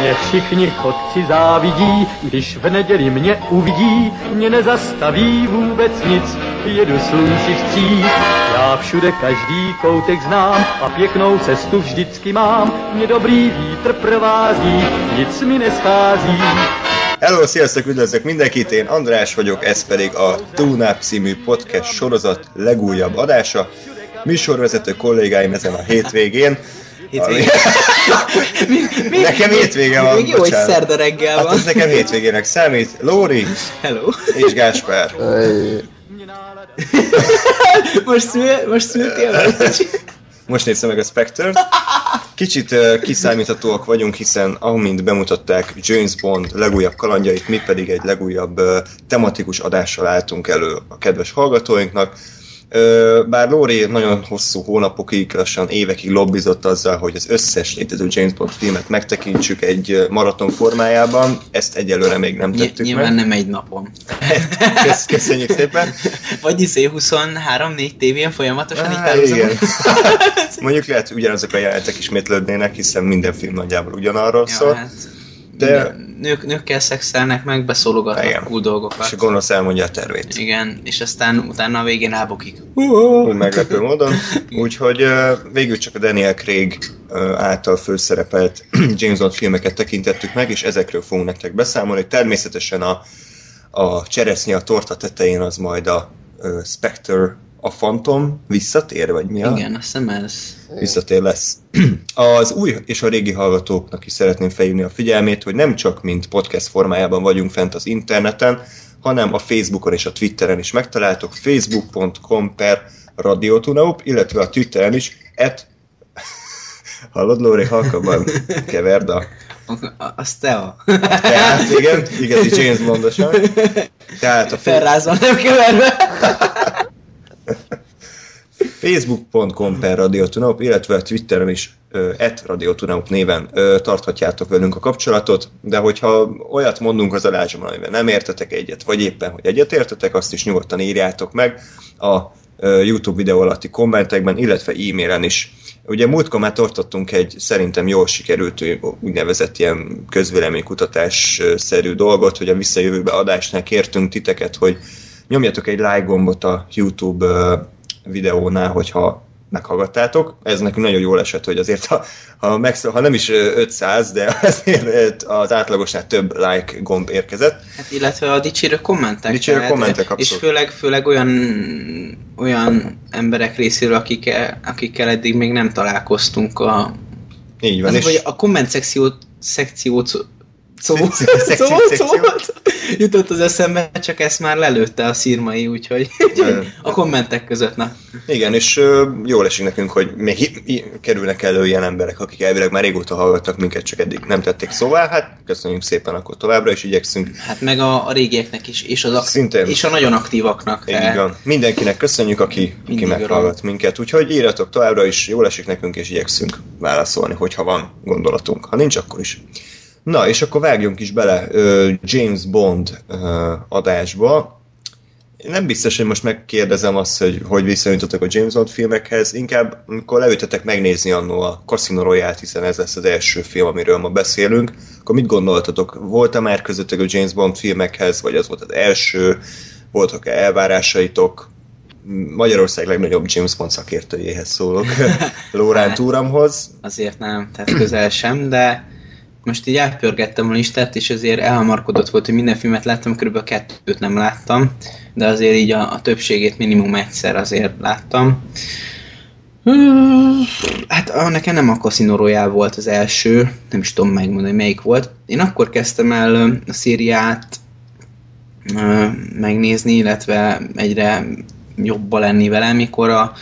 Mě všichni chodci závidí, když v neděli mě uvidí, mě nezastaví vůbec nic, jedu slunci vstříc. Já všude každý koutek znám a pěknou cestu vždycky mám, mě dobrý vítr provází, nic mi neschází. Hello, sziasztok, üdvözlök mindenkit, én András vagyok, ez pedig a Tune Up című podcast sorozat legújabb adása. Műsorvezető kollégáim ezen a hétvégén. Nekem hétvége van, bocsánat. Jó, hogy szerda reggel van. Hát ez nekem hétvégének számít. Lóri. Hello. És Gáspár. Most szültél? Most néztem meg a Spectre-t. Kicsit kiszámíthatóak vagyunk, hiszen amint bemutatták James Bond legújabb kalandjait, mi pedig egy legújabb tematikus adással álltunk elő a kedves hallgatóinknak. Bár Lóri nagyon hosszú hónapokig, lassan évekig lobbizott azzal, hogy az összes létező James Bond filmet megtekintsük egy maraton formájában, ezt egyelőre még nem tettük nyilván meg. Nem egy napon. Köszönjük szépen. Vagy izé 23-4 tévén folyamatosan így párhuzamon. Mondjuk lehet, ugyanazok a jelenetek ismétlődnének, hiszen minden film nagyjából ugyanarról szól. Hát. De... Nőkkel szexelnek, meg beszólogatnak cool dolgokat. És gonosz elmondja a tervét. Igen, és aztán utána a végén elbukik. Meglepő módon. Úgyhogy végül csak a Daniel Craig által főszerepelt James Bond filmeket tekintettük meg, és ezekről fogunk nektek beszámolni. Természetesen a cseresznye a torta tetején az majd a Spectre, a Phantom visszatér, vagy mi a... Igen, azt hiszem ez. Visszatér lesz. Az új és a régi hallgatóknak is szeretném felhívni a figyelmét, hogy nem csak mint podcast formájában vagyunk fent az interneten, hanem a Facebookon és a Twitteren is megtaláltok, facebook.com/radiotuneup, illetve a Twitteren is, Hallod, Lóri, halkabban keverd a... Azt te a... Tehát, igen, igazi James Bondosan. Tehát a... Felrázva nem keverve. facebook.com/radiotuneup, illetve a Twitteren is @radiotuneup néven tarthatjátok velünk a kapcsolatot, de hogyha olyat mondunk az adásban, amiben nem értetek egyet, vagy éppen, hogy egyet értetek, azt is nyugodtan írjátok meg a YouTube videó alatti kommentekben, illetve e-mailen is. Ugye múltkor már tartottunk egy szerintem jól sikerült úgynevezett ilyen közvéleménykutatásszerű dolgot, hogy a visszajövőbe adásnál kértünk titeket, hogy nyomjatok egy like gombot a YouTube videónál, hogyha meghallgattátok. Ez nekünk nagyon jól esett, hogy azért ha nem is 500, de azért az átlagosnál több like gomb érkezett. Hát illetve a dicsérő kommentek. Dicsérő kommentek, abszolút. És főleg olyan emberek részéről, akikkel eddig még nem találkoztunk. Így van. Vagy a komment szekciót jutott az eszembe, csak ezt már lelőtte a szírmai, úgyhogy a kommentek között. Na. Igen, és jól esik nekünk, hogy még kerülnek elő ilyen emberek, akik elvileg már régóta hallgattak minket, csak eddig nem tették szóvá. Hát köszönjük szépen, akkor továbbra is igyekszünk. Hát meg a régieknek is, és a nagyon aktívaknak. Igen, mindenkinek köszönjük, aki meghallgat minket. Úgyhogy írjatok továbbra is, jól esik nekünk, és igyekszünk válaszolni, hogyha van gondolatunk. Ha nincs, akkor is. Na, és akkor vágjunk is bele James Bond adásba. Nem biztos, hogy most megkérdezem azt, hogy visszajutottak a James Bond filmekhez. Inkább, amikor leültetek megnézni annó a Casino Royale-t, hiszen ez lesz az első film, amiről ma beszélünk, akkor mit gondoltatok? Volt-e már közöttek a James Bond filmekhez, vagy az volt az első? Voltak-e elvárásaitok? Magyarország legnagyobb James Bond szakértőjéhez szólok, Lóránt úramhoz. Azért nem, tehát közel sem, de... Most így átpörgettem a listát, és azért elhamarkodott volt, hogy minden filmet láttam, kb. 2-t nem láttam, de azért így a többségét minimum egyszer azért láttam. Hát nekem nem a Casino Royale volt az első, nem is tudom megmondani, melyik volt. Én akkor kezdtem el a szériát megnézni, illetve egyre jobban lenni vele, mikor a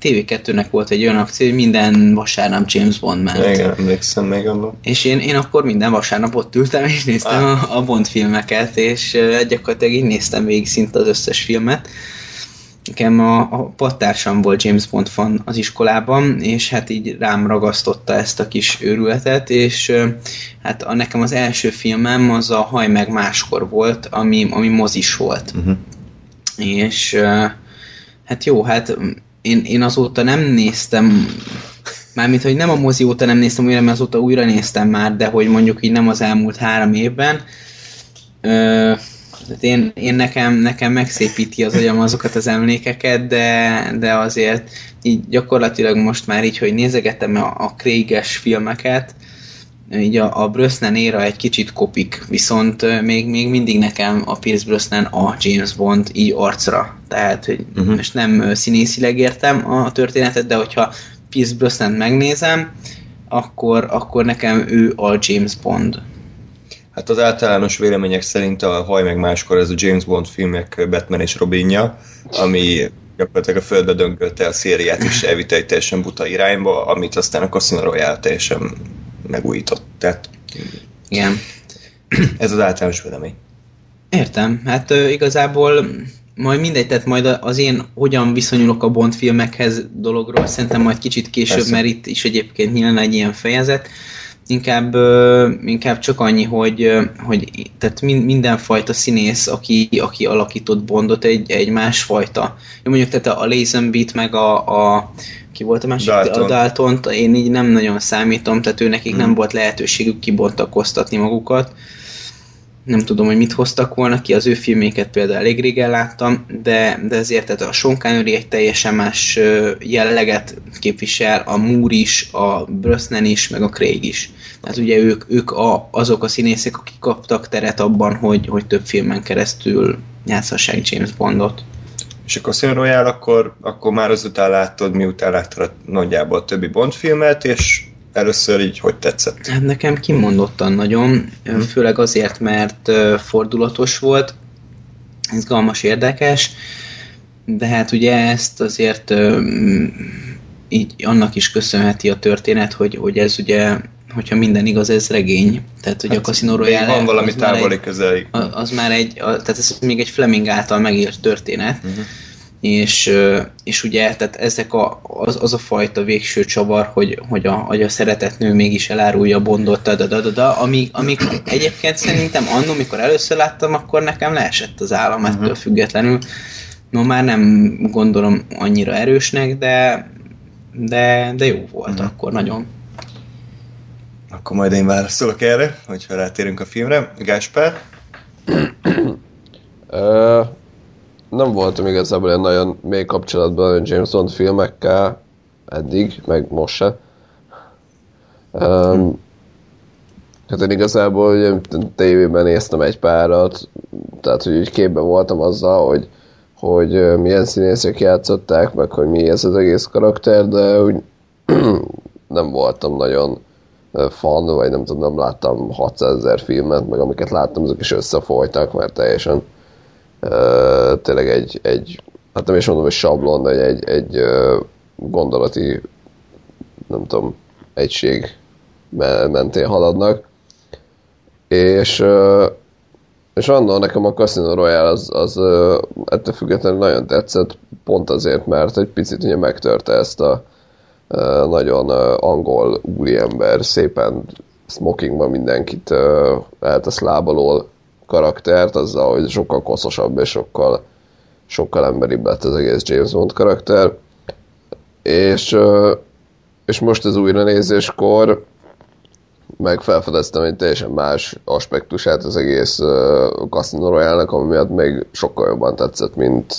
TV2-nek volt egy olyan akció, hogy minden vasárnap James Bond ment. Igen, emlékszem még abban. És én akkor minden vasárnap ott ültem, és néztem a Bond filmeket, és gyakorlatilag így néztem végig szinte az összes filmet. Nekem a pattársam volt James Bond fan az iskolában, és hát így rám ragasztotta ezt a kis őrületet, és hát nekem az első filmem az a Haj meg máskor volt, ami mozis volt. Uh-huh. És hát jó, hát én azóta nem néztem Mármint, hogy nem a mozi óta nem néztem újra, mert azóta újra néztem már, de hogy mondjuk így nem az elmúlt 3 évben. Én nekem megszépíti az agyam azokat az emlékeket, de azért így gyakorlatilag most már így, hogy nézegetem a Craig-es filmeket, így a Brosnan éra egy kicsit kopik, viszont még mindig nekem a Pierce Brosnan a James Bond így arcra. Tehát, hogy most nem színészileg értem a történetet, de hogyha Pierce Brosnant megnézem, akkor nekem ő a James Bond. Hát az általános vélemények szerint a Haj meg máskor ez a James Bond filmek Batman és Robinja, ami gyakorlatilag a földbe döngölte a szériát és elvitte egy teljesen buta irányba, amit aztán a Casino Royale teljesen megújított. Tehát, igen. Ez az általános vélemény. Értem. Hát igazából majd mindegy, tehát majd az én hogyan viszonyulok a Bond filmekhez dologról szerintem majd kicsit később, persze. Mert itt is egyébként nyilván egy ilyen fejezet. Inkább csak annyi, hogy tehát mindenfajta színész, aki alakított Bondot, egy másfajta. Jó, mondjuk tehát a Lazenbyt meg ki volt a másik? Dalton. A Daltont én így nem nagyon számítom, tehát nekik nem volt lehetőségük kibontakoztatni magukat. Nem tudom, hogy mit hoztak volna ki, az ő filméket például elég régen láttam, de ezért tehát a Sean Connery egy teljesen más jelleget képvisel, a Moore is, a Brosnan is, meg a Craig is. Tehát ugye ők azok a színészek, akik kaptak teret abban, hogy több filmen keresztül játszhassák James Bondot. És a Casino Royale akkor már azután láttad, miután láttad nagyjából a többi Bond filmet, és először így hogy tetszett? Hát nekem kimondottan nagyon, főleg azért, mert fordulatos volt, izgalmas, érdekes, de hát ugye ezt azért így annak is köszönheti a történet, hogy ez ugye, hogyha minden igaz, ez regény. Tehát ugye hát a Casino Royale van valami távoli közeli. Az már tehát ez még egy Fleming által megírt történet. Uh-huh. És ugye tehát ezek az a fajta végső csavar, hogy a szeretett nő mégis elárulja Bondot, amik egyébként szerintem annó, mikor először láttam, akkor nekem leesett az állam ettől függetlenül. No, már nem gondolom annyira erősnek, de jó volt akkor nagyon. Akkor majd én válaszolok erre, hogyha rátérünk a filmre. Gáspár? Nem voltam igazából ilyen nagyon mély kapcsolatban James Bond filmekkel eddig, meg most se. Hát én igazából ugye, tévében néztem egy párat, tehát hogy úgy képben voltam azzal, hogy milyen színészek játszották, meg hogy mi ez az egész karakter, de úgy nem voltam nagyon fan, vagy nem tudom, nem láttam 600 000 filmet, meg amiket láttam, azok is összefolytak, mert teljesen tényleg egy, hát nem is mondom, hogy sablon, de egy gondolati, nem tudom, egység mentén haladnak. És annól nekem a Casino Royale az ettől függetlenül nagyon tetszett, pont azért, mert egy picit ugye megtörte ezt a nagyon angol úriember, szépen smokingban mindenkit eltesz lábalól karaktert, azzal, hogy sokkal koszosabb és sokkal emberibb lett az egész James Bond karakter. És most az újranézéskor meg felfedeztem egy teljesen más aspektusát az egész Casino Royale-nek, ami miatt még sokkal jobban tetszett,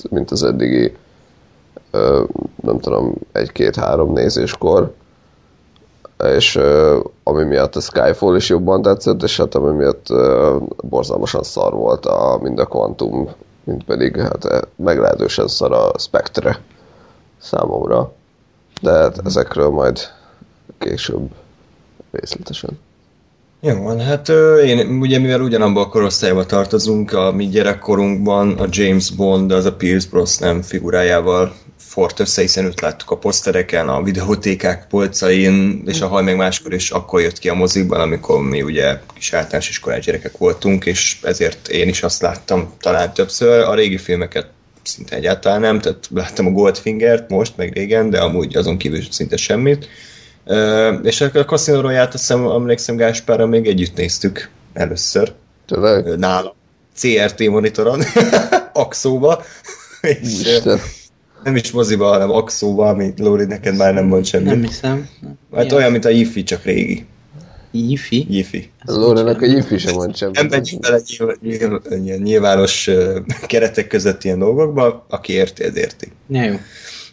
mint az eddigi nem tudom, 1, 2, 3 nézéskor. És ami miatt a Skyfall is jobban tetszett, és hát ami miatt borzalmasan szar volt mind a Quantum, mint pedig hát meglehetősen szar a Spectre számomra. De hát ezekről majd később részletesen. Jó van, hát én ugye mivel ugyanabban a korosztályba tartozunk, a mi gyerekkorunkban a James Bond az a Pierce Brosnan figurájával fort össze, hiszen őt láttuk a posztereken, a videótékák polcain, és a Haj meg máskor is akkor jött ki a mozikban, amikor mi ugye kis általános iskolás gyerekek voltunk, és ezért én is azt láttam talán többször. A régi filmeket szinte egyáltalán nem, tehát láttam a Goldfingert most, meg régen, de amúgy azon kívül szinte semmit. És a Casino Royale-t azt hiszem, emlékszem Gáspárral még együtt néztük először. Tényleg? Nála. CRT monitoron, Axóba. És, Nem is moziba, hanem Axóba, amit Lóri neked már nem mond semmit. Nem hiszem. Hát olyan, mint a Yifi, csak régi. Yifi? Yifi. Lórának a Yifi sem mond semmit. Nem megyünk bele nyilvános keretek között ilyen dolgokba, aki érti, ez érti. Ja, jó.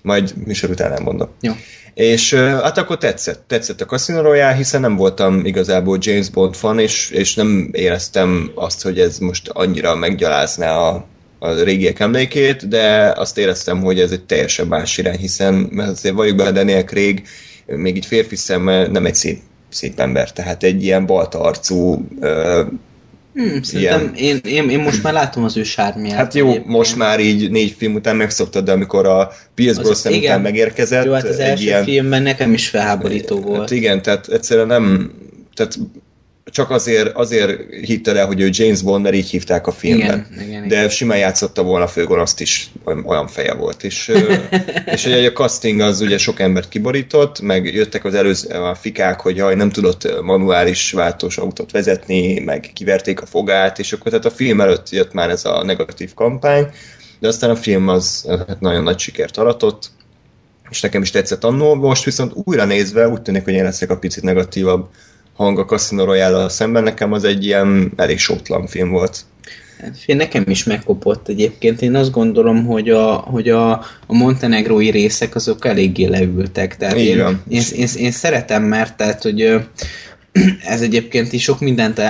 Majd műsor után elmondom. Jó. És hát akkor tetszett a Casino Royale, hiszen nem voltam igazából James Bond fan, és nem éreztem azt, hogy ez most annyira meggyalázná a régiek emlékét, de azt éreztem, hogy ez egy teljesen más irány, hiszen azért valljuk be, Daniel Craig még így férfi szemmel nem egy szép ember, tehát egy ilyen baltaarcú szerintem én most már látom az ő sármiát. Hát jó, egyébként. Most már így 4 film után megszoktad, de amikor a Pierce Brosnan után megérkezett... Jó, hát az első ilyen... filmben nekem is felháborító volt. Hát igen, tehát egyszerűen nem... Tehát csak azért hitte el, hogy ő James Bond, mert így hívták a filmben. Igen. Simán játszotta volna a főgonoszt is, olyan feje volt. És ugye a casting az ugye sok embert kiborított, meg jöttek az előző a fikák, hogy jaj, nem tudott manuális váltós autót vezetni, meg kiverték a fogát, és akkor tehát a film előtt jött már ez a negatív kampány, de aztán a film az nagyon nagy sikert aratott, és nekem is tetszett annól, most viszont újra nézve úgy tűnik, hogy én leszek a picit negatívabb hang a Casino Royale-al szemben, nekem az egy ilyen elég sótlan film volt. Nekem is megkopott egyébként. Én azt gondolom, hogy a montenegrói részek azok eléggé leültek. Tehát én szeretem, mert tehát, hogy ez egyébként is sok mindent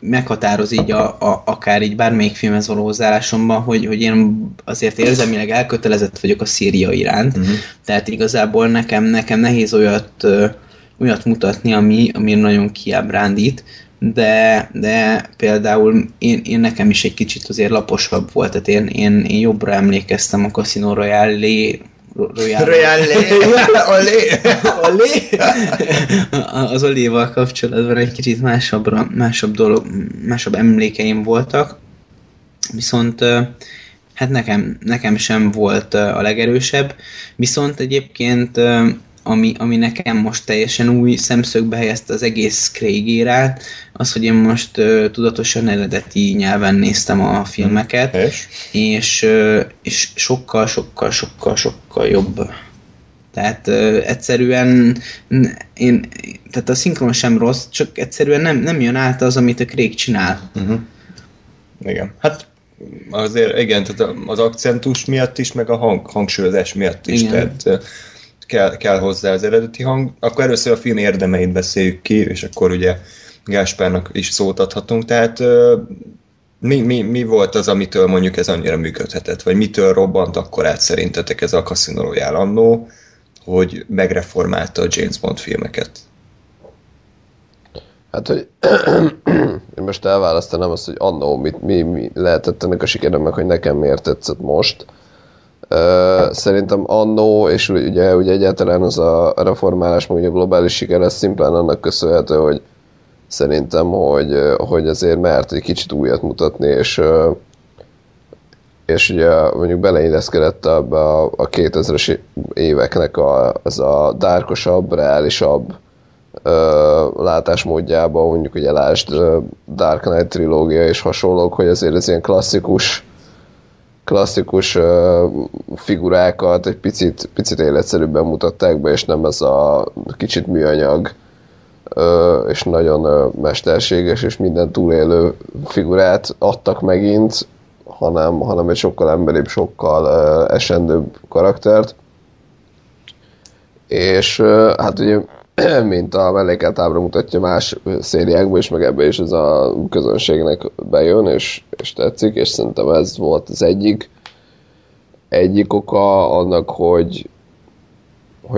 meghatároz így akár így bármelyik filmhez való hozzáállásomban, hogy én azért érzelmileg elkötelezett vagyok a Szíria iránt. Uh-huh. Tehát igazából nekem nehéz olyat mutatni, ami nagyon kiábrándít, de például én nekem is egy kicsit azért laposabb volt, tehát én jobbra emlékeztem a Casino Royale az oléval kapcsolatban egy kicsit másabb emlékeim voltak, viszont hát nekem sem volt a legerősebb, viszont egyébként ami nekem most teljesen új szemszögbe helyezte az egész Craig érát, az, hogy én most tudatosan eredeti nyelven néztem a filmeket, és sokkal jobb. Tehát egyszerűen tehát a szinkron sem rossz, csak egyszerűen nem jön át az, amit a Craig csinál. Uh-huh. Igen, hát azért igen, tehát az akcentus miatt is, meg a hangsúlyozás miatt is, igen. Tehát kell hozzá az eredeti hang. Akkor először a film érdemeit beszéljük ki, és akkor ugye Gáspárnak is szót adhatunk. Tehát mi volt az, amitől mondjuk ez annyira működhetett? Vagy mitől robbant akkor át szerintetek ez a Casino Royale annó, hogy megreformálta a James Bond filmeket? Hát, hogy én most elválasztanám azt, hogy annó mi lehetett ennek a sikeremnek, hogy nekem miért tetszett most. Szerintem annó, és ugye egyáltalán az a reformálás, mondjuk a globális siker, ez szimplán annak köszönhető, hogy szerintem, hogy azért mert egy kicsit újat mutatni, és ugye mondjuk beleilleszkedett a 2000-es éveknek az a dárkosabb, reálisabb látásmódjába, mondjuk ugye lásd Dark Knight trilógia és hasonlók, hogy azért ez ilyen klasszikus figurákat egy picit életszerűbben mutatták be, és nem ez a kicsit műanyag, és nagyon mesterséges, és minden túlélő figurát adtak megint, hanem egy sokkal emberibb, sokkal esendőbb karaktert. És hát ugye, mint a mellékátábra mutatja más szériákban is, meg ebbe is ez a közönségnek bejön, és tetszik, és szerintem ez volt az egyik oka annak, hogy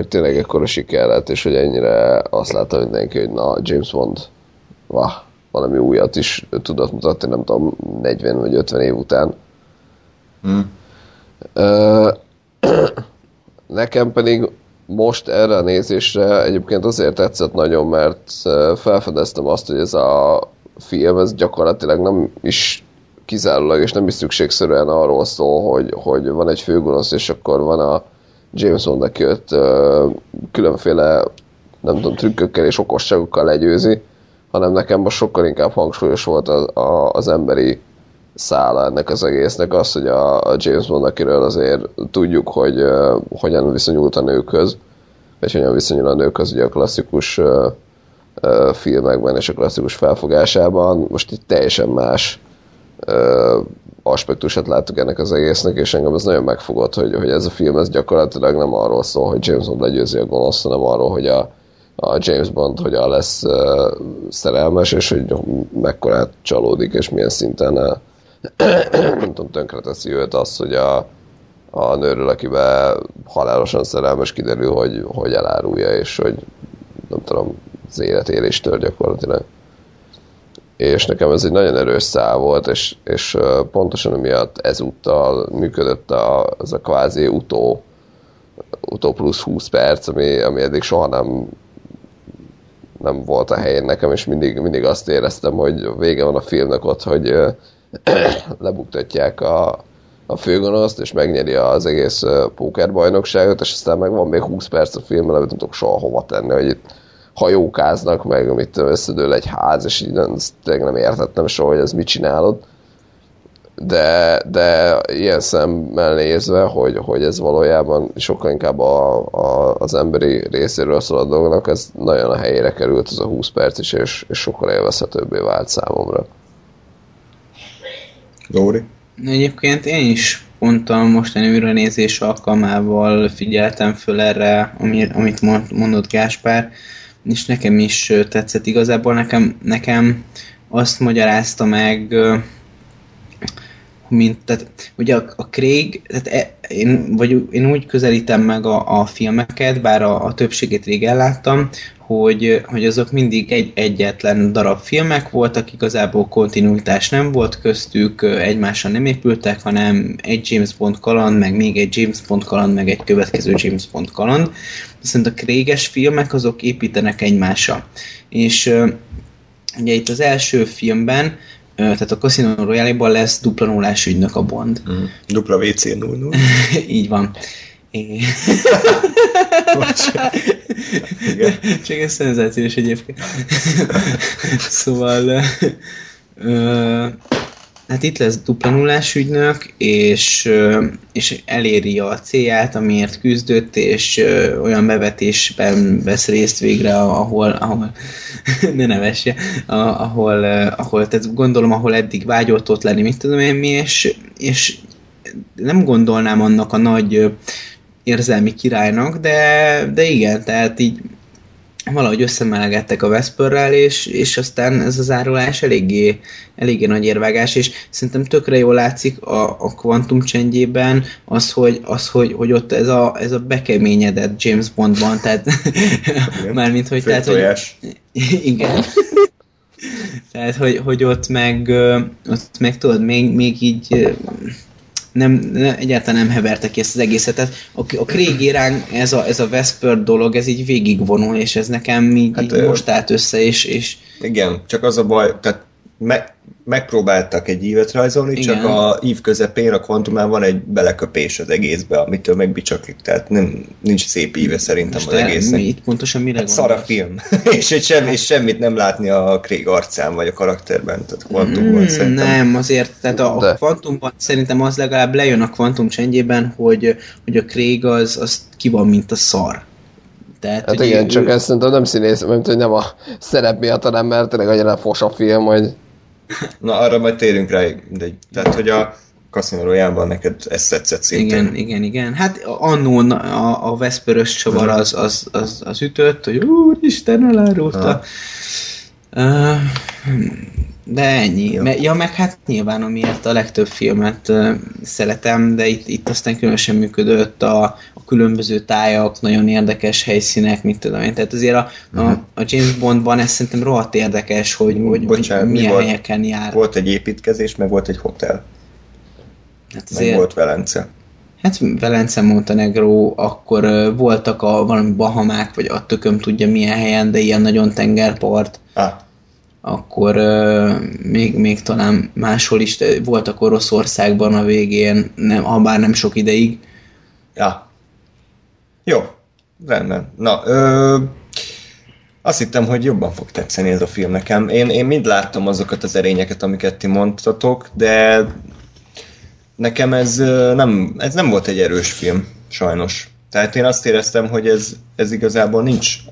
tényleg ekkora siker lett, és hogy ennyire azt látta mindenki, hogy na, James Bond, valami újat is tudott mutatni, nem tudom, 40 vagy 50 év után. Nekem pedig most erre a nézésre egyébként azért tetszett nagyon, mert felfedeztem azt, hogy ez a film ez gyakorlatilag nem is kizárólag, és nem is szükségszerűen arról szól, hogy van egy főgonosz, és akkor van a James Bond, aki őt különféle, nem tudom, trükkökkel és okosságokkal legyőzi, hanem nekem most sokkal inkább hangsúlyos volt az emberi szála ennek az egésznek az, hogy a James Bond, akiről azért tudjuk, hogy hogyan viszonyult a nőkhöz, vagy hogyan viszonyul a nőkhöz ugye a klasszikus filmekben és a klasszikus felfogásában, most itt teljesen más aspektusát láttuk ennek az egésznek, és engem ez nagyon megfogott, hogy ez a film ez gyakorlatilag nem arról szól, hogy James Bond legyőzi a gonoszt, hanem arról, hogy a James Bond hogyan lesz szerelmes, és hogy mekkorát csalódik, és milyen szinten nem tudom, tönkreteszi őt az, hogy a nőről, akiben halálosan szerelmes, kiderül, hogy elárulja, és hogy nem tudom, az életéléstől gyakorlatilag. És nekem ez egy nagyon erős szál volt, és pontosan emiatt ezúttal működött az a kvázi utó plusz 20 perc, ami eddig soha nem volt a helyén nekem, és mindig azt éreztem, hogy vége van a filmnek ott, hogy lebuktatják a főgonoszt, és megnyeri az egész pókerbajnokságot, és aztán meg van még 20 perc a filmben, amit nem tudok soha hova tenni, hogy itt hajókáznak meg, amit összedől egy ház, és így nem értettem soha, hogy ez mit csinálod. De ilyen szemmel nézve, hogy ez valójában sokkal inkább az emberi részéről szól a dolognak, ez nagyon a helyére került az a 20 perc is, és sokkal élvezhetőbbé vált számomra. Lóri? Egyébként én is pont a mostani újranézés alkalmával figyeltem föl erre, amit mondott Gáspár, és nekem is tetszett igazából. Nekem azt magyarázta meg, tehát ugye a Craig, tehát én úgy közelítem meg a filmeket, bár a többségét régen láttam, hogy azok mindig egyetlen darab filmek voltak, igazából kontinuitás nem volt köztük, egymással nem épültek, hanem egy James Bond kaland, meg még egy James Bond kaland, meg egy következő James Bond kaland. Viszont a Craig-es filmek azok építenek egymásra. És ugye itt az első filmben, tehát a Casino Royale-ban lesz dupla nullás ügynök a Bond. Mm. Dupla WC00. Így van. Csak ez szenzációs egyébként. Szóval hát itt lesz dupla nullás ügynök, és eléri a célját, amiért küzdött, és olyan bevetésben vesz részt végre, ahol ne nevesse, ahol tehát gondolom, ahol eddig vágyott ott lenni, mit tudom én mi, és nem gondolnám annak a nagy érzelmi királynak, de igen, tehát így valahogy összemelegettek a Vesperrel, és aztán ez a zárulás eléggé nagy érvágás, és szerintem tökre jól látszik a Quantum Change-ben az, hogy ott ez a bekeményedett James Bondban, tehát mármint, hogy főtojás. Igen. Tehát, hogy ott meg tudod, még így nem, egyáltalán nem hevertek ki ezt az egészet. Tehát a Craig irán ez a Vesper dolog, ez így végigvonul, és ez nekem így most állt össze, és... Igen, csak az a baj, tehát megpróbáltak egy ívet rajzolni, igen. Csak a ív közepén, a Quantumán van egy beleköpés az egészbe, amitől megbicsaklik, tehát nem, nincs szép íve szerintem most az egésznek. Itt pontosan mire gondolsz? Szar a film, és semmit nem látni a Craig arcán, vagy a karakterben, tehát Quantumban szerintem. Nem, azért, tehát a Quantumban szerintem az legalább lejön a Quantum Change-ben, hogy a Craig az ki van, mint a szar. Tehát, hát igen, csak ezt szerintem nem színész, mert hogy nem a szerep miatt, hanem mert tényleg annyira fos a film, hogy... Na, arra majd térünk rá, de tehát, hogy a Casino Royale-ban neked ezt tetszett szintén. Igen. Hát annó a veszpörös csavar az ütött, hogy úristen, elárulta. De ennyi. Ja, meg hát nyilván amiért a legtöbb filmet szeretem, de itt aztán különösen működött a különböző tájak, nagyon érdekes helyszínek, mit tudom én. Tehát azért a James Bondban ez szerintem rohadt érdekes, hogy milyen helyeken jár. Volt egy építkezés, meg volt egy hotel. Hát meg volt Velence. Hát Velence, Montenegro, akkor voltak valami Bahamák, vagy a tököm tudja milyen helyen, de ilyen nagyon tengerpart. Akkor még talán máshol is voltak Oroszországban a végén, habár nem sok ideig. Ja. Jó, rendben. Na, Azt hittem, hogy jobban fog tetszeni ez a film nekem. Én mind láttam azokat az erényeket, amiket ti mondtatok, de nekem ez nem volt egy erős film, sajnos. Tehát én azt éreztem, hogy ez igazából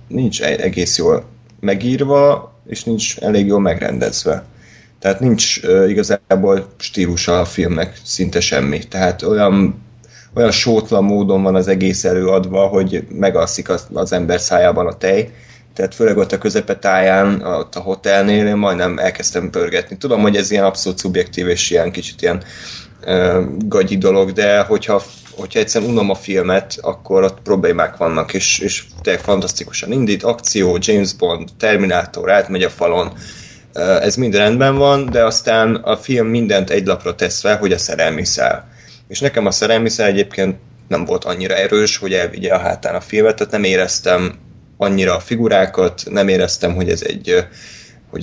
nincs egész jól megírva, és nincs elég jól megrendezve. Tehát nincs igazából stílusa a filmnek, szinte semmi. Tehát olyan sótlan módon van az egész előadva, hogy megalszik az ember szájában a tej. Tehát főleg ott a közepetáján, ott a hotelnél én majdnem elkezdtem pörgetni. Tudom, hogy ez ilyen abszolút szubjektív és ilyen kicsit ilyen gagyi dolog, de hogyha egyszerűen unom a filmet, akkor ott problémák vannak, és tényleg fantasztikusan indít, akció, James Bond, Terminátor, átmegy a falon, ez mind rendben van, de aztán a film mindent egy lapra tesz fel, hogy a szerelmi szál. És nekem a szerelmi szál egyébként nem volt annyira erős, hogy elvigye a hátán a filmet, tehát nem éreztem annyira a figurákat, nem éreztem, hogy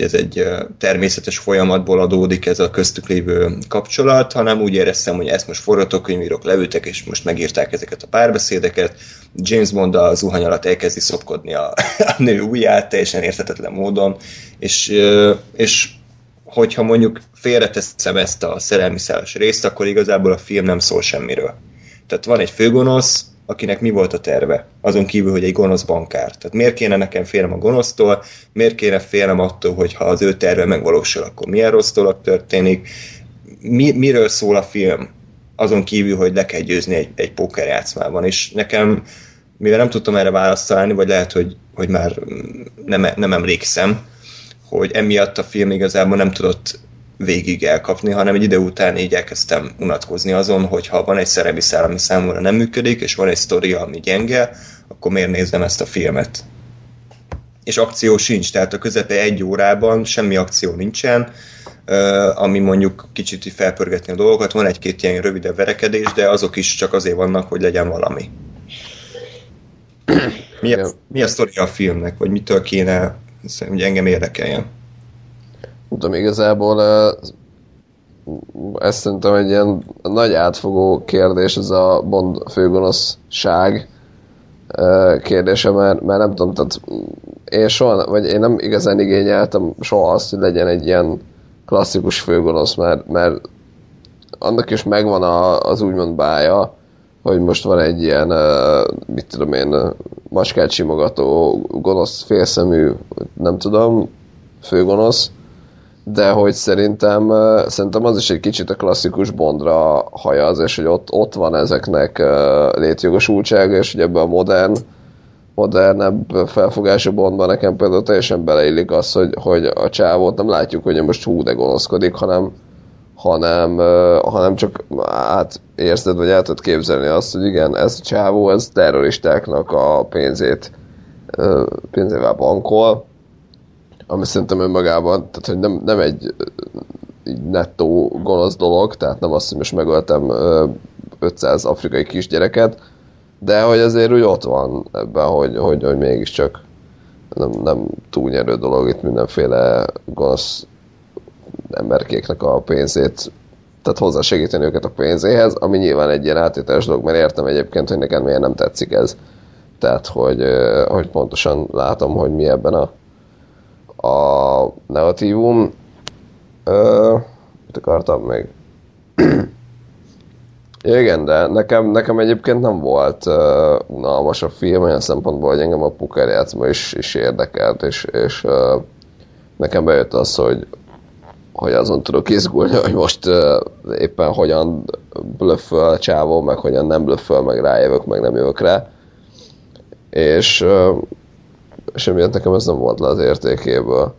ez egy természetes folyamatból adódik ez a köztük lévő kapcsolat, hanem úgy éreztem, hogy ezt most forgatókönyvírók leültek, és most megírták ezeket a párbeszédeket. James Bond a zuhany alatt elkezdi szopkodni a nő ujját teljesen érthetetlen módon, és hogyha mondjuk félreteszem ezt a szerelmi szálas részt, akkor igazából a film nem szól semmiről. Tehát van egy főgonosz, akinek mi volt a terve, azon kívül, hogy egy gonosz bankár. Tehát miért kéne nekem félnem a gonosztól, miért kéne félnem attól, hogy ha az ő terve megvalósul, akkor milyen rossz dolog történik, miről szól a film, azon kívül, hogy le kell győzni egy pókerjátszmában. És nekem, mivel nem tudtam erre választ találni, vagy lehet, hogy már nem emlékszem, hogy emiatt a film igazából nem tudott végig elkapni, hanem egy idő után így elkezdtem unatkozni azon, hogy ha van egy szerelmi szál, ami számomra nem működik, és van egy sztoria, ami gyenge, akkor miért nézem ezt a filmet? És akció sincs, tehát a közepe egy órában semmi akció nincsen, ami mondjuk kicsit felpörgetni a dolgokat, van egy-két ilyen rövidebb verekedés, de azok is csak azért vannak, hogy legyen valami. Mi a sztoria a filmnek, vagy mitől kéne, hogy engem érdekeljen? Tudom, igazából ezt szerintem egy ilyen nagy átfogó kérdés, ez a Bond főgonoszság kérdése, mert nem tudom, tehát én nem igazán igényeltem soha azt, hogy legyen egy ilyen klasszikus főgonosz, mert annak is megvan az úgymond bája, hogy most van egy ilyen, mit tudom én, macskát simogató, gonosz, félszemű, nem tudom, főgonosz, de hogy szerintem az is egy kicsit a klasszikus Bondra hajaz, és hogy ott van ezeknek létjogosultsága, és ugye ebben a modernebb felfogású Bondban nekem például teljesen beleillik az, hogy a csávót nem látjuk, hogy most hú de gonoszkodik, hanem csak átérzed, vagy el tudod képzelni azt, hogy igen, ez a csávó, ez terroristáknak a pénzével bankol, ami szerintem önmagában, tehát hogy nem egy nettó gonosz dolog, tehát nem azt, hogy most megöltem 500 afrikai kisgyereket, de hogy azért úgy ott van ebben, hogy mégiscsak nem túlnyerő dolog itt mindenféle gonosz emberkéknek a pénzét, tehát hozzásegíteni őket a pénzéhez, ami nyilván egy ilyen átételes dolog, mert értem egyébként, hogy nekem miért nem tetszik ez. Tehát, hogy pontosan látom, hogy mi ebben a negatívum. Mit akartam még? Igen, de nekem egyébként nem volt unalmas a film, olyan szempontból, hogy engem a pókerjátszma is érdekelt, és nekem bejött az, hogy azon tudok izgulni, hogy most éppen hogyan blöfföl a csávó, meg hogyan nem blöfföl, meg rájövök, meg nem jövök rá. És emiatt nekem ez nem volt le az értékéből.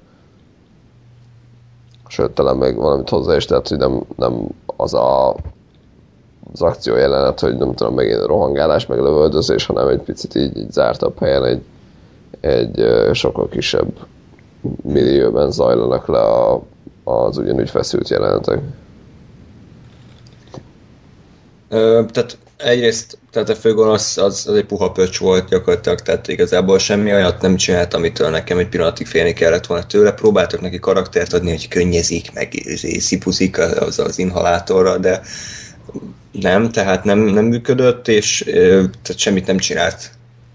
Sőt, talán még valamit hozzá is tett, hogy nem az akció jelenet, hogy nem tudom, megint rohangálás, meg lövöldözés, hanem egy picit így zártabb helyen, egy sokkal kisebb millióben zajlanak le az ugyanúgy feszült jelenetek. Tehát egyrészt, tehát a főgonosz az egy puha pöcs volt gyakorlatilag, tehát igazából semmi olyat nem csinált, amitől nekem egy pillanatig félni kellett volna tőle. Próbáltak neki karaktert adni, hogy könnyezik, meg szipuzik az inhalátorra, de nem működött, és tehát semmit nem csinált.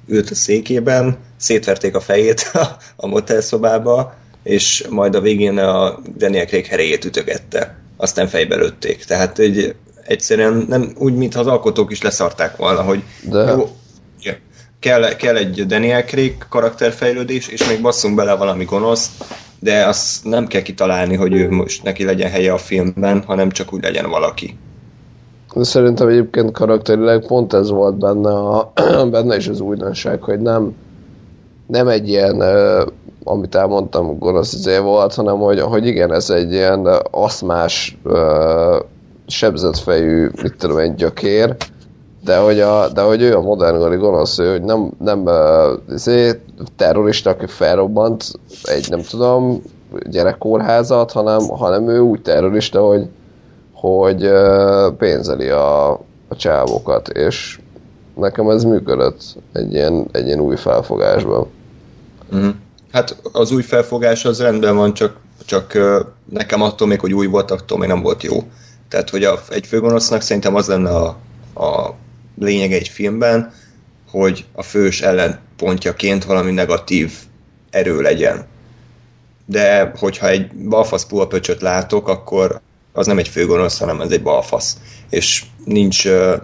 ült a székében, szétverték a fejét a motelszobába, és majd a végén a Daniel Craig herejét ütögette. Aztán fejbe lőtték. Tehát egy, egyszerűen nem úgy, mintha az alkotók is leszarták volna, hogy jó, kell egy Daniel Craig karakterfejlődés, és még basszunk bele valami gonosz, de azt nem kell kitalálni, hogy ő most neki legyen helye a filmben, hanem csak úgy legyen valaki. Szerintem egyébként karakterileg pont ez volt benne, benne is az újdonság, hogy nem egy ilyen, amit elmondtam, gonosz izé volt, hanem hogy igen, ez egy ilyen aszmás, sebzetfejű, mit tudom, egy gyökér, de hogy ő a modernkori gonosz, ő, hogy nem terrorista, aki felrobbant egy, nem tudom, gyerekkórházat, hanem ő úgy terrorista, hogy pénzeli a csávókat, és nekem ez működött egy ilyen új felfogásban. Mm. Hát az új felfogás az rendben van, csak nekem attól még, hogy új volt, attól még nem volt jó. Tehát, hogy egy főgonosznak szerintem az lenne a lényege egy filmben, hogy a fős ellenpontjaként valami negatív erő legyen. De hogyha egy balfasz pulapöcsöt látok, akkor az nem egy főgonosz, hanem ez egy balfasz. És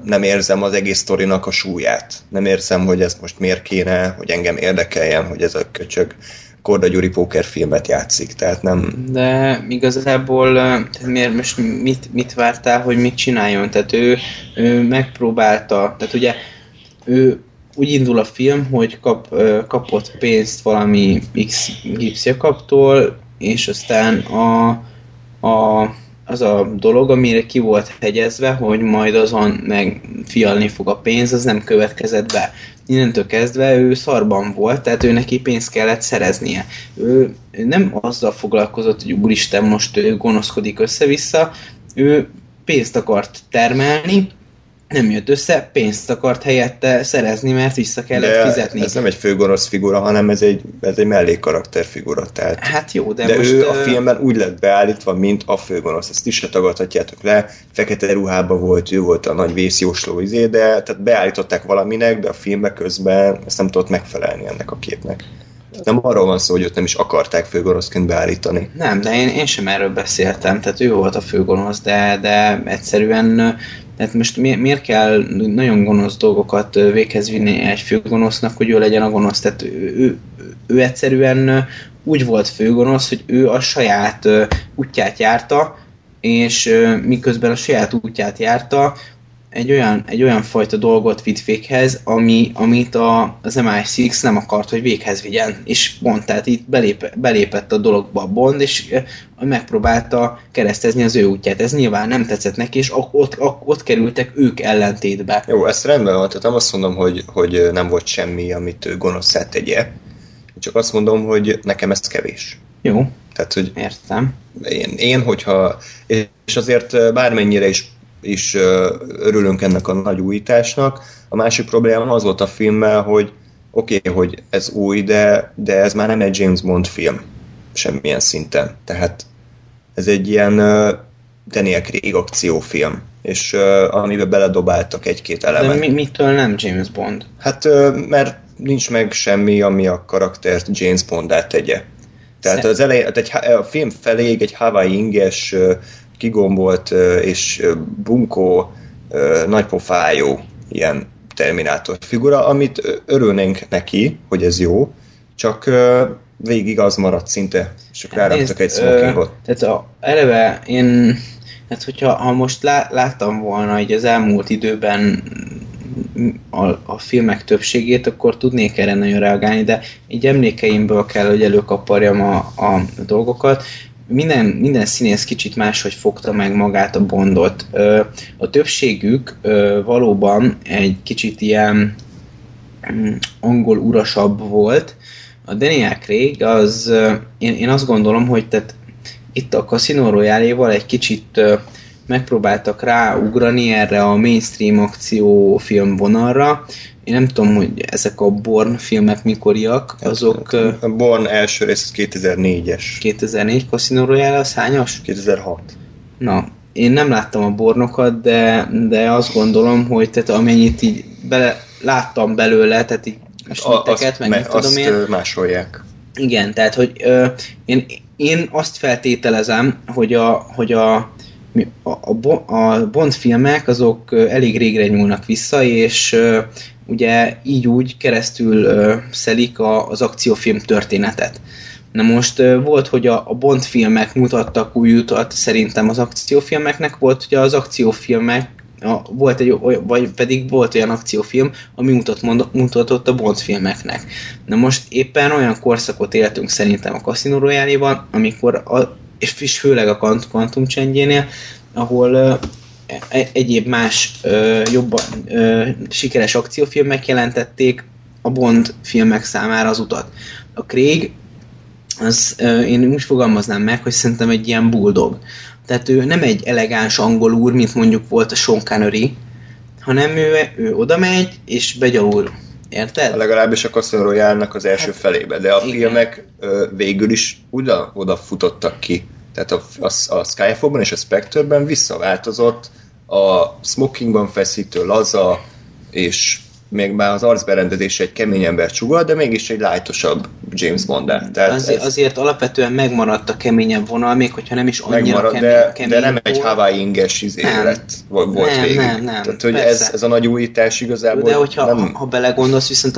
nem érzem az egész sztorinak a súlyát. Nem érzem, hogy ez most miért kéne, hogy engem érdekeljen, hogy ez a köcsög Korda Gyuri pókerfilmet játszik. Tehát nem... De igazából miért, most mit vártál, hogy mit csináljon? Tehát ő megpróbálta, tehát ugye ő úgy indul a film, hogy kapott pénzt valami X jakaptól, és aztán az a dolog, amire ki volt hegyezve, hogy majd azon meg fialni fog a pénz, az nem következett be. Innentől kezdve ő szarban volt, tehát ő neki pénzt kellett szereznie. Ő nem azzal foglalkozott, hogy úristen, most ő gonoszkodik össze-vissza, ő pénzt akart termelni, nem jött össze, pénzt akart helyette szerezni, mert vissza kellett fizetni. Ez nem egy főgonosz figura, hanem ez egy mellékkarakter figura. Tehát. Hát jó, de most... ő a filmben úgy lett beállítva, mint a főgonosz. Ezt is se tagadhatjátok le. Fekete ruhában volt, ő volt a nagy vészjósló izé, de tehát beállították valaminek, de a filmben közben ezt nem tudott megfelelni ennek a képnek. Nem arról van szó, hogy őt nem is akarták főgonoszként beállítani. Nem, de én sem erről beszéltem, tehát ő volt a főgonosz, de egyszerűen tehát most miért kell nagyon gonosz dolgokat véghez vinni egy főgonosznak, hogy ő legyen a gonosz? Tehát ő egyszerűen úgy volt főgonosz, hogy ő a saját útját járta, és miközben a saját útját járta, egy olyan fajta dolgot vitt véghez, amit az MI6 nem akart, hogy véghez vigyen. És Bond, tehát itt belépett a dologba a Bond, és megpróbálta keresztezni az ő útját. Ez nyilván nem tetszett neki, és ott kerültek ők ellentétbe. Jó, ezt rendben van, tehát nem azt mondom, hogy nem volt semmi, amit gonoszá tegye. Csak azt mondom, hogy nekem ez kevés. Jó, tehát, hogy értem. Én, hogyha... És azért bármennyire is örülünk ennek a nagy újításnak. A másik probléma az volt a filmmel, hogy oké, hogy ez új, de ez már nem egy James Bond film semmilyen szinten. Tehát ez egy ilyen Daniel Craig akciófilm, és amiben beledobáltak egy-két elemet. De mitől nem James Bond? Hát mert nincs meg semmi, ami a karaktert James Bondát tegye. Tehát az elején, a film feléig egy Hawaii-inges kigombolt és bunkó, nagypofájú ilyen terminátor figura, amit örülnénk neki, hogy ez jó, csak végig az maradt szinte, csak ráraktak egy smokingot. Tehát eleve én, hát hogyha most láttam volna így az elmúlt időben a filmek többségét, akkor tudnék erre nagyon reagálni, de így emlékeimből kell, hogy előkaparjam a dolgokat. Minden színész kicsit máshogy fogta meg magát a Bondot. A többségük valóban egy kicsit ilyen angol urasabb volt. A Daniel Craig az, én azt gondolom, hogy tehát itt a Casino Royale-val egy kicsit megpróbáltak ráugrani erre a mainstream akciófilm vonalra. Én nem tudom, hogy ezek a Bourne filmek mikoriak, azok... A Bourne első rész 2004-es. 2004, Casino Royale az hányas? 2006. Na, én nem láttam a Bourne-okat, de azt gondolom, hogy tehát amennyit így láttam belőle, tehát így snitteket, meg nem tudom én. Azt másolják. Igen, tehát, hogy én azt feltételezem, hogy a Bond filmek azok elég régre nyúlnak vissza, és ugye így-úgy keresztül szelik az akciófilm történetet. Na most volt, hogy a Bond filmek mutattak új utat szerintem az akciófilmeknek, volt ugye az akciófilmek, volt egy, vagy pedig volt olyan akciófilm, ami mutatott a Bond filmeknek. Na most éppen olyan korszakot éltünk szerintem a Casino Royale-ban, amikor és főleg a Quantum Change-nél, ahol egyéb más jobban sikeres akciófilmek jelentették a Bond filmek számára az utat. A Craig, az én úgy fogalmaznám meg, hogy szerintem egy ilyen bulldog. Tehát ő nem egy elegáns angol úr, mint mondjuk volt a Sean Connery, hanem ő oda megy és begyalul. Érted? Legalábbis a Casino Royale-nak az első felébe, de a igen. filmek végül is oda futottak ki. Tehát a Skyfall-ban és a Spectre-ben visszaváltozott a smokingban feszítő laza, és még már az arcberendezése egy kemény ember csugol, de mégis egy lightosabb James Bond-el. Tehát azért alapvetően megmaradt a keményebb vonal, még hogyha nem is annyira kemény de nem volt. Egy Hawaii inges élet volt végig. Nem, tehát, hogy ez a nagy újítás igazából. De hogyha nem... ha belegondolsz, viszont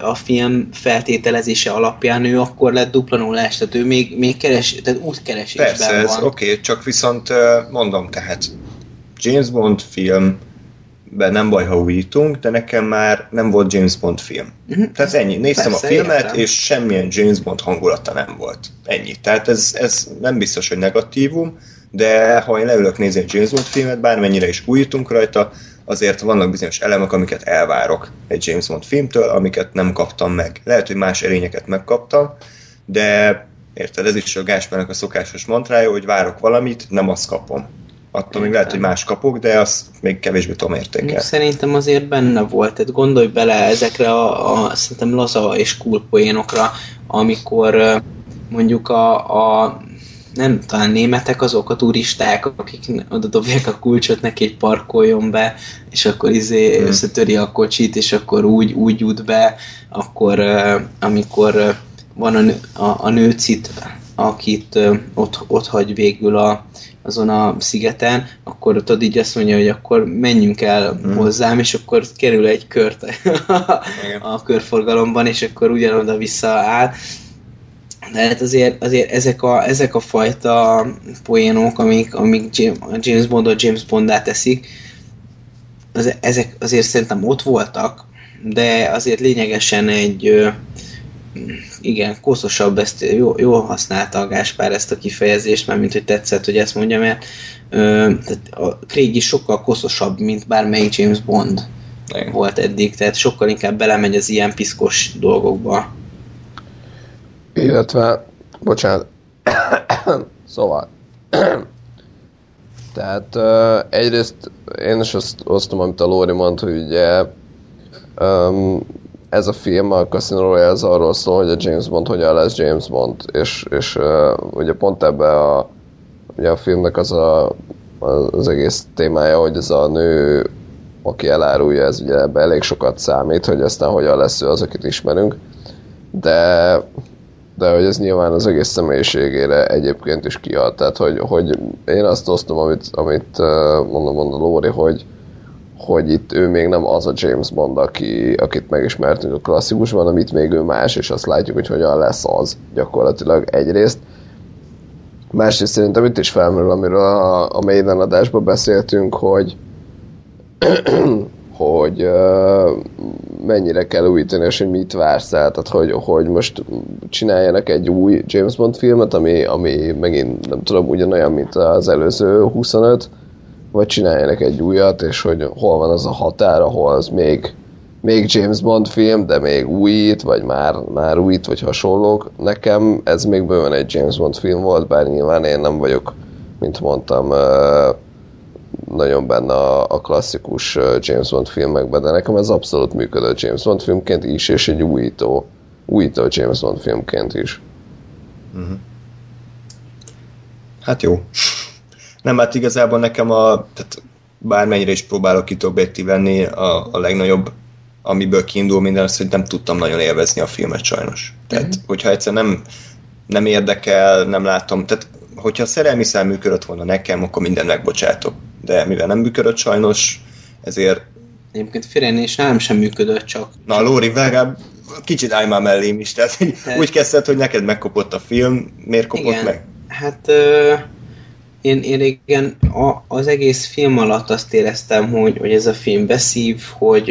a film feltételezése alapján ő akkor lett dupla nullás, tehát ő még útkeresésben van. Persze, ez oké, csak viszont mondom, tehát James Bond film be nem baj, ha újítunk, de nekem már nem volt James Bond film. Tehát ennyi. Néztem persze, a filmet, értem. És semmilyen James Bond hangulata nem volt. Ennyi. Tehát ez nem biztos, hogy negatívum, de ha én leülök nézni egy James Bond filmet, bármennyire is újítunk rajta, azért vannak bizonyos elemek, amiket elvárok egy James Bond filmtől, amiket nem kaptam meg. Lehet, hogy más erényeket megkaptam, de érted, ez is a Gáspárnak a szokásos mantrája, hogy várok valamit, nem azt kapom. Attól még lehet, hogy más kapok, de azt még kevésbé tudom értékelni. Szerintem azért benne volt, tehát gondolj bele ezekre a szerintem laza és cool poénokra, amikor mondjuk a nem talán németek azok a turisták, akik oda dobják a kulcsot, neki egy parkoljon be, és akkor összetöri a kocsit, és akkor úgy jut be, akkor amikor van a nőcit, akit ott hagy végül azon a szigeten, akkor ott így azt mondja, hogy akkor menjünk el hozzám, és akkor kerül egy kört a körforgalomban, és akkor ugyanoda visszaáll. De hát azért ezek a fajta poénok, amik James Bondot James Bondá teszik, ezek azért szerintem ott voltak, de azért lényegesen egy... Igen, koszosabb, ezt jól használta a Gáspár ezt a kifejezést, mert mint hogy tetszett, hogy ezt mondja, mert tehát a Craig is sokkal koszosabb, mint bármelyik James Bond volt eddig, tehát sokkal inkább belemegy az ilyen piszkos dolgokba. Illetve, bocsánat, szóval, tehát egyrészt én is azt osztom, amit a Lóri mond, hogy ugye ez a film, a Casino Royale, az arról szól, hogy a James Bond hogyan lesz James Bond, és ugye pont ebben ugye a filmnek az egész témája, hogy ez a nő, aki elárulja, ez ugye ebben elég sokat számít, hogy aztán hogyan lesz ő az, akit ismerünk, de hogy ez nyilván az egész személyiségére egyébként is kiad, tehát hogy én azt osztom, amit mondom a Lóri, hogy itt ő még nem az a James Bond, akit megismertünk a klasszikusban, hanem itt még ő más, és azt látjuk, hogy hogyan lesz az gyakorlatilag egyrészt. Másrészt szerintem itt is felmerül, amiről a Maiden adásban beszéltünk, hogy mennyire kell újítani, és hogy mit vársz el. Tehát, hogy most csináljanak egy új James Bond filmet, ami megint nem tudom, ugyanolyan, mint az előző 25, vagy csináljanak egy újat, és hogy hol van az a határ, ahol az még James Bond film, de még újít, vagy már újít, vagy hasonlók. Nekem ez még bőven egy James Bond film volt, bár nyilván én nem vagyok, mint mondtam, nagyon benne a klasszikus James Bond filmekben, de nekem ez abszolút működött James Bond filmként is, és egy újító James Bond filmként is. Hát jó. Nem, hát igazából nekem tehát bármennyire is próbálok itt objektív lenni, a legnagyobb amiből kiindul minden, az, hogy nem tudtam nagyon élvezni a filmet sajnos. Tehát, hogyha egyszer nem érdekel, nem látom, tehát hogyha a szerelmi szál működött volna nekem, akkor minden megbocsátok. De mivel nem működött sajnos, ezért... Egyébként félrené, és nálam sem működött, csak... Na, Lóri, legalább kicsit állj már mellém is, tehát úgy kezdted, hogy neked megkopott a film, miért kopott igen. meg? Hát... Én igen, az egész film alatt azt éreztem, hogy ez a film beszív, hogy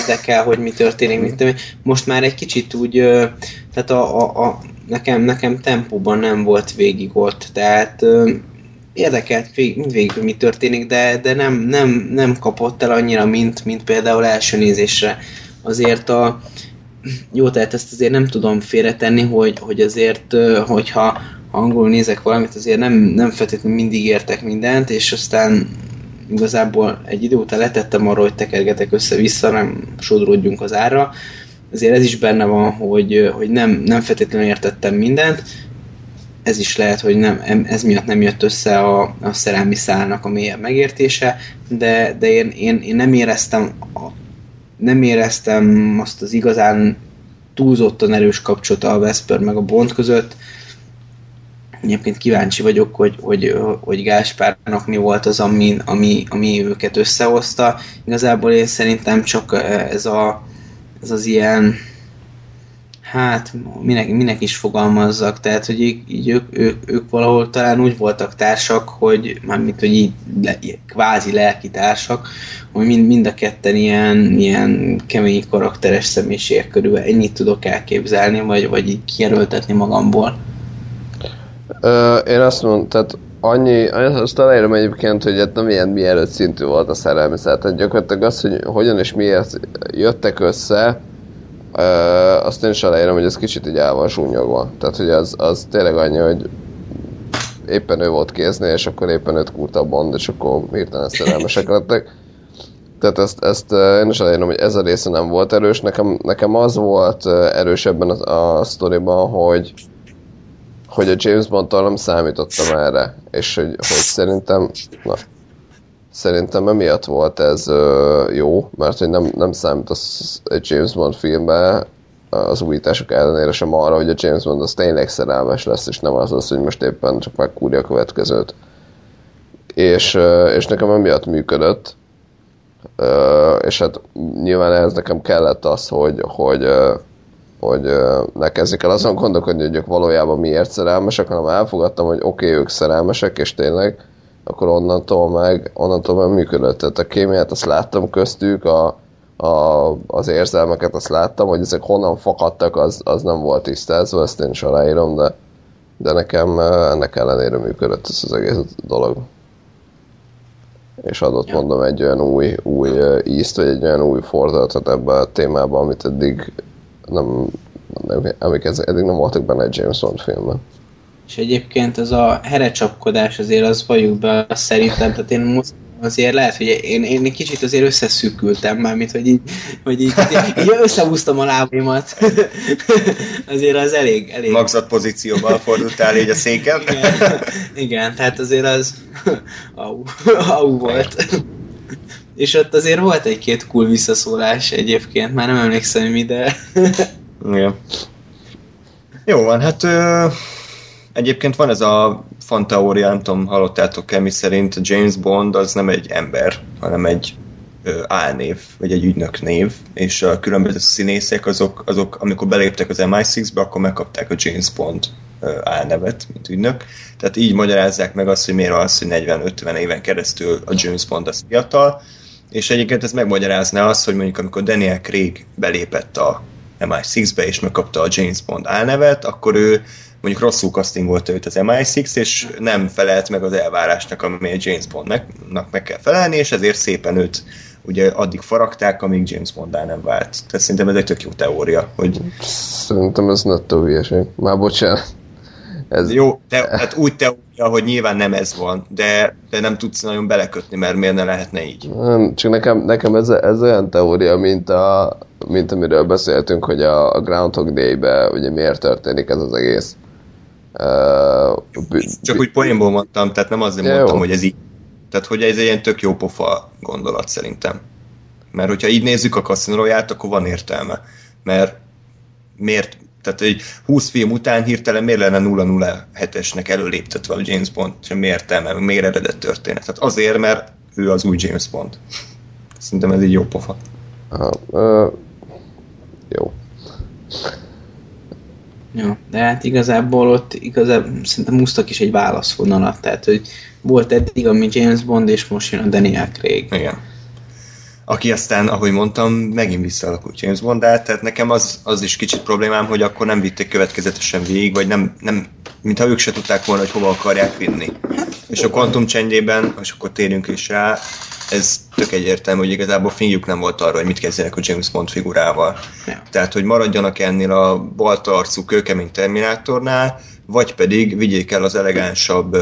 érdekel, hogy mi történik, most már egy kicsit úgy, tehát nekem tempóban nem volt végig ott, tehát érdekelt mindvégig, hogy mi történik, de nem kapott el annyira, mint például első nézésre. Azért jó, tehát ezt azért nem tudom félretenni, hogy azért, hogyha angolul nézek valamit, azért nem feltétlenül mindig értek mindent, és aztán igazából egy idő után letettem arra, hogy tekergetek össze-vissza, nem sodródjunk az árra. Azért ez is benne van, hogy nem feltétlenül értettem mindent. Ez is lehet, hogy ez miatt nem jött össze a szerelmi szálnak a mélyebb megértése, de én nem éreztem azt az igazán túlzottan erős kapcsolata a Vesper meg a Bond között. Egyébként kíváncsi vagyok, hogy Gáspárnak mi volt az, ami őket összehozta. Igazából én szerintem csak ez az ilyen, hát minek is fogalmazzak, tehát hogy így ők valahol talán úgy voltak társak, hogy mármint, hogy így kvázi lelki társak, hogy mind a ketten ilyen kemény karakteres személyiségek körülbelül ennyit tudok elképzelni, vagy így kijelöltetni magamból. Én azt mondom, tehát azt aláírom egyébként, hogy hát nem ilyen mielőtt szintű volt a szerelmi szál. Tehát gyakorlatilag az, hogy hogyan és miért jöttek össze, azt én is aláírom, hogy ez kicsit így el van zsúnyogva. Tehát, hogy az tényleg annyi, hogy éppen ő volt kéznél, és akkor éppen őt kúrta a Bond, és akkor hirtelen szerelmesek lettek. Tehát ezt én is aláírom, hogy ez a része nem volt erős. Nekem az volt erősebben a sztoriban, hogy a James Bond-tal nem számítottam erre, és hogy szerintem emiatt volt ez jó, mert hogy nem számítasz egy James Bond filmbe az újítások ellenére sem arra, hogy a James Bond az tényleg szerelmes lesz, és nem az lesz, hogy most éppen csak megkúrja a következőt. És nekem emiatt működött, és hát nyilván ehhez nekem kellett az, hogy ne kezdjük el azon gondolkodni, hogy ők valójában miért szerelmesek, hanem elfogadtam, hogy oké, ők szerelmesek, és tényleg, akkor onnantól meg működött. Tehát a kémiát azt láttam köztük, az érzelmeket azt láttam, hogy ezek honnan fakadtak, az nem volt tisztázva, ezt én is aláírom, de nekem ennek ellenére működött ez az egész dolog. És adott, mondom, egy olyan új ízt, vagy egy olyan új fordulatot ebben a témában, amit eddig eddig nem voltak benne egy James Bond filmben. És egyébként ez a herecsapkodás azért az valljuk be szerintem, tehát én most azért lehet, hogy én egy kicsit azért összeszűkültem már, mint hogy így összehúztam a lábaimat. Azért az elég. Magzat pozícióban fordultál így a széken. Igen, tehát azért az au volt. És ott azért volt egy-két cool visszaszólás egyébként, már nem emlékszem, hogy mi, de... Igen. Jó van, hát egyébként van ez a fanteória, nem tudom, hallottátok-e, mi szerint James Bond az nem egy ember, hanem egy álnév, vagy egy ügynök név, és a különböző színészek azok amikor beléptek az MI6-be, akkor megkapták a James Bond álnevet, mint ügynök. Tehát így magyarázzák meg azt, hogy miért az, hogy 40-50 éven keresztül a James Bond az fiatal, és egyébként ez megmagyarázná azt, hogy mondjuk amikor Daniel Craig belépett a MI6-be, és megkapta a James Bond álnevet, akkor ő mondjuk rosszul castingolta őt az MI6, és nem felelt meg az elvárásnak, ami a James Bondnak meg kell felelni, és ezért szépen őt ugye addig faragták, amíg James Bondá nem vált. Tehát szerintem ez egy tök jó teória, hogy... Szerintem ez nettó hülyeség. Már bocsánat. Ez... Jó, hát úgy teória, hogy nyilván nem ez van, de nem tudsz nagyon belekötni, mert miért ne lehetne így? Nem, csak nekem ez olyan teória, mint amiről beszéltünk, hogy a Groundhog Day-ben ugye miért történik ez az egész. Csak úgy poénból mondtam, tehát nem azért mondtam, hogy ez így. Tehát, hogy ez egy ilyen tök jó pofa gondolat szerintem. Mert hogyha így nézzük a Casino Royale-t, akkor van értelme. Mert miért, tehát egy 20 film után hirtelen miért lenne 007-esnek előléptetve a James Bond? Semmi értelme, miért eredett történet? Tehát azért, mert ő az új James Bond. Szerintem ez így jó pofa. Jó. Ja, de hát igazából ott szerintem húztak is egy válaszvonalat, tehát hogy volt eddig, ami James Bond, és most jön a Daniel Craig. Igen. Aki aztán, ahogy mondtam, megint visszaalakult James Bond-át, tehát nekem az is kicsit problémám, hogy akkor nem vitték következetesen végig, vagy nem mintha ők se tudták volna, hogy hova akarják vinni. És a Quantum csendjében, és akkor térjünk is rá, ez tök egyértelmű, hogy igazából fingjuk nem volt arra, hogy mit kezdjenek a James Bond figurával. Ja. Tehát, hogy maradjanak ennél a baltarcú, kőkemény Terminátornál, vagy pedig vigyék el az elegánsabb,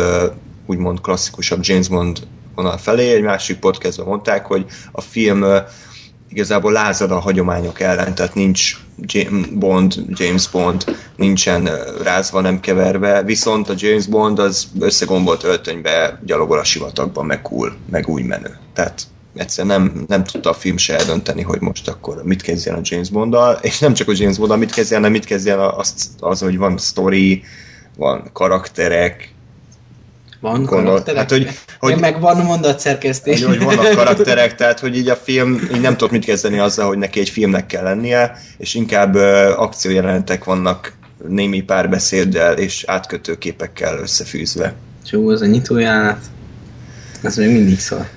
úgymond klasszikusabb James Bond vonal felé. Egy másik podcastban mondták, hogy a film igazából lázad a hagyományok ellen, tehát nincs James Bond nincsen rázva, nem keverve, viszont a James Bond az összegombolt öltönybe gyalogol a sivatagban, meg cool, meg úgy menő. Tehát egyszerűen nem tudta a film se eldönteni, hogy most akkor mit kezdjen a James Bonddal, és nem csak a James Bonddal mit kezdjen, hanem mit kezdjen az, hogy van sztori, van karakterek, van karakterek? Hát, hogy meg van mondatszerkesztés. Hogy vannak karakterek, tehát hogy így a film így nem tudott mit kezdeni azzal, hogy neki egy filmnek kell lennie, és inkább akciójelenetek vannak némi párbeszéddel és átkötő képekkel összefűzve. Jó, az a nyitójánat. Az még mindig szól.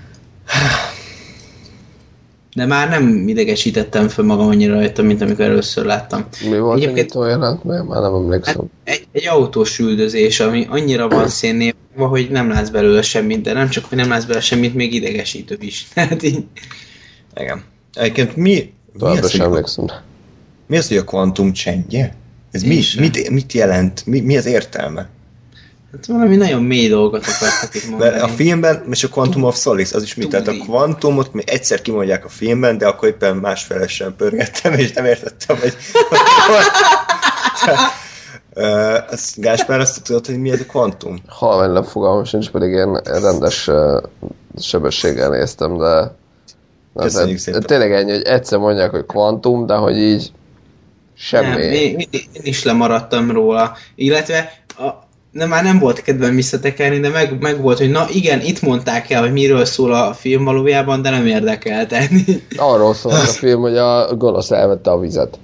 De már nem idegesítettem fel magam annyira rajta, mint amikor először láttam. Mi volt a nyitójánat? Már nem emlékszem. Hát egy autós üldözés, ami annyira van szénnél, hogy nem látsz belőle semmit, de nem csak, hogy nem látsz belőle semmit, még idegesítő is. Tehát így... Igen. Egyébként mi az, hogy a kvantum csendje? Ez mit jelent? Mi az értelme? Hát valami nagyon mély dolgot akartak itt mondani. Mert a filmben, és a Quantum of Solace, az is mit? Tehát a kvantumot még egyszer kimondják a filmben, de akkor éppen másfelesen pörgettem, és nem értettem, hogy... Gáspár, azt tudod, hogy mi ez a kvantum? Halványabb fogalmam sincs, pedig én rendes sebességgel néztem, de köszönjük szépen. Tényleg ennyi, hogy egyszer mondják, hogy kvantum, de hogy így semmi. Nem, én is lemaradtam róla, illetve már nem volt kedvem visszatekerni, de meg volt, hogy na igen, itt mondták el, hogy miről szól a film valójában, de nem érdekel tenni. Arról szól a film, hogy a gonosz elvette a vizet.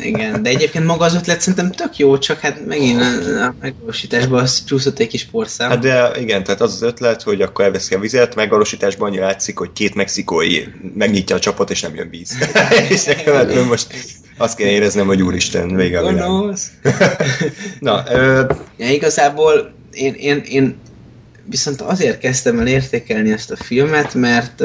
Igen, de egyébként maga az ötlet szerintem tök jó, csak hát megint a megvalósításban csúszott egy kis porszám. Hát de igen, tehát az ötlet, hogy akkor elveszi a vizet, megvalósításban annyira látszik, hogy két mexikói megnyitja a csapot, és nem jön víz. És nekem most azt kell éreznem, hogy úristen, vége a világ. Ja, igazából én viszont azért kezdtem el értékelni ezt a filmet, mert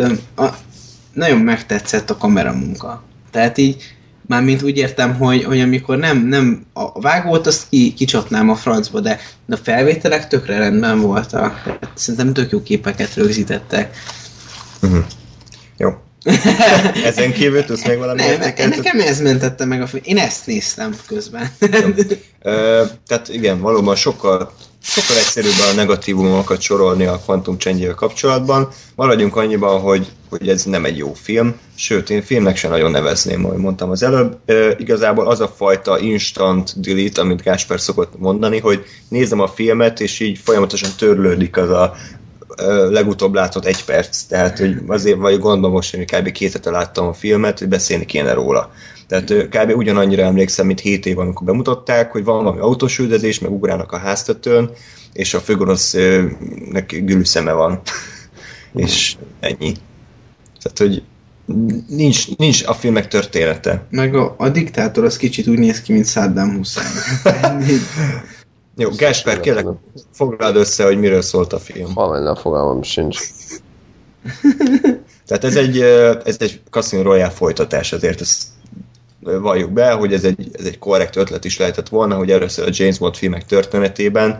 nagyon megtetszett a kameramunka. Tehát így mármint úgy értem, hogy amikor nem a vágót, azt kicsapnám a francba, de a felvételek tökre rendben voltak. Szerintem tök jó képeket rögzítettek. Jó. Ezen kívül tudsz még valami értéket? Nekem ez mentette meg a film. Én ezt néztem közben. Tehát igen, valóban sokkal egyszerűbb a negatívumokat sorolni a Quantum csendjével kapcsolatban. Maradjunk annyiban, hogy ez nem egy jó film, sőt, én filmnek sem nagyon nevezném, ahogy mondtam az előbb. Igazából az a fajta instant delete, amit Gáspár szokott mondani, hogy nézem a filmet, és így folyamatosan törlődik az a legutóbb látott 1 perc. Tehát, hogy azért vagy gondolom most, hogy kb. 2 hete láttam a filmet, hogy beszélni kéne róla. Tehát kb. Ugyanannyira emlékszem, mint 7 év, amikor bemutatták, hogy van valami autós üldözés, meg ugrálnak a háztetőn, és a főgonosznak gülüszeme van. És ennyi. Tehát, hogy nincs a filmek története. Meg a diktátor az kicsit úgy néz ki, mint Saddam Hussein. Jó, Gáspár, kérlek, foglald össze, hogy miről szólt a film. Halványabb fogalmam sincs. Tehát ez egy Casino Royale folytatás, azért ezt valljuk be, hogy ez egy korrekt ötlet is lehetett volna, hogy először a James Bond filmek történetében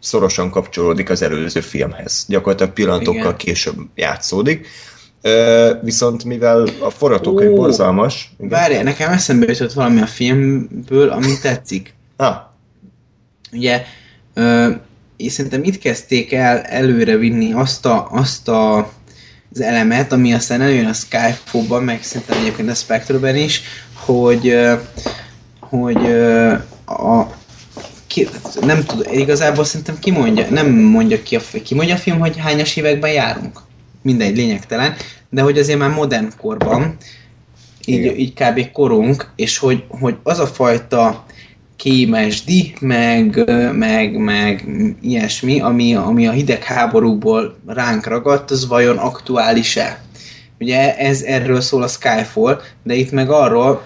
szorosan kapcsolódik az előző filmhez. Gyakorlatilag pillanatokkal később játszódik. Viszont mivel a forgatókönyv borzalmas... Várjál, nekem eszembe jutott valami a filmből, ami tetszik. Ugye, és szerintem itt kezdték el előre vinni azt a az elemet, ami aztán előjön a Skyfall-ban, meg szerintem egyébként a Spectre-ben is, hogy nem tudom, igazából szerintem ki mondja a film, hogy hányas években járunk. Mindegy, lényegtelen, de hogy azért már modern korban, így kb. Korunk, és hogy az a fajta kémesdi, meg ilyesmi, ami a hidegháborúból ránk ragadt, az vajon aktuális-e? Ugye erről szól a Skyfall, de itt meg arról,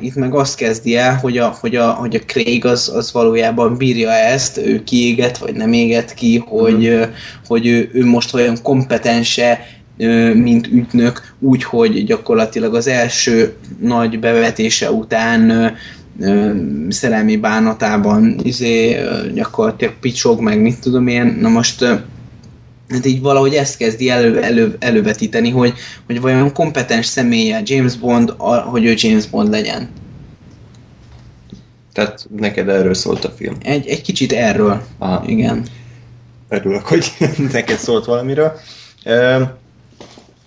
itt meg azt kezdi el, hogy a Craig az valójában bírja ezt, ő kiégett, vagy nem égett ki, hogy ő most olyan kompetense, mint ügynök, úgyhogy gyakorlatilag az első nagy bevetése után szerelmi bánatában gyakorlatilag picsog, meg mit tudom én, na most hát így valahogy ezt kezdi elővetíteni, hogy vajon kompetens személye James Bond, hogy ő James Bond legyen. Tehát neked erről szólt a film? Egy kicsit erről. Aha. Igen. Örülök, hogy neked szólt valamiről.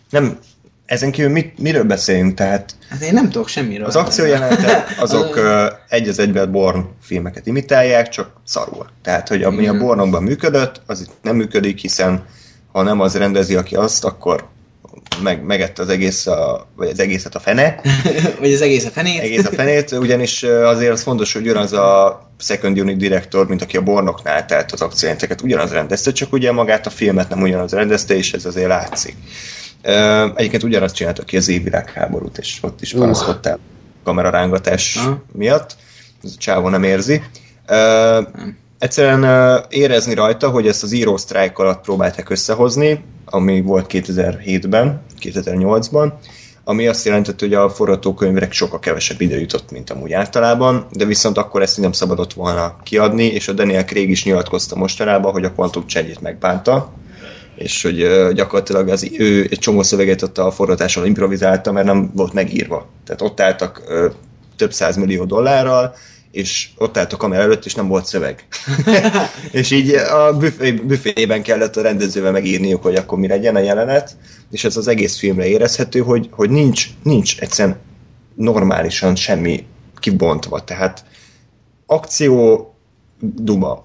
Nem, ezen kívül miről beszéljünk? Tehát hát én nem tudok semmiről. Az akciójelenetek azok egy az egyben Bourne filmeket imitálják, csak szarul. Tehát, hogy ami a Bourne-okban működött, az itt nem működik, hiszen ha nem az rendezi, aki azt, akkor megette az egészet a fene. Vagy az egész a fenét. Egész a fenét, ugyanis azért az fontos, hogy ugyanaz a second unit director, mint aki a Bourne-oknál, tehát az akciójeleneteket ugyanaz rendezte, csak ugye magát a filmet nem ugyanaz rendezte, és ez azért látszik. Egyébként ugyanazt csinálta ki az évvilágháborút, és ott is panaszkodtál kamerarángatás miatt. Ez a csávó nem érzi. Egyszerűen érezni rajta, hogy ezt az író sztrájk alatt próbálták összehozni, ami volt 2007-ben, 2008-ban, ami azt jelentett, hogy a forgatókönyvre sokkal kevesebb idő jutott, mint amúgy általában, de viszont akkor ezt nem szabadott volna kiadni, és a Daniel Craig is nyilatkozta mostanában, hogy a Quantum Change-et megbánta, és hogy gyakorlatilag az ő egy csomó szöveget ott a forgatáson improvizálta, mert nem volt megírva. Tehát ott álltak több százmillió dollárral, és ott állt a kamera előtt, és nem volt szöveg. És így a büfében kellett a rendezővel megírniuk, hogy akkor mi legyen a jelenet, és ez az egész filmre érezhető, hogy nincs egyszerűen normálisan semmi kibontva. Tehát akció, duma,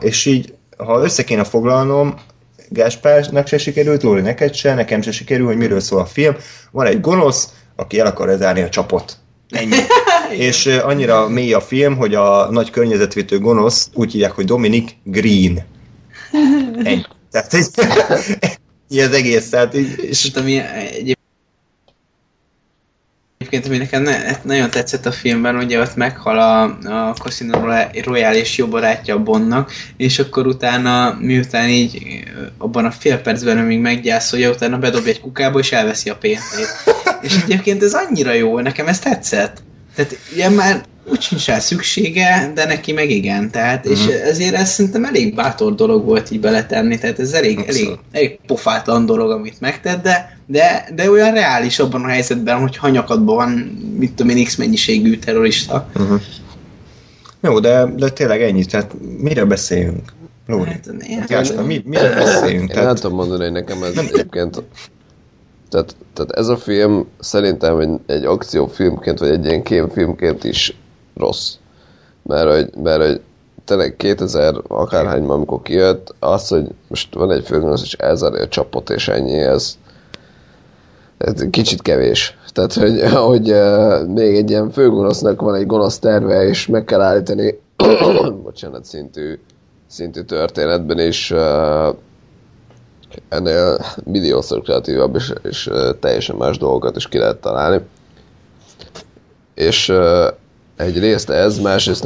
és így, ha össze kéne foglalnom, Gáspárnak se sikerült, Lóri neked se, nekem se sikerül, hogy miről szól a film. Van egy gonosz, aki el akarja zárni a csapot. Ennyi. És annyira mély a film, hogy a nagy környezetvédő gonosz úgy hívják, hogy Dominic Green. Ennyi. Tehát ilyen az egész. Tehát, és ami egyébként, ami nekem nagyon tetszett a filmben, ugye ott meghal a Casino Royale és jó barátja a Bondnak, és akkor utána, miután így abban a fél percben, amíg meggyászolja, utána bedobja egy kukába, és elveszi a pénzét. És egyébként ez annyira jó, nekem ez tetszett. Tehát ilyen már úgy sincs rá szüksége, de neki meg igen. Tehát, és ezért ez szerintem elég bátor dolog volt így beletenni, tehát ez elég pofátlan dolog, amit megtett, de olyan reális abban a helyzetben, hogy hanyakadban van, mit tudom én, X mennyiségű terrorista. Jó, de tényleg ennyi, tehát mire beszéljünk? Lóri, mire beszéljünk? Én nem tudom mondani, hogy nekem ez egyébként... Tehát ez a film szerintem egy akciófilmként, vagy egy ilyen kémfilmként is rossz. Mert hogy tényleg 2000 akárhányban, amikor kijött, az, hogy most van egy főgonosz, és elzárja a csapot, és ennyi, ez kicsit kevés. Tehát, hogy még egy ilyen főgonosznak van egy gonosz terve, és meg kell állítani bocsánat, szintű történetben is... ennél milliószor kreatívabb és teljesen más dolgokat is ki lehet találni. És egyrészt ez, másrészt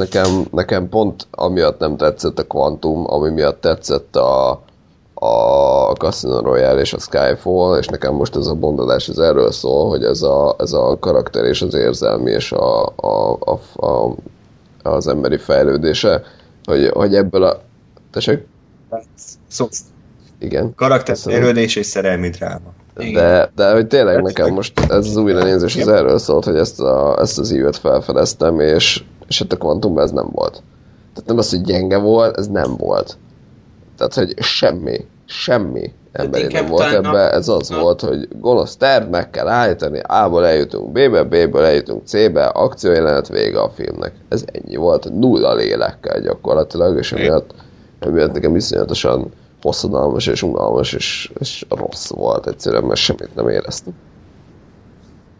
nekem pont amiatt nem tetszett a Quantum, ami miatt tetszett a Casino Royale és a Skyfall, és nekem most ez a bondadás ez erről szól, hogy ez a karakter és az érzelmi és az emberi fejlődése, hogy ebből a... Tessék? Igen. Karakterfejlődés és szerelmi dráma. De hogy tényleg nekem most ez az újranézés az erről szólt, hogy ezt az ívet felfedeztem, és hát a Quantumban ez nem volt. Tehát nem az, hogy gyenge volt, ez nem volt. Tehát, hogy semmi. emberi nem volt ebben, ez az volt, hogy gonosz terv, meg kell állítani, A-ból eljutunk B-be, B-ből eljutunk C-be, akciójelenet, vége a filmnek. Ez ennyi volt, nulla lélekkel gyakorlatilag, és emiatt nekem iszonyatosan hosszadalmas és unalmas, és rossz volt egyszerűen, mert semmit nem éreztem.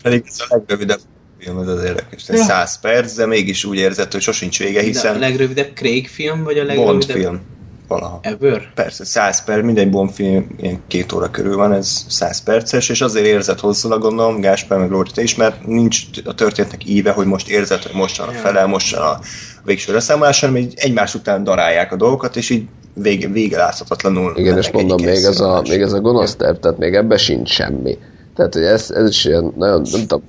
Pedig ez a legrövidebb film, az az érdekes, 100 perc, de mégis úgy érzett, hogy sosincs vége, hiszen... De a legrövidebb Craig film, vagy a legrövidebb... Bond film. Valaha. Ever? Persze, 100 perc, mindegy Bond film ilyen 2 óra körül van, ez 100 perces, és azért érzett hosszúlag, gondolom, Gáspár meg Lóri, te is, mert nincs a történetnek íve, hogy most érzett, hogy mostan a felel, mostan a végső leszámolás, hanem így egymás után darálják a dolgokat, és így vége láthatatlanul. Igen, és mondom, még ez a gonosz terv, tehát még ebben sincs semmi. Tehát, hogy ez is ilyen nagyon, nem tudom,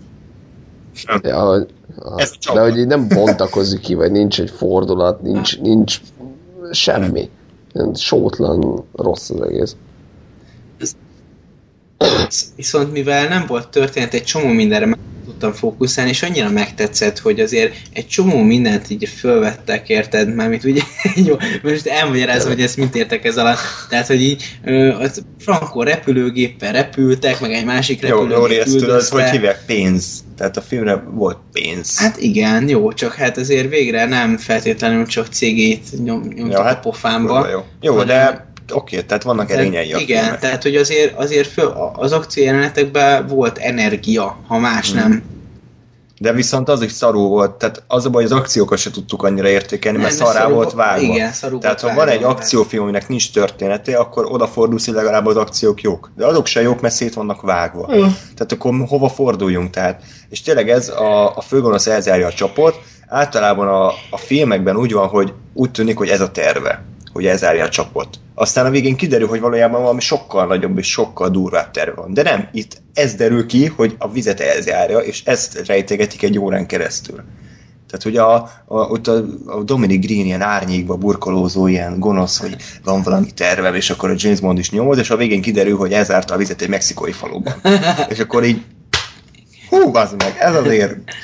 de hogy így nem bontakozik ki, vagy nincs egy fordulat, nincs semmi. Ilyen sótlan, rossz az egész. Viszont mivel nem volt történet, egy csomó mindenre meg tudtam fókuszálni, és annyira megtetszett, hogy azért egy csomó mindent így fölvettek, érted? Mármint ugye, jó, most elmagyarázom, hogy ezt mit értek ez alatt. Tehát, hogy így Franco repülőgéppel repültek, meg egy másik repülőgép üldözte. Hogy hívják? Pénz. Tehát a filmre volt pénz. Hát igen, jó, csak hát azért végre nem feltétlenül csak cégét nyomtak a pofámba. Jó, de... Oké, tehát vannak erényei a igen, filmek. Tehát hogy azért föl, az akciójelenetekben volt energia, ha más nem. De viszont az is szarú volt, tehát az a baj, az akciókat se tudtuk annyira értékelni, mert szarrá volt vágva. Igen, tehát ha van egy akciófilm, aminek nincs története, akkor odafordulsz, hogy legalább az akciók jók. De azok se jók, mert szét vannak vágva. Tehát akkor hova forduljunk? Tehát? És tényleg ez a főgonosz elzárja a csoport. Általában a filmekben úgy van, hogy úgy tűnik, hogy ez a terve, hogy elzárja a csapot. Aztán a végén kiderül, hogy valójában valami sokkal nagyobb és sokkal durvább terv van. De nem, itt ez derül ki, hogy a vizet elzárja, és ezt rejtegetik egy órán keresztül. Tehát, hogy ott a Dominic Green ilyen árnyékba burkolózó, ilyen gonosz, hogy van valami tervem, és akkor a James Bond is nyomoz, és a végén kiderül, hogy elzárta a vizet egy mexikói faluban. És akkor így hú, az meg,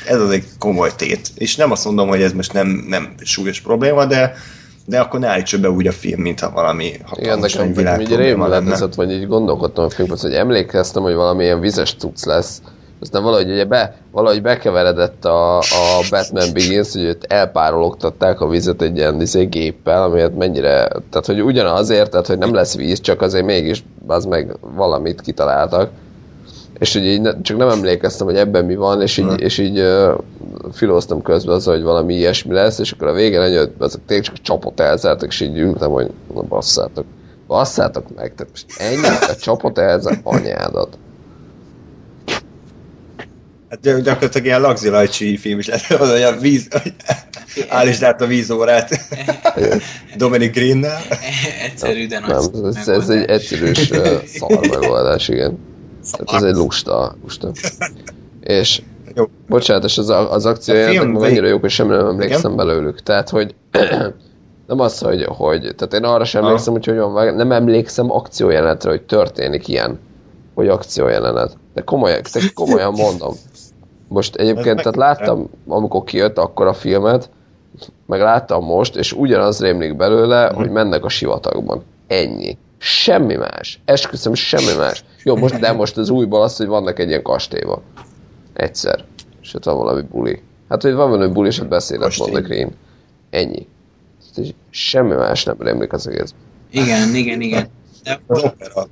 ez azért komoly tét. És nem azt mondom, hogy ez most nem súlyos probléma, de akkor ne állítsa be úgy a film, mintha valami hatalmas világprobléma lenne. Igen, nekem vagy így gondolkodtam a filmben, hogy emlékeztem, hogy valami ilyen vizes cucc lesz. Aztán valahogy, ugye valahogy bekeveredett a Batman Begins, hogy őt elpárologtatták a vizet egy ilyen géppel, amiért mennyire... Tehát, hogy ugyanazért, tehát, hogy nem lesz víz, csak azért mégis az meg valamit kitaláltak. És hogy így csak nem emlékeztem, hogy ebben mi van, és így filóztam közben az, hogy valami ilyesmi lesz, és akkor a végén eljött, azok tényleg csak a csapot elzártak, és így ültem, hogy na basszátok. Basszátok meg, tehát most ennyit a csapot elzárt anyádat. Hát gyakorlatilag ilyen Lagzi Lajcsi film is lett, hogy a víz... Állítsd át a vízórát Dominic Greennel. Egyszerű, de nagy megoldás. Ez egy egyszerűs szar megoldás, igen. Hát ez egy lusta. És jó. Bocsánat, és az akciójának mennyire jók, hogy semmire nem emlékszem belőlük. Tehát, hogy nem az, hogy tehát én arra sem emlékszem, hogy van, nem emlékszem akciójelenetre, hogy történik ilyen, hogy akciójelenet. De komolyan mondom. Most egyébként, tehát láttam, amikor kijött akkor a filmet, meg láttam most, és ugyanaz rémlik belőle, hogy mennek a sivatagban. Ennyi. Semmi más. Esküszöm, semmi más. Jó, most az újból az, hogy vannak egy ilyen kastélyban. Egyszer. És ott van valami buli. Hát, hogy van valami buli, és ott beszélek mondok én. Ennyi. Semmi más nem rémlik az egész. Igen.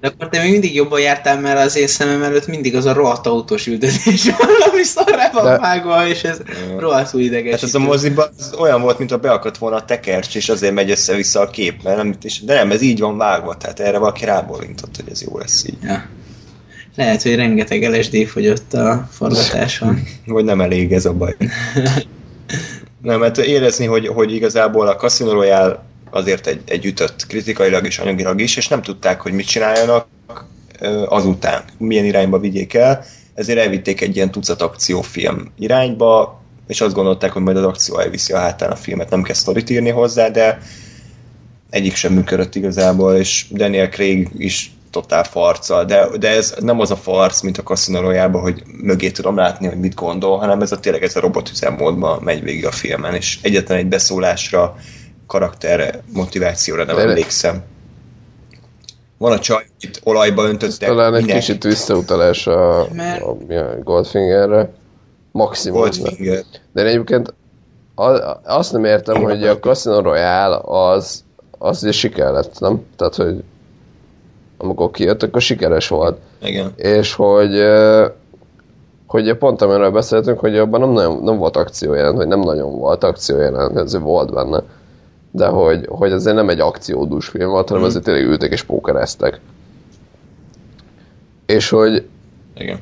De akkor te még mindig jobban jártál, mert az én szemem előtt mindig az a rohadt autós üldözés valami szarrá van vágva, és ez rohadtul idegesítő. Hát az a moziban olyan volt, mintha beakadt volna a tekercs, és azért megy össze-vissza a kép, mert nem, ez így van vágva, tehát erre valaki rábólintott, hogy ez jó lesz így. Ja. Lehet, hogy rengeteg LSD fogyott a forgatáson. Vagy nem elég, ez a baj. Nem, mert érezni, hogy igazából a Casino Royale azért egy ütött kritikailag és anyagilag is, és nem tudták, hogy mit csináljanak azután, milyen irányba vigyék el, ezért elvitték egy ilyen tucat akciófilm irányba, és azt gondolták, hogy majd az akció elviszi a hátán a filmet, nem kell sztorit írni hozzá, de egyik sem működött igazából, és Daniel Craig is totál farccal, de ez nem az a farc, mint a Casino Royale-ban, hogy mögé tudom látni, hogy mit gondol, hanem ez tényleg ez a robotüzemmódban megy végig a filmen, és egyetlen egy beszólásra, karakterre, motivációra nem emlékszem. Van a csaj, itt olajba öntött, de talán egy kicsit visszautalás a Goldfingerre. Maximum. Goldfinger. De egyébként azt nem értem, hogy a Casino Royale az ugye siker lett, nem? Tehát, hogy amikor kijött, akkor sikeres volt. Igen. És hogy pont amiről beszéltünk, hogy abban nem volt akciójelent, vagy nem nagyon volt akciójelent, ez volt benne. De hogy azért nem egy akciódús film volt, hanem azért tényleg ültek és pókereztek. És hogy... Igen.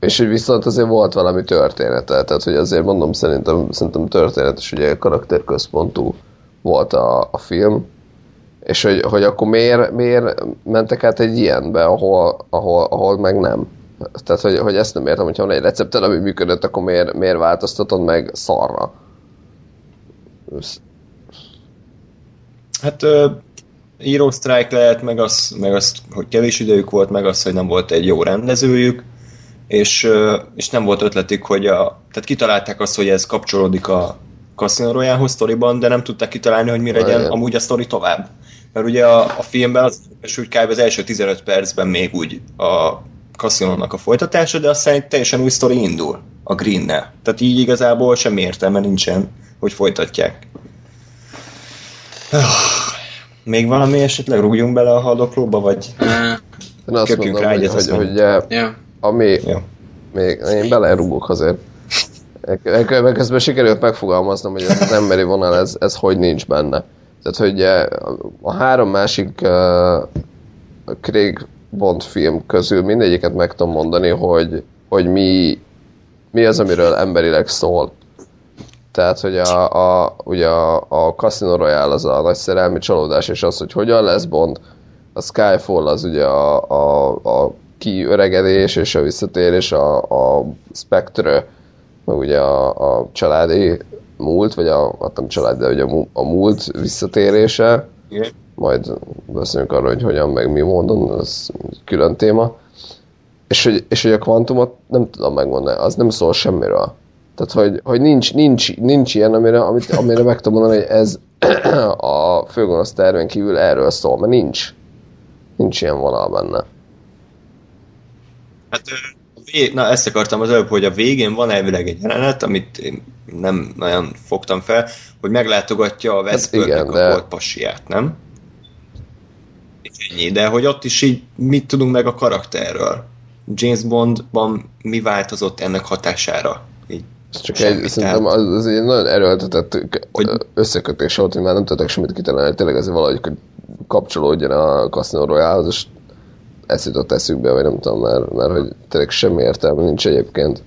És hogy viszont azért volt valami története, tehát hogy azért mondom, szerintem történetes, ugye karakterközpontú volt a film, és hogy akkor miért mentek át egy ilyenbe, ahol meg nem. Tehát, hogy ezt nem értem, hogyha van egy recepted, ami működött, akkor miért változtatod meg szarra? Hát író sztrájk lehet, meg azt, hogy kevés idejük volt, meg az, hogy nem volt egy jó rendezőjük, és nem volt ötletük, hogy tehát kitalálták azt, hogy ez kapcsolódik a Casino Royale-hoz sztoriban, de nem tudták kitalálni, hogy mi legyen amúgy a sztori tovább. Mert ugye a filmben és úgy kb. Az első 15 percben még úgy a kaszinónak a folytatása, de aztán egy teljesen új sztori indul a Green-nel. Tehát így igazából semmi értelme nincsen, hogy folytatják. Még valami esetleg rúgjunk bele a haldoklóba, vagy köpjünk rá egyet? Még én belerúgok azért. Közben sikerült megfogalmaznom, hogy az emberi vonal, ez hogy nincs benne. Tehát, hogy a három másik Craig Bond film közül mindegyiket meg tudom mondani, hogy mi az, amiről emberileg szól. Tehát, hogy ugye a Casino Royale az a nagy szerelmi csalódás, és az, hogy hogyan lesz Bond. A Skyfall az ugye a kiöregedés és a visszatérés, a Spectre, meg ugye a családi múlt, vagy a múlt visszatérése. Igen. Majd beszélünk arról, hogy hogyan, meg mi módon, ez külön téma. És hogy a kvantumot nem tudom megmondani, az nem szól semmiről. Tehát, hogy nincs ilyen, amire meg tudom mondani, hogy ez a főgonosz tervén kívül erről szól, mert nincs ilyen vonal benne. Hát, ezt akartam az előbb, hogy a végén van elvileg egy jelenet, amit én nem nagyon fogtam fel, hogy meglátogatja a Westworldnek a volt pasiát, nem? Ennyi, de hogy ott is így mit tudunk meg a karakterről? James Bondban mi változott ennek hatására? Ez csak szerintem az egy nagyon erőltetett összekötés volt, hogy már nem tudtak semmit kitalálni, tényleg azért valahogy kapcsolódjon a Casino Royale-hoz, és ezt jutott eszükbe, vagy nem tudom, mert hogy tényleg semmi értelme nincs egyébként.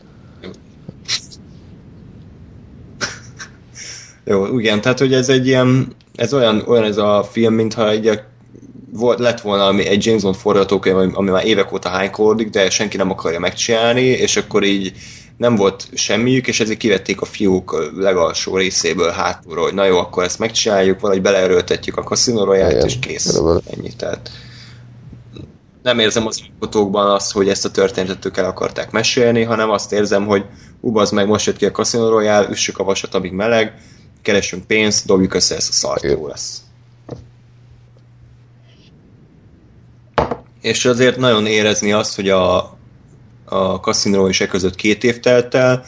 Jó, igen, tehát hogy ez egy ilyen, ez olyan ez a film, mintha lett volna egy James Bond forgatókönyv, ami már évek óta hánykódik, de senki nem akarja megcsinálni, és akkor így nem volt semmiük, és ezért kivették a fiúk legalsó részéből hátulról, hogy na jó, akkor ezt megcsináljuk, valahogy beleerőltetjük a Casino Royale-t, és kész. Ennyi, tehát nem érzem az fotókban azt, hogy ezt a történetet el akarták mesélni, hanem azt érzem, hogy bazd meg, most jött ki a Casino Royale, üssük a vasat, amíg meleg, keresünk pénzt, dobjuk össze ezt a szart, jó lesz. És azért nagyon érezni azt, hogy a Casino is között 2 év telt el,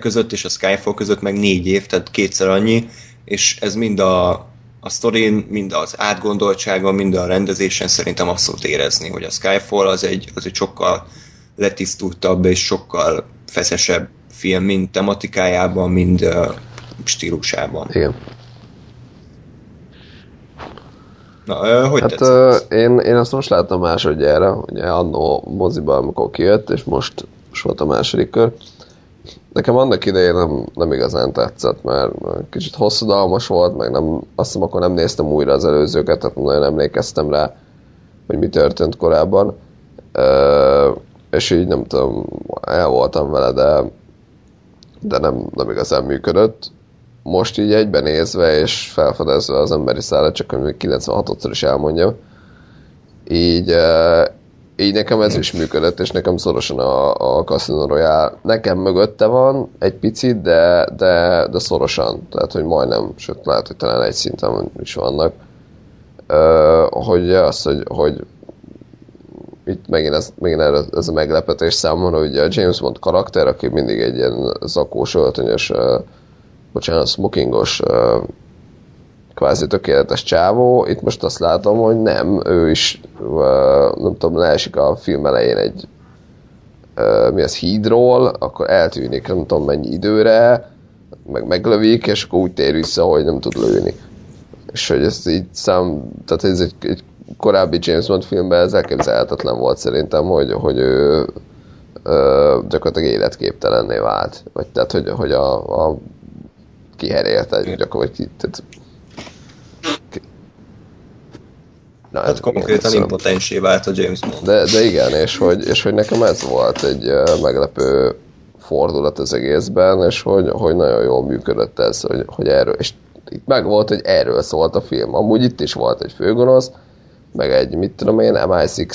között és a Skyfall között meg 4 év, tehát 2-szer annyi, és ez mind a sztorin, mind az átgondoltságon, mind a rendezésen szerintem abszolút érezni, hogy a Skyfall az egy sokkal letisztultabb és sokkal feszesebb film, mind tematikájában, mind stílusában. Igen. Na, hogy hát én azt most láttam másodjára, ugye annó moziba, amikor kijött, és most volt a második kör. Nekem annak idején nem igazán tetszett, mert kicsit hosszadalmas volt, meg nem, azt hiszem, akkor nem néztem újra az előzőket, tehát nagyon emlékeztem rá, hogy mi történt korábban. És így nem tudom, el voltam vele, de nem igazán működött. Most így egybenézve és felfedezve az emberi szállat, csak hogy 96-szor is elmondjam, így nekem ez is működött, és nekem szorosan a Casino Royale nekem mögötte van egy picit, de szorosan, tehát hogy majdnem, sőt lehet, hogy talán egy szinten is vannak. hogy az, hogy itt megint ez a meglepetés számomra, hogy a James Bond karakter, aki mindig egy ilyen zakós, öltönyös, smokingos, kvázi tökéletes csávó, itt most azt látom, hogy nem, ő is, nem tudom, leesik a film elején egy hídról, akkor eltűnik nem tudom mennyi időre, meglövik, és akkor úgy tér vissza, hogy nem tud lőni. És hogy ez így tehát ez egy korábbi James Bond filmben ez elképzelhetetlen volt szerintem, hogy ő gyakorlatilag életképtelenné vált. Vagy tehát, hogy a kiherélte gyakorlatilag. Tehát konkrétan impotensé vált a James Bond. De igen, és hogy nekem ez volt egy meglepő fordulat az egészben, és hogy nagyon jól működött ez, hogy erről, és itt meg volt, hogy erről szólt a film. Amúgy itt is volt egy főgonosz, meg egy, mit tudom én, MI6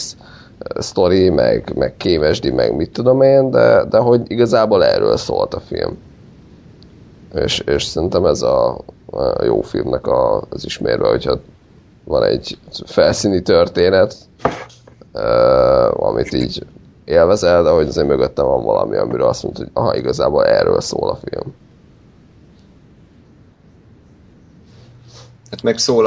sztori, meg kémesdi, meg mit tudom én, de hogy igazából erről szólt a film. És szerintem ez a jó filmnek az ismérve, hogyha van egy felszíni történet, amit így élvezel, de hogy azért mögöttem van valami, amiről azt mondta, hogy aha, igazából erről szól a film. Hát meg szól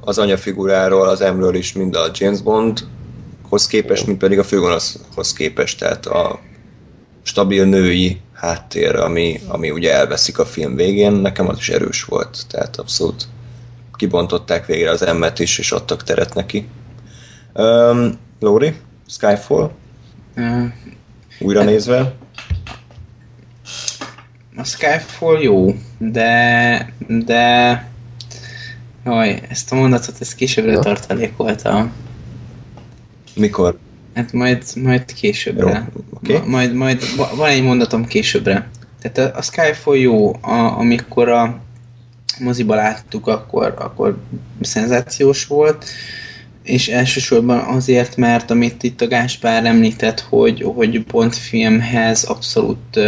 az anyafiguráról, az M-ről is, mind a James Bondhoz képest, mint pedig a főgonoszhoz képest, tehát a stabil női háttér, ami ugye elveszik a film végén, nekem az is erős volt, tehát abszolút kibontották végre az M-et is, és adtak teret neki. Lóri, Skyfall? Újra nézve? A Skyfall jó, de jaj, ezt a mondatot későbbre tartalékoltam. Mikor? Hát majd későbbre. Jó, okay. Majd van egy mondatom későbbre. Tehát a Skyfall jó, amikor a moziba láttuk, akkor szenzációs volt, és elsősorban azért, mert amit itt a Gáspár említett, hogy Bond filmhez abszolút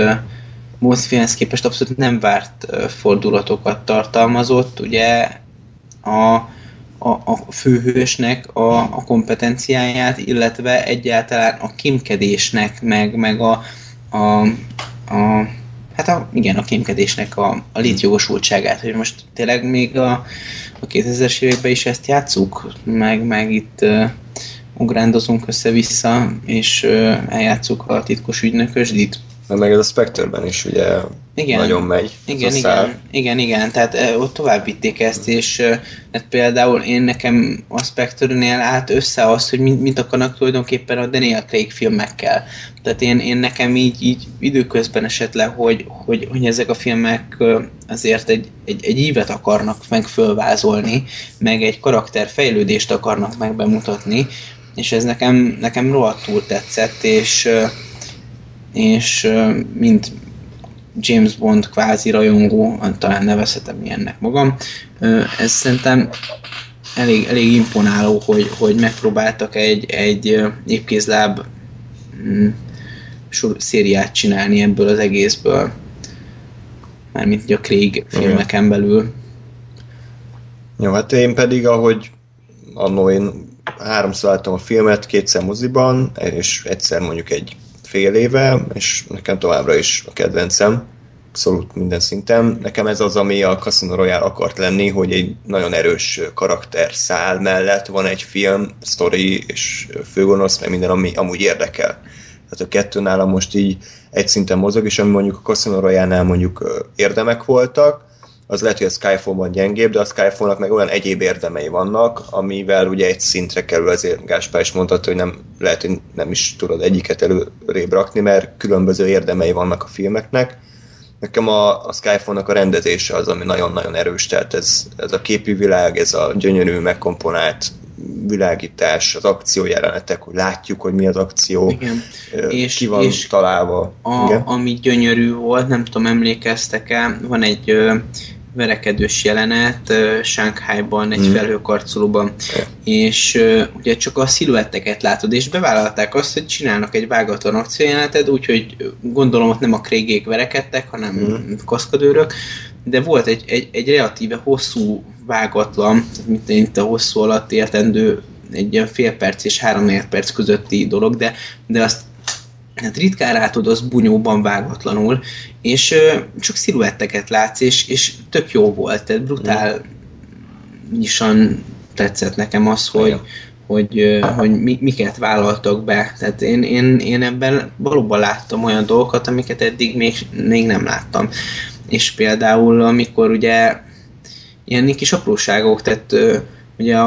Bond filmhez képest abszolút nem várt fordulatokat tartalmazott, ugye a főhősnek a kompetenciáját, illetve egyáltalán a kémkedésnek, meg a kémkedésnek a létjogosultságát, hogy most tényleg még a 2000-es években is ezt játsszuk, meg itt ugrándozunk össze-vissza, és eljátsszuk a titkos ügynökösdit. Meg ez a Spectre-ben is ugye igen, nagyon megy. Igen, tehát ott tovább vitték ezt, és például nekem a Spectre-nél állt össze az, hogy mit akarnak tulajdonképpen a Daniel Craig filmekkel. Tehát én nekem így időközben esett le, hogy ezek a filmek azért egy ívet akarnak meg fölvázolni, meg egy karakterfejlődést akarnak meg bemutatni, és ez nekem rohadtul tetszett, és mint James Bond kvázi rajongó, talán nevezhetem ilyennek magam, ez szerintem elég imponáló, hogy megpróbáltak egy épkézláb szériát csinálni ebből az egészből, mármint a Craig filmeken belül. Jó, hát én pedig, ahogy anno én háromszor láttam a filmet, kétszer moziban, és egyszer mondjuk egy fél éve, és nekem továbbra is a kedvencem, abszolút minden szinten. Nekem ez az, ami a Casino Royale akart lenni, hogy egy nagyon erős karakterszál mellett van egy film, sztori és főgonosz, meg minden, ami amúgy érdekel. Tehát a kettő nálam most így egy szinten mozog, és ami mondjuk a Casino Royale-nál mondjuk érdemek voltak, az lehet, hogy a Skyfall-ban gyengébb, de a Skyfall-nak meg olyan egyéb érdemei vannak, amivel ugye egy szintre kerül, azért Gáspár is mondhatta, hogy nem, lehet, hogy nem is tudod egyiket előrébb rakni, mert különböző érdemei vannak a filmeknek. Nekem a Skyfall-nak a rendezése az, ami nagyon-nagyon erős, tehát ez a képi világ, ez a gyönyörű, megkomponált világítás, az akciójelenetek, hogy látjuk, hogy mi az akció, igen. Ki van és találva. Ami gyönyörű volt, nem tudom, emlékeztek-e, van egy verekedős jelenet Shanghai-ban, egy felhőkarcolóban, és ugye csak a sziluetteket látod, és bevállalták azt, hogy csinálnak egy vágatlan akciójelenetet, úgyhogy gondolom ott nem a krégék verekedtek, hanem kaszkadőrök, de volt egy relatíve hosszú vágatlan, mint itt a hosszú alatt értendő egy ilyen fél perc és 3-4 perc közötti dolog, de azt hát ritkán látod, az bunyóban vágatlanul, és csak sziluetteket látsz, és tök jó volt, tehát brutálisan tetszett nekem az, hogy miket vállaltak be. Tehát én ebben valóban láttam olyan dolgokat, amiket eddig még nem láttam. És például, amikor ugye ilyen kis apróságok, tehát ugye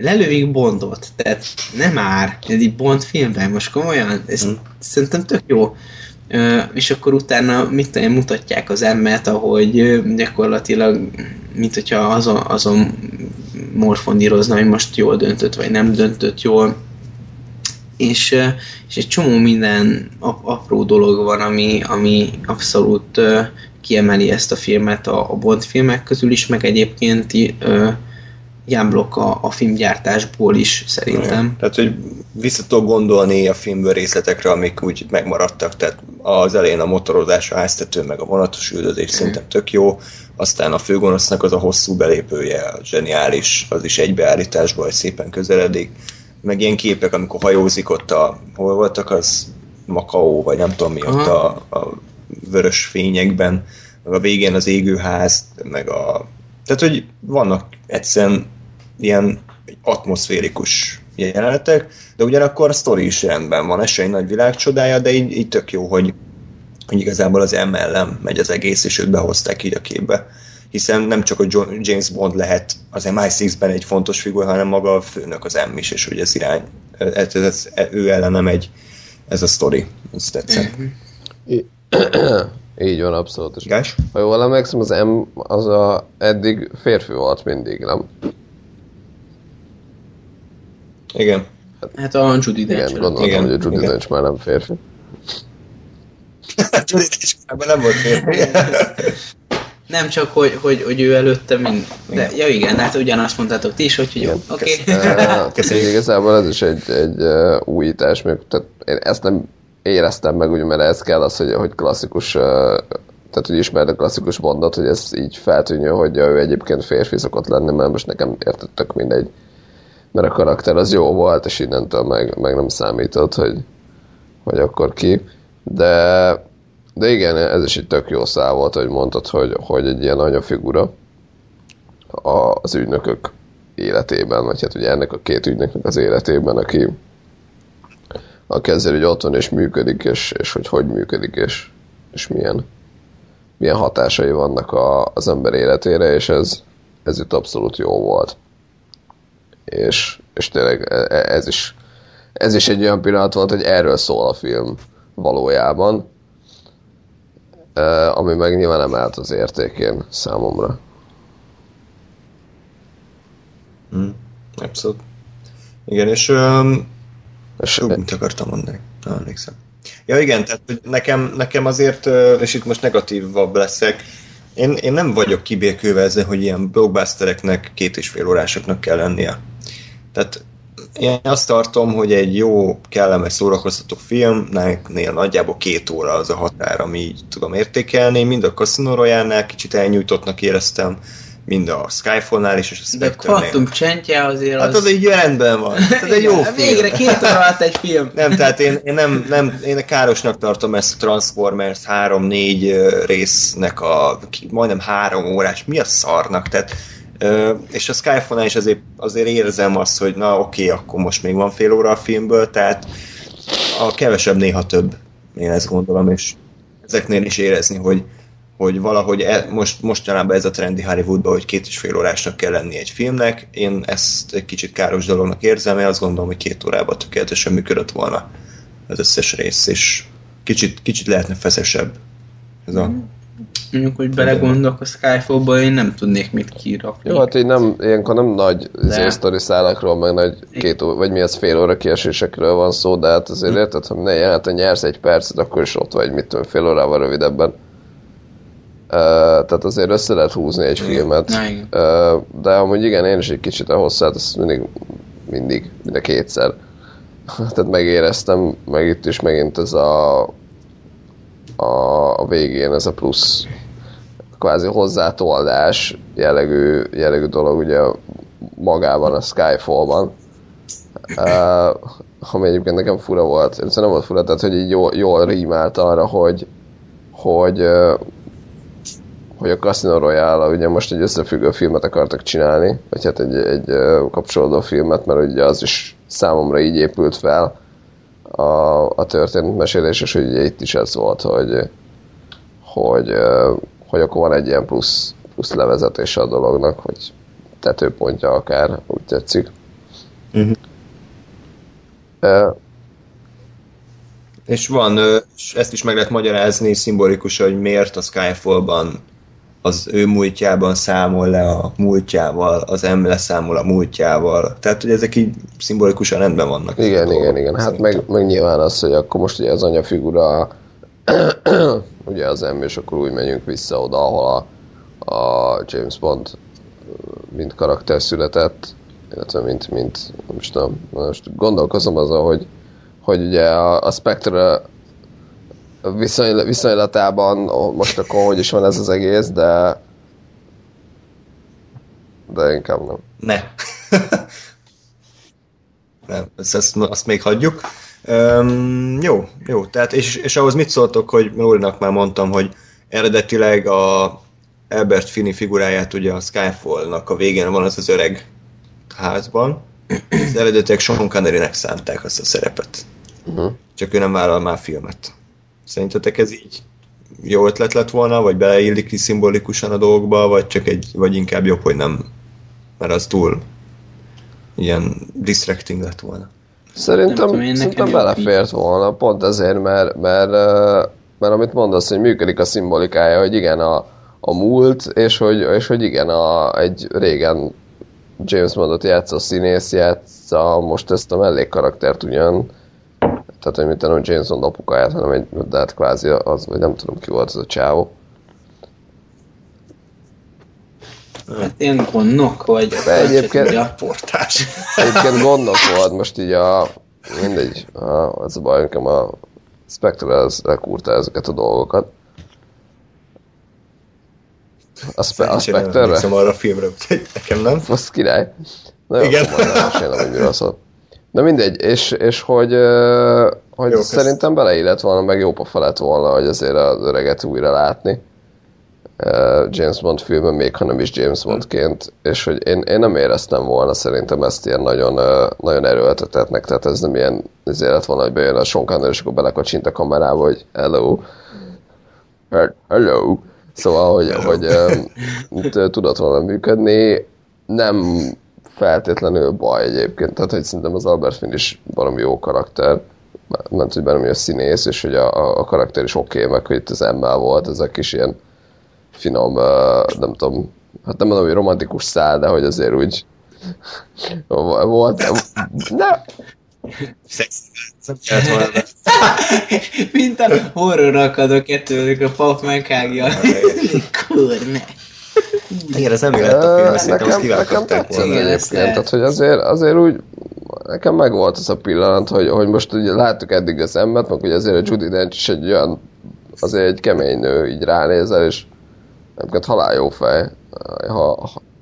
lelövik Bondot, tehát nem már, ez így Bond filmben, most komolyan, ez szerintem tök jó. És akkor utána mutatják az embert, ahogy gyakorlatilag, mint hogyha azon morfondírozna, hogy most jól döntött, vagy nem döntött jól. És egy csomó minden apró dolog van, ami abszolút kiemeli ezt a filmet a Bond filmek közül is, meg egyébként jámblok a filmgyártásból is, szerintem. Ja, tehát, hogy vissza tudok gondolni a filmből részletekre, amik úgy megmaradtak, tehát az elején a motorozás, a háztető, meg a vonatos üldözés szerintem tök jó, aztán a főgonosznak az a hosszú belépője, zseniális, az is egybeállításból, hogy szépen közeledik, meg ilyen képek, amikor hajózik ott hol voltak, az Makaó, vagy nem tudom mi, ott a vörös fényekben, meg a végén az égőház, meg tehát, hogy vannak egyszerűen ilyen atmoszférikus jelenetek, de ugyanakkor a sztori is rendben van, ez se egy nagy világcsodája, de így tök jó, hogy igazából az emellem megy az egész, és őt behozták így a képbe. Hiszen nem csak a James Bond lehet az MI6-ben egy fontos figur, hanem maga a főnök az M is, és hogy ez irány, ő ellene megy ez a sztori. Ez tetszett. Így van, abszolút. És Gás? Ha jól emlékszem, az M az eddig férfi volt mindig, nem? Igen. Hát a Judy Dench. Igen, gondoltam, hogy a Judy Dench már nem férfi. A Judy Dench már nem volt férfi. Nem csak, hogy ő előtte mind. De, ja igen, hát ugyanazt mondtátok ti is, hogy jó. Oké. Igazából ez is egy újítás, még, tehát én ezt nem éreztem meg, ugye, mert ez kell az, hogy klasszikus, tehát hogy ismerd a klasszikus Bondot, hogy ez így feltűnjön, hogy ő egyébként férfi szokott lenni, mert most nekem értettök mindegy, mert a karakter az jó volt, és innentől meg nem számított, hogy akkor ki. De igen, ez is egy tök jó szál volt, hogy mondtad, hogy egy ilyen anyafigura az ügynökök életében, vagy hát ugye ennek a két ügynöknek az életében, aki ezzel így ott van és működik, és hogy működik, és milyen hatásai vannak az ember életére, és ez itt abszolút jó volt. És tényleg ez is egy olyan pillanat volt, hogy erről szól a film valójában, ami meg nyilván emelt az értékén számomra. Abszolút. Igen, és... mit akartam mondani? Nem emlékszem. Ja igen, tehát nekem azért, és itt most negatívabb leszek, én nem vagyok kibékülve ezzel, hogy ilyen blockbustereknek 2,5 órásoknak kell lennie. Tehát én azt tartom, hogy egy jó, kellemes, szórakoztató filmnél nagyjából 2 óra az a határ, ami így tudom értékelni. Mind a Casino Royale-nál kicsit elnyújtottnak éreztem, mind a Skyfall-nál is, és a Spectre-nél. De Kvantum csendje azért hát az egy rendben van. Ez egy jó film. Végre 2 óra alatt egy film. Nem, tehát én nem én károsnak tartom ezt a Transformers 3-4 résznek a majdnem 3 órás. Mi a szarnak? Tehát, és a Skyfall-nál is azért érzem azt, hogy na oké, akkor most még van fél óra a filmből, tehát a kevesebb néha több. Én ezt gondolom, és ezeknél is érezni, hogy valahogy mostanában ez a trendi Hollywoodban, hogy 2,5 órásnak kell lenni egy filmnek. Én ezt egy kicsit káros dolognak érzem, mert azt gondolom, hogy 2 órában tökéletesen működött volna az összes rész, és kicsit lehetne feszesebb. Ez mondjuk, hogy belegondolok a Skyfall-ba, én nem tudnék mit kirakni. Jó, hát így nem, ilyenkor nem nagy sztori szálakról, meg nagy fél óra kiesésekről van szó, de hát azért érted, ha nyersz 1 percet, akkor is ott vagy, fél órával rövidebben. Tehát azért össze lehet húzni egy filmet. De amúgy igen, én is egy kicsit a hosszát, azt mindig, minden kétszer. Tehát megéreztem, meg itt is megint ez a végén ez a plusz kvázi hozzátoldás jellegű dolog ugye magában a Skyfall-ban. Ami egyébként nekem fura volt. Szerintem nem volt fura, tehát hogy így jól rímált arra, hogy a Casino Royale ugye most egy összefüggő filmet akartak csinálni, vagy hát egy kapcsolódó filmet, mert ugye az is számomra így épült fel a történetmesélés, és ugye itt is ez volt, hogy akkor van egy ilyen plusz levezetése a dolognak, vagy tetőpontja akár, úgy tetszik. Uh-huh. És van, és ezt is meg lehet magyarázni szimbolikus, hogy miért a Skyfall-ban az ő múltjában számol le a múltjával, az M leszámol a múltjával. Tehát, hogy ezek így szimbolikusan rendben vannak. Igen. Hát meg nyilván az, hogy akkor most ugye az anyafigura ugye az M, és akkor úgy menjünk vissza oda, ahol a James Bond mint karakter született, illetve mint nem is tudom, most gondolkozom azon, hogy ugye a Spectre viszonylatában most akkor hogy is van ez az egész, de inkább nem. Nem, azt még hagyjuk. Jó, tehát és ahhoz mit szóltok, hogy Lórinak már mondtam, hogy eredetileg a Albert Finney figuráját ugye a Skyfall-nak a végén van az öreg házban, az eredetileg Sean Connery-nek szánták azt a szerepet. Uh-huh. Csak ő nem vállal már filmet. Szerintetek ez így jó ötlet lett volna, vagy beleillik is szimbolikusan a dolgokba, vagy inkább jobb, hogy nem, mert az túl ilyen distracting lett volna. Szerintem belefért volna, pont ezért, mert amit mondasz, hogy működik a szimbolikája, hogy igen a múlt, és hogy igen egy régen James Bondot játszó színész játsza most ezt a mellékkaraktert ugyan, tehát hogy mint nem James Bond apukáját, hanem egy, de hát kvázi az, vagy nem tudom ki volt az a csávó. Hát én gondnok vagyok, egyébként a portás. Egyébként gondnok volt, most így mindegy, az a baj, nekem a Spectre az lekúrta ezeket a dolgokat. A Spectre-re? Nem hiszem arra a filmre, úgyhogy nekem nem. Az király. Na jó, nem, hogy miről szólt. Na mindegy, és hogy jó, szerintem beleillett volna, meg jó pofa lett volna, hogy azért az öreget újra látni. James Bond filmben, még ha nem is James Bondként, és hogy én nem éreztem volna szerintem ezt ilyen nagyon, nagyon erőltetetnek, tehát ez nem ilyen az élet volna, hogy bejön a Sean Connery, és akkor belekacsint a kamerába, hogy hello. Szóval, hogy tudott volna működni, nem feltétlenül baj egyébként, tehát hogy szerintem az Albert Finn is valami jó karakter, mert hogy valami a színész, és hogy a karakter is oké, meg hogy itt az ember volt, ezek is ilyen finom, nem tudom, hát nem mondom, hogy romantikus szál, de hogy azért úgy volt. Nem. Mint a horror akadó kettőlük a pap meghágja. Kurne. Én ez nem lett a film, szerintem azt kiválkapták volna. Tehát, hogy azért úgy nekem megvolt az a pillanat, hogy most ugye láttuk eddig az embert, meg ugye azért a Judi Dench is egy olyan, azért egy kemény nő, így ránézel, és egyébként halál jó fej,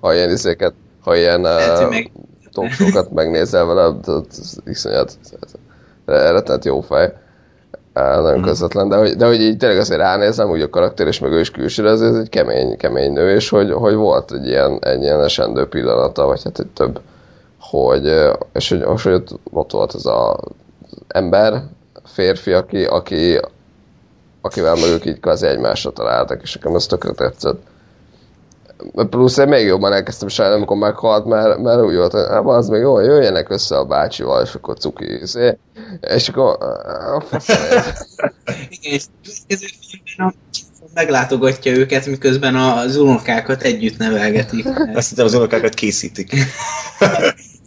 ha ilyen izéket, ha ilyen talkshow-kat megnézel vele, iszonyat, rettenet jó fej, nagyon közvetlen, de hogy így tényleg azért ránézem, úgy a karakter és meg ő is külsőre, ez egy kemény nő, és hogy volt egy ilyen esendő pillanata, vagy hát egy több, és hogy ott volt ez az ember, férfi, akivel meg ők így kvázi egymásra találtak, és nekem ez tökre tetszett. Plusz én még jobban elkezdtem sajnálni, amikor meghalt, mert úgy volt, hogy az még jó, jöjjenek össze a bácsival, és akkor cuki, és akkor... Igen, és következő filmben meglátogatja őket, miközben az unokákat együtt nevelgetik. Azt hiszem, az unokákat készítik.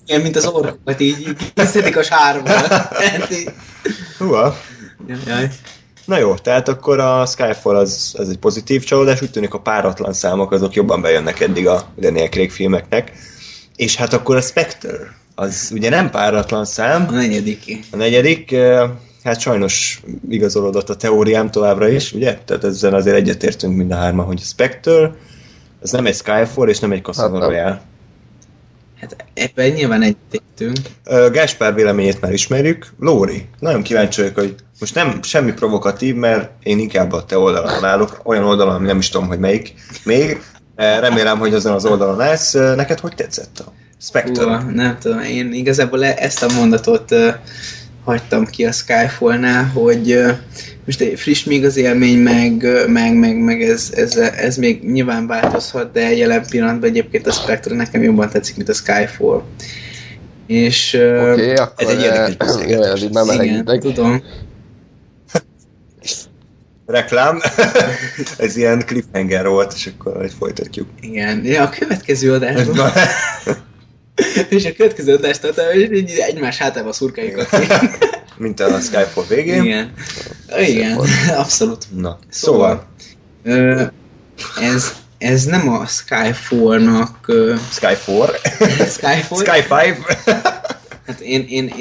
Igen, mint az orrokat, így készítik a sárban. Húha! Jaj. Na jó, tehát akkor a Skyfall az egy pozitív csalódás, úgy tűnik a páratlan számok azok jobban bejönnek eddig a Daniel Craig filmeknek. És hát akkor a Spectre, az ugye nem páratlan szám. A negyedik, hát sajnos igazolódott a teóriám továbbra is, ugye? Tehát ezzel azért egyetértünk mind a hárman, hogy a Spectre, az nem egy Skyfall és nem egy Casino Royale. Hát ebben nyilván egyetértünk. Gáspár véleményét már ismerjük. Lóri, nagyon kíváncsi vagyok, hogy most nem semmi provokatív, mert én inkább a te oldalon állok, olyan oldalon, ami nem is tudom, hogy melyik még. Remélem, hogy azon az oldalon állsz. Neked hogy tetszett a Spectre? Nem tudom, én igazából ezt a mondatot hagytam ki a Skyfall-nál, hogy most friss még az élmény, meg ez még nyilván változhat, de jelen pillanatban egyébként a Spectre nekem jobban tetszik, mint a Skyfall. És okay, ez egy érdekes beszélgetés. Igen, tudom. Reklám. Ez ilyen cliffhanger volt, és akkor majd folytatjuk. Igen, ja, a következő adásban. És a következő adást egymás hátába szurkáljuk. Mint a Skyfall végén. Igen, abszolút. Na, szóval. Ez nem a Skyfall-nak... Skyfall? Sky 5? Hát én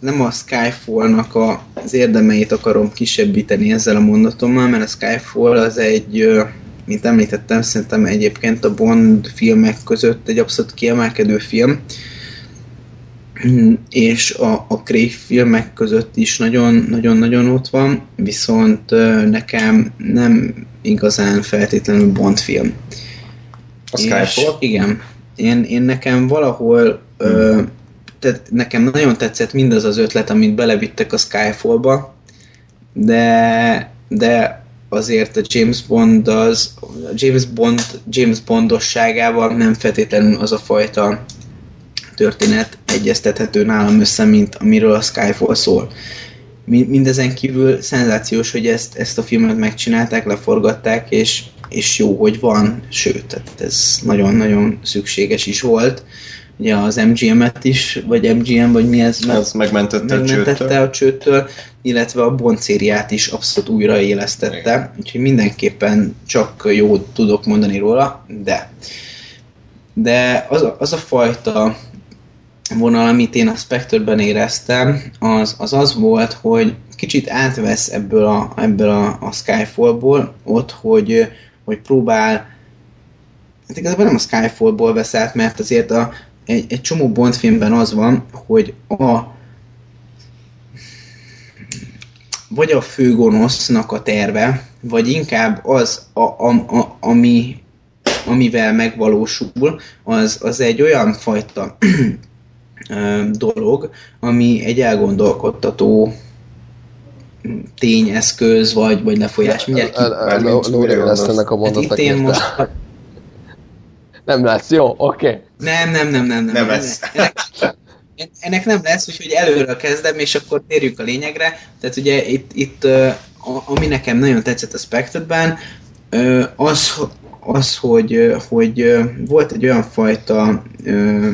nem a Skyfall-nak az érdemeit akarom kisebbíteni ezzel a mondatommal, mert a Skyfall az egy... mint említettem, szerintem egyébként a Bond filmek között egy abszolút kiemelkedő film, és a Craig filmek között is nagyon-nagyon ott van, viszont nekem nem igazán feltétlenül Bond film. A Skyfall? Igen. Én nekem valahol, nekem nagyon tetszett mindaz az ötlet, amit belevittek a Skyfallba, de azért a James Bondosságával nem feltétlenül az a fajta történet egyeztethető nálam össze, mint amiről a Skyfall szól. Mindezen kívül szenzációs, hogy ezt a filmet megcsinálták, leforgatták, és jó, hogy van, sőt, tehát ez nagyon-nagyon szükséges is volt. Ugye az MGM-et is, vagy MGM, vagy mi ez? Ez megmentette a csőttől, illetve a Bond szériát is abszolút újraélesztette, igen. Úgyhogy mindenképpen csak jót tudok mondani róla, de az a fajta vonal, amit én a Spectre-ben éreztem, az volt, hogy kicsit átvesz ebből a Skyfall-ból ott, hogy próbál, hát igazából nem a Skyfall-ból vesz át, mert azért egy csomó Bond filmben az van, hogy vagy a főgonosznak a terve, vagy inkább az, amivel megvalósul, az egy olyan fajta dolog, ami egy elgondolkodtató tényeszköz, vagy lefolyás. Lóri lesz ennek a mondatnak érte. Nem lesz, jó, oké. Nem. Nem lesz. Ennek nem lesz, úgyhogy előről kezdem, és akkor térjünk a lényegre. Tehát ugye itt ami nekem nagyon tetszett a Spectre-ben, az, hogy volt egy olyan fajta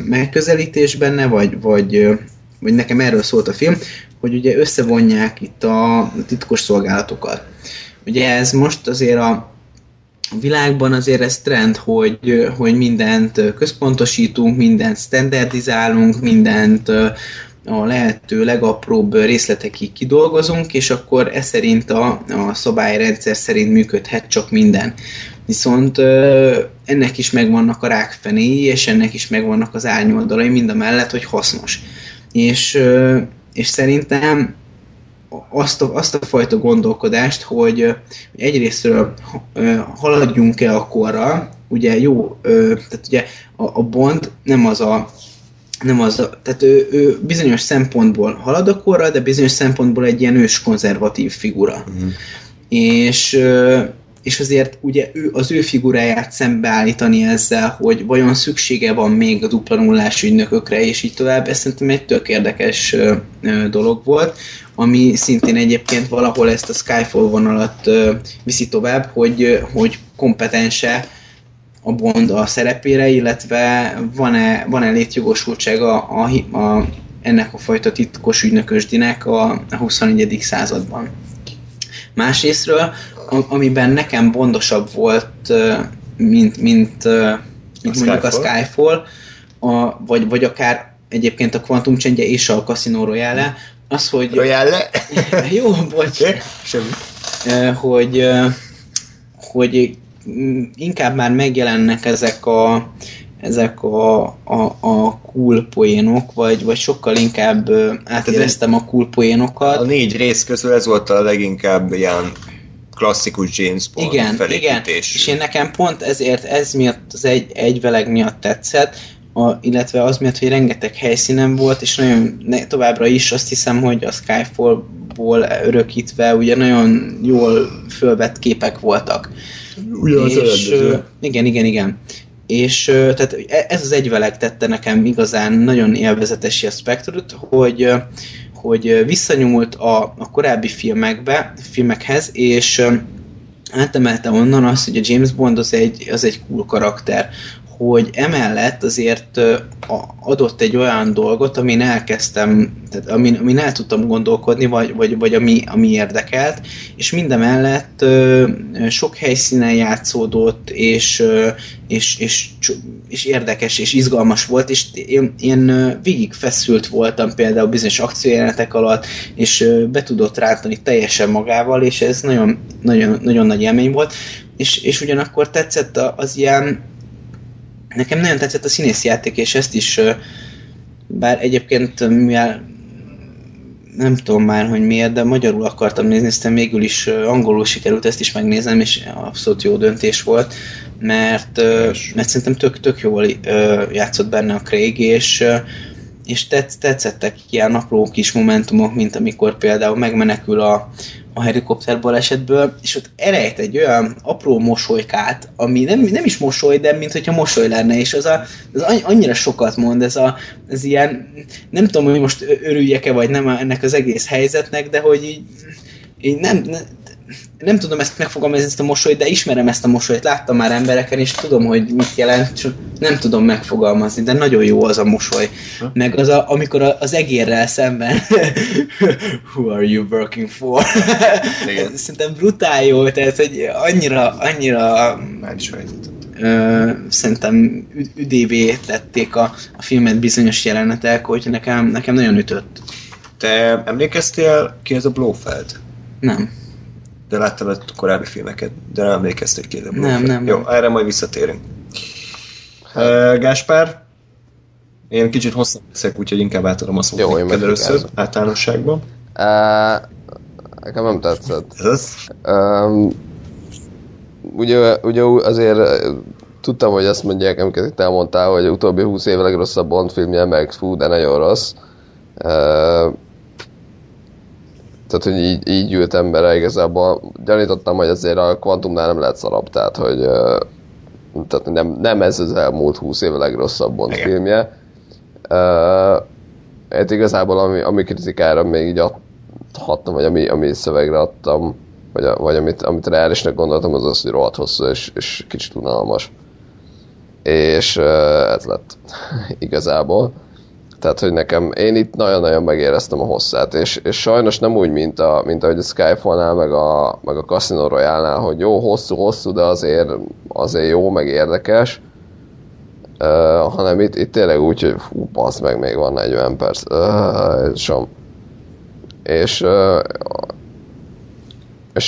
megközelítés benne, vagy nekem erről szólt a film, hogy ugye összevonják itt a titkos szolgálatokat. Ugye ez most azért a világban azért ez trend, hogy mindent központosítunk, mindent standardizálunk, mindent a lehető legapróbb részletekig kidolgozunk, és akkor ez szerint a szabályrendszer szerint működhet csak minden. Viszont ennek is megvannak a rákfenéi, és ennek is megvannak az árnyoldalai, mind a mellett, hogy hasznos. És szerintem azt a fajta gondolkodást, hogy egyrésztről haladjunk-e a korral, ugye jó, tehát ugye a Bond tehát ő bizonyos szempontból halad a korral, de bizonyos szempontból egy ilyen ős konzervatív figura. Mm. És azért ugye az ő figuráját szembeállítani ezzel, hogy vajon szüksége van még a dupla nullás ügynökökre, és így tovább, ez szerintem egy tök érdekes dolog volt, ami szintén egyébként valahol ezt a Skyfall vonalat viszi tovább, hogy kompetense a Bond a szerepére, illetve van-e létjogosultsága ennek a fajta titkos ügynökösdinek a 21. században. Másrésztről, amiben nekem bondosabb volt, mint mondjuk a Skyfall, vagy akár egyébként a Quantum Change és a Casino Royale, az, hogy... Royale? Jó, bocs. Semmi. Hogy inkább már megjelennek ezek a cool poénok, vagy sokkal inkább átéreztem a cool poénokat. A 4 rész közül ez volt a leginkább ilyen klasszikus James Bond felépítés. És én nekem pont ezért, ez miatt, az egyveleg miatt tetszett, illetve az miatt, hogy rengeteg helyszínen volt, és nagyon továbbra is azt hiszem, hogy a Skyfall-ból örökítve ugye nagyon jól fölvett képek voltak. Ugyan, és igen. És tehát ez az egyveleg tette nekem igazán nagyon élvezetes aspektust, hogy visszanyúlt a korábbi filmekhez, és átemelte onnan azt, hogy a James Bond az egy cool karakter, hogy emellett azért adott egy olyan dolgot, amin amin el tudtam gondolkodni, vagy ami érdekelt, és mindemellett sok helyszínen játszódott, és érdekes és izgalmas volt, és én végig feszült voltam például bizonyos akciójelenetek alatt, és be tudott rántani teljesen magával, és ez nagyon, nagyon, nagyon nagy élmény volt, és ugyanakkor tetszett az ilyen. Nekem nagyon tetszett a színészjáték, és ezt is, bár egyébként mivel nem tudom már, hogy miért, de magyarul akartam nézni, aztán végül is angolul sikerült ezt is megnéznem, és abszolút jó döntés volt, mert szerintem tök jól játszott benne a Craig, és tetszettek ilyen apró kis momentumok, mint amikor például megmenekül a helikopter balesetből, és ott elejt egy olyan apró mosolykát, ami nem is mosoly, de mint hogyha mosoly lenne, és az annyira sokat mond, ez ilyen, nem tudom, hogy most örüljek-e vagy nem ennek az egész helyzetnek, de hogy így nem tudom ezt megfogalmazni, ezt a mosolyt, de ismerem ezt a mosolyt, láttam már embereken, és tudom, hogy mit jelent, csak nem tudom megfogalmazni, de nagyon jó az a mosoly. Meg az, amikor az egérrel szemben who are you working for? Szerintem brutál jó, tehát egy annyira szerintem üdévé lették a filmet bizonyos jelenetek, hogy nekem nagyon ütött. Te emlékeztél, ki ez a Blofeld? Nem. De láttam a korábbi filmeket, de nem emlékeztek ki. Nem. Jó, erre majd visszatérünk. Gáspár, én kicsit hosszabb leszek, úgyhogy inkább átadom a szót. Jó, én először általánosságban. Nekem nem tetszett. Ez? Ugye azért tudtam, hogy azt mondják, amiket itt elmondtál, hogy utóbbi 20 év legrosszabb Bond filmje, meg fú, de nagyon rossz. Tehát, hogy így ültem bele igazából. Gyanítottam, hogy azért a Quantumnál nem lehet szarabb, tehát, hogy nem ez az elmúlt 20 év legrosszabb Bond filmje. Hát igazából ami kritikára még így adhattam, vagy ami szövegre adtam, vagy amit reálisnak gondoltam, az az, hogy rohadt hosszú és kicsit unalmas. És ez lett igazából. Tehát, hogy nekem, én itt nagyon-nagyon megéreztem a hosszát, és sajnos nem úgy, mint ahogy a Skyfall-nál, meg a Casino Royale-nál, hogy jó, hosszú, de azért jó, meg érdekes, hanem itt tényleg úgy, hogy fú, bassz meg, még van 40 perc, és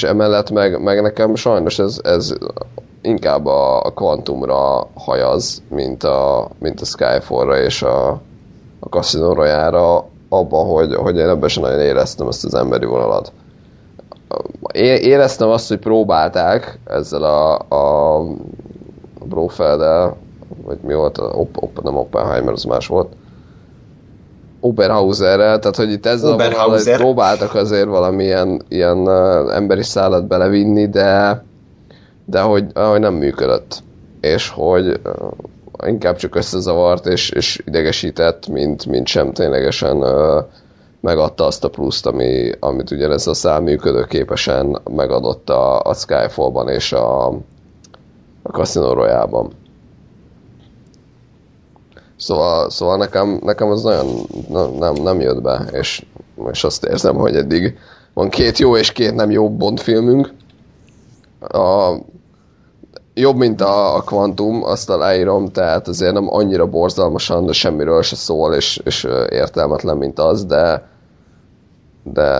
emellett meg nekem sajnos ez inkább a Quantumra hajaz, mint a Skyfall-ra és a Casino Royale-ra abban, hogy én ebben sem nagyon éreztem ezt az emberi vonalat. Éreztem azt, hogy próbálták ezzel a Blofeld-el, vagy mi volt, nem Oppenheimer, az más volt, Oberhauserrel, tehát hogy itt ezzel a vonalat próbáltak azért valamilyen ilyen emberi szállat belevinni, de hogy nem működött. És hogy inkább csak összezavart és idegesített, mint sem ténylegesen megadta azt a pluszt, amit ugyanez a szám működőképesen megadott a Skyfall-ban és a Casino Royale-ban. Szóval nekem az nagyon nem jött be, és azt érzem, hogy eddig Van két jó és két nem jó Bond filmünk. Jobb, mint a Quantum, azt aláírom, tehát azért nem annyira borzalmasan, de semmiről se szól, és értelmetlen, mint az, de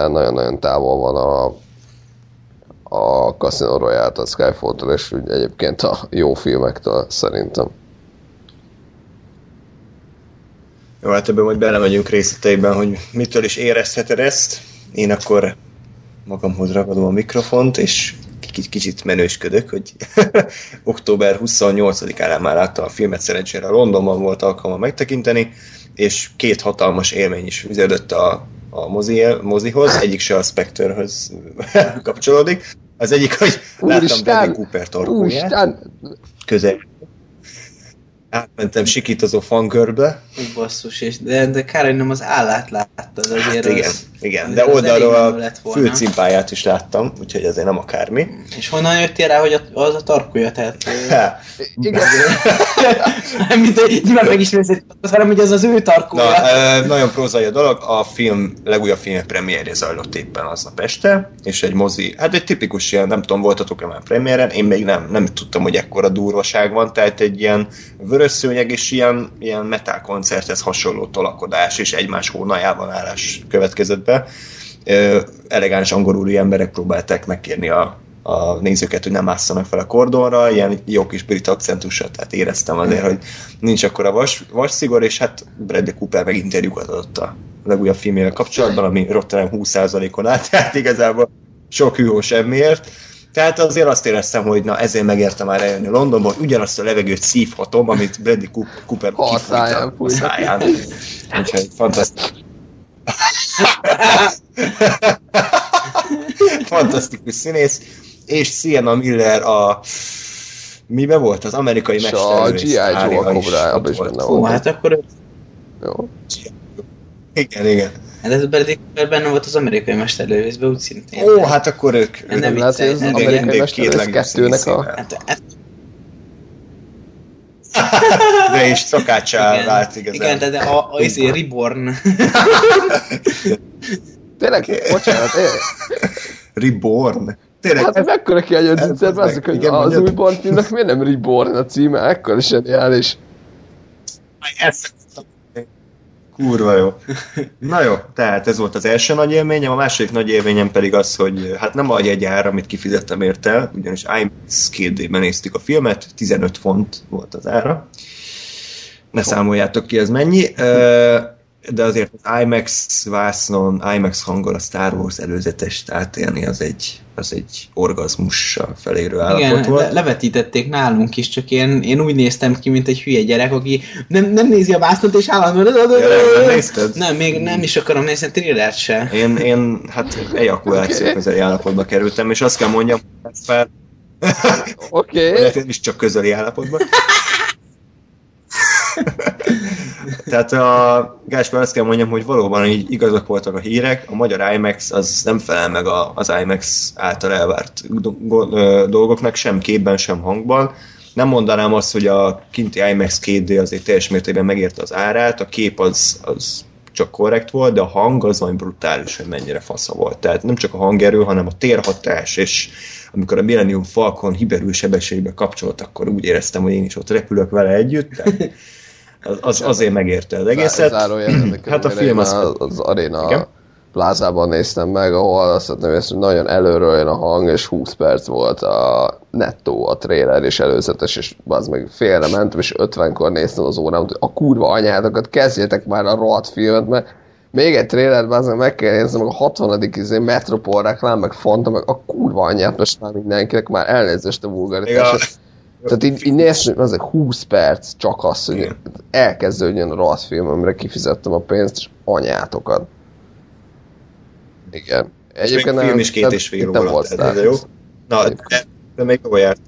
nagyon-nagyon távol van a Casino Royale-től, a Skyfall-től, és úgy egyébként a jó filmektől szerintem. Jó, hát ebben majd belemegyünk részleteiben, hogy mitől is érezheted ezt. Én akkor magamhoz ragadom a mikrofont, és kicsit menősködök, hogy október 28-án már láttam a filmet, szerencsére Londonban volt alkalma megtekinteni, és két hatalmas élmény is fűződött a mozihoz, egyik se a Spectre-höz kapcsolódik. Az egyik, hogy láttam Bradley Cooper torkóját. Közel. Átmentem sikítozó fangörbe. Ú, basszus, de kár, hogy nem az állát láttad azért. Hát, igen, de oldalról a fülcimpáját is láttam, úgyhogy azért nem akármi. És honnan jöttél rá, hogy az a tarkója, tehát... Igen. Mint nyilván megismersz, hogy ez az ő tarkója. Na, nagyon prózai a dolog, a film, legújabb film premierje zajlott éppen aznap este, és egy mozi, hát egy tipikus ilyen, nem tudom, voltatok-e már premiéren, én még nem tudtam, hogy ekkora durvaság van, tehát egy ilyen vörös szőnyeg és ilyen metal koncerthez hasonló tolakodás és egymás hónaljában állás következett be. Elegáns angolúri emberek próbálták megkérni a nézőket, hogy nem ásszanak fel a kordonra, ilyen jó kis brit akcentussal, tehát éreztem azért, hogy nincs akkora vas szigor, és hát Bradley Cooper meg interjúkat adott a legújabb filmjével kapcsolatban, ami Rotterdam 20%-on állt, tehát igazából sok hűhó semmiért. Tehát azért azt éreztem, hogy na ezért megértem már eljönni Londonból, ugyanazt a levegőt szívhatom, amit Bradley Cooper kifújta a száján. Úgyhogy fantasztikus színész. És Sienna Miller a... Mibe volt? Az amerikai mesterlövész. A G.I. Joe a Cobra-jában is benne volt. Ó, hát akkor... Jó. Igen. Hát ez pedig benne volt az amerikai mesterlövészben, úgy szintén. Ó, hát akkor ők nem lehet, az amerikai mesterlövész kettőnek a... De is szakáccsá vált igazán. Igen, de azért Reborn. Tényleg, bocsánat, Reborn? Tényleg? Hát mekkora kiegyőzőt, bázzuk, hogy az új Bond-filmnek miért nem Reborn a címe? Ekkor is zseniális. Kurva jó. Na jó, tehát ez volt az első nagy élményem, a második nagy élményem pedig az, hogy hát nem a jegyár, amit kifizettem érte, ugyanis IMAX 2D-ben néztük a filmet, 15 font volt az ára. Ne számoljátok ki, ez mennyi. De azért az IMAX vásznon, IMAX hangon a Star Wars előzetest átélni, az egy orgazmussal felérő állapot volt. Igen, levetítették nálunk is, csak én úgy néztem ki, mint egy hülye gyerek, aki nem nézi a vásznot, és állandóan... Nem, még nem is akarom nézni a trillert se. Én hát ejakuláció közeli állapotba kerültem, és azt kell mondjam, hogy ezt fel... Oké. Én is csak közeli állapotban. Tehát Gáspár, azt kell mondjam, hogy valóban így igazak voltak a hírek, a magyar IMAX az nem felel meg az IMAX által elvárt dolgoknak, sem képben, sem hangban. Nem mondanám azt, hogy a kinti IMAX 2D azért teljes mértékben megérte az árát, a kép az csak korrekt volt, de a hang az olyan brutális, hogy mennyire fasza volt. Tehát nem csak a hangerő, hanem a térhatás, és amikor a Millennium Falcon hiberül sebességbe kapcsolt, akkor úgy éreztem, hogy én is ott repülök vele együtt. Tehát azért megérte az egészet. Hát a film az Arena plázában néztem meg, ahol azt mondtam, hogy nagyon előről jön a hang, és 20 perc volt a nettó, a trailer és előzetes, és az meg félre mentem, és 50-kor néztem az órám, hogy a kurva anyátokat, kezdjétek már a rohadt filmet, mert még egy trélert, bázzak, meg kell néznem, meg a 60. Metropol reklám, meg Fanta, meg a kurva anyját, most már mindenkinek már elnézést a vulgaritás. Tehát így néztem, azért 20 perc csak az, hogy elkezdődjön a rossz film, amire kifizettem a pénzt, és anyátokat. Igen. Egyébként nem, film is két és fél óra volt. Jó? Na, de még hova járt?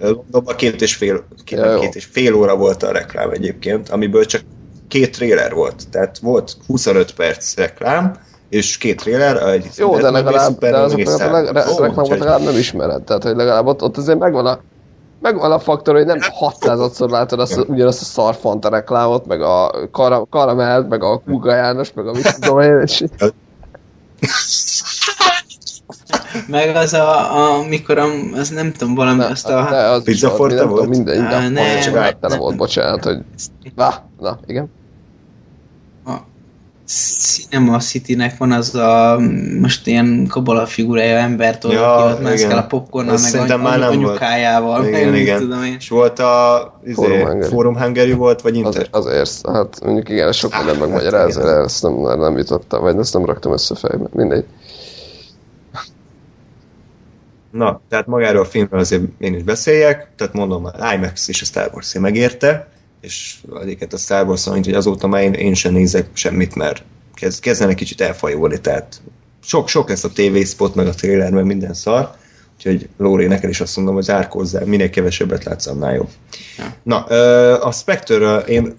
Londonban két és fél óra volt a reklám egyébként, amiből csak két trailer volt, tehát volt 25 perc reklám, és két trailer, egy... Jó, de legalább reklámot nem ismered, tehát hogy legalább ott azért megvan a faktor, hogy nem 600-szor látod ugyanazt a szarfanta reklámot, meg a karamelt, meg a Kuga János, meg a mit tudom én, és... Meg az amikor az nem tudom, valami ne, azt a pizzaforta volt? Minden, minden, csak általában volt, bocsánat, hogy... Na, igen. A Cinema City-nek van az a most ilyen kabola figurája embertől, aki ott mászkál a popcornnal, meg anyukájával, meg úgy tudom én. És volt a Forum Hungary volt, vagy Inter? Azért, hát mondjuk igen, ez sok minden megmagyarázó, ezt nem jutottam, vagy ezt nem raktam össze fejbe, mindegy. Na, tehát magáról a filmről azért én is beszéljek, tehát mondom, az IMAX és a Star Wars-én megérte, és azért a Star Wars, mint hogy azóta már én sem nézek semmit, mert kezdenek kicsit elfajulni, tehát sok lesz a tévészpot, meg a trailer, meg minden szar, úgyhogy Lóri, neked is azt mondom, hogy zárkózzál, minél kevesebbet látsz, annál jobb. Ja. Na, a Spectre-ről én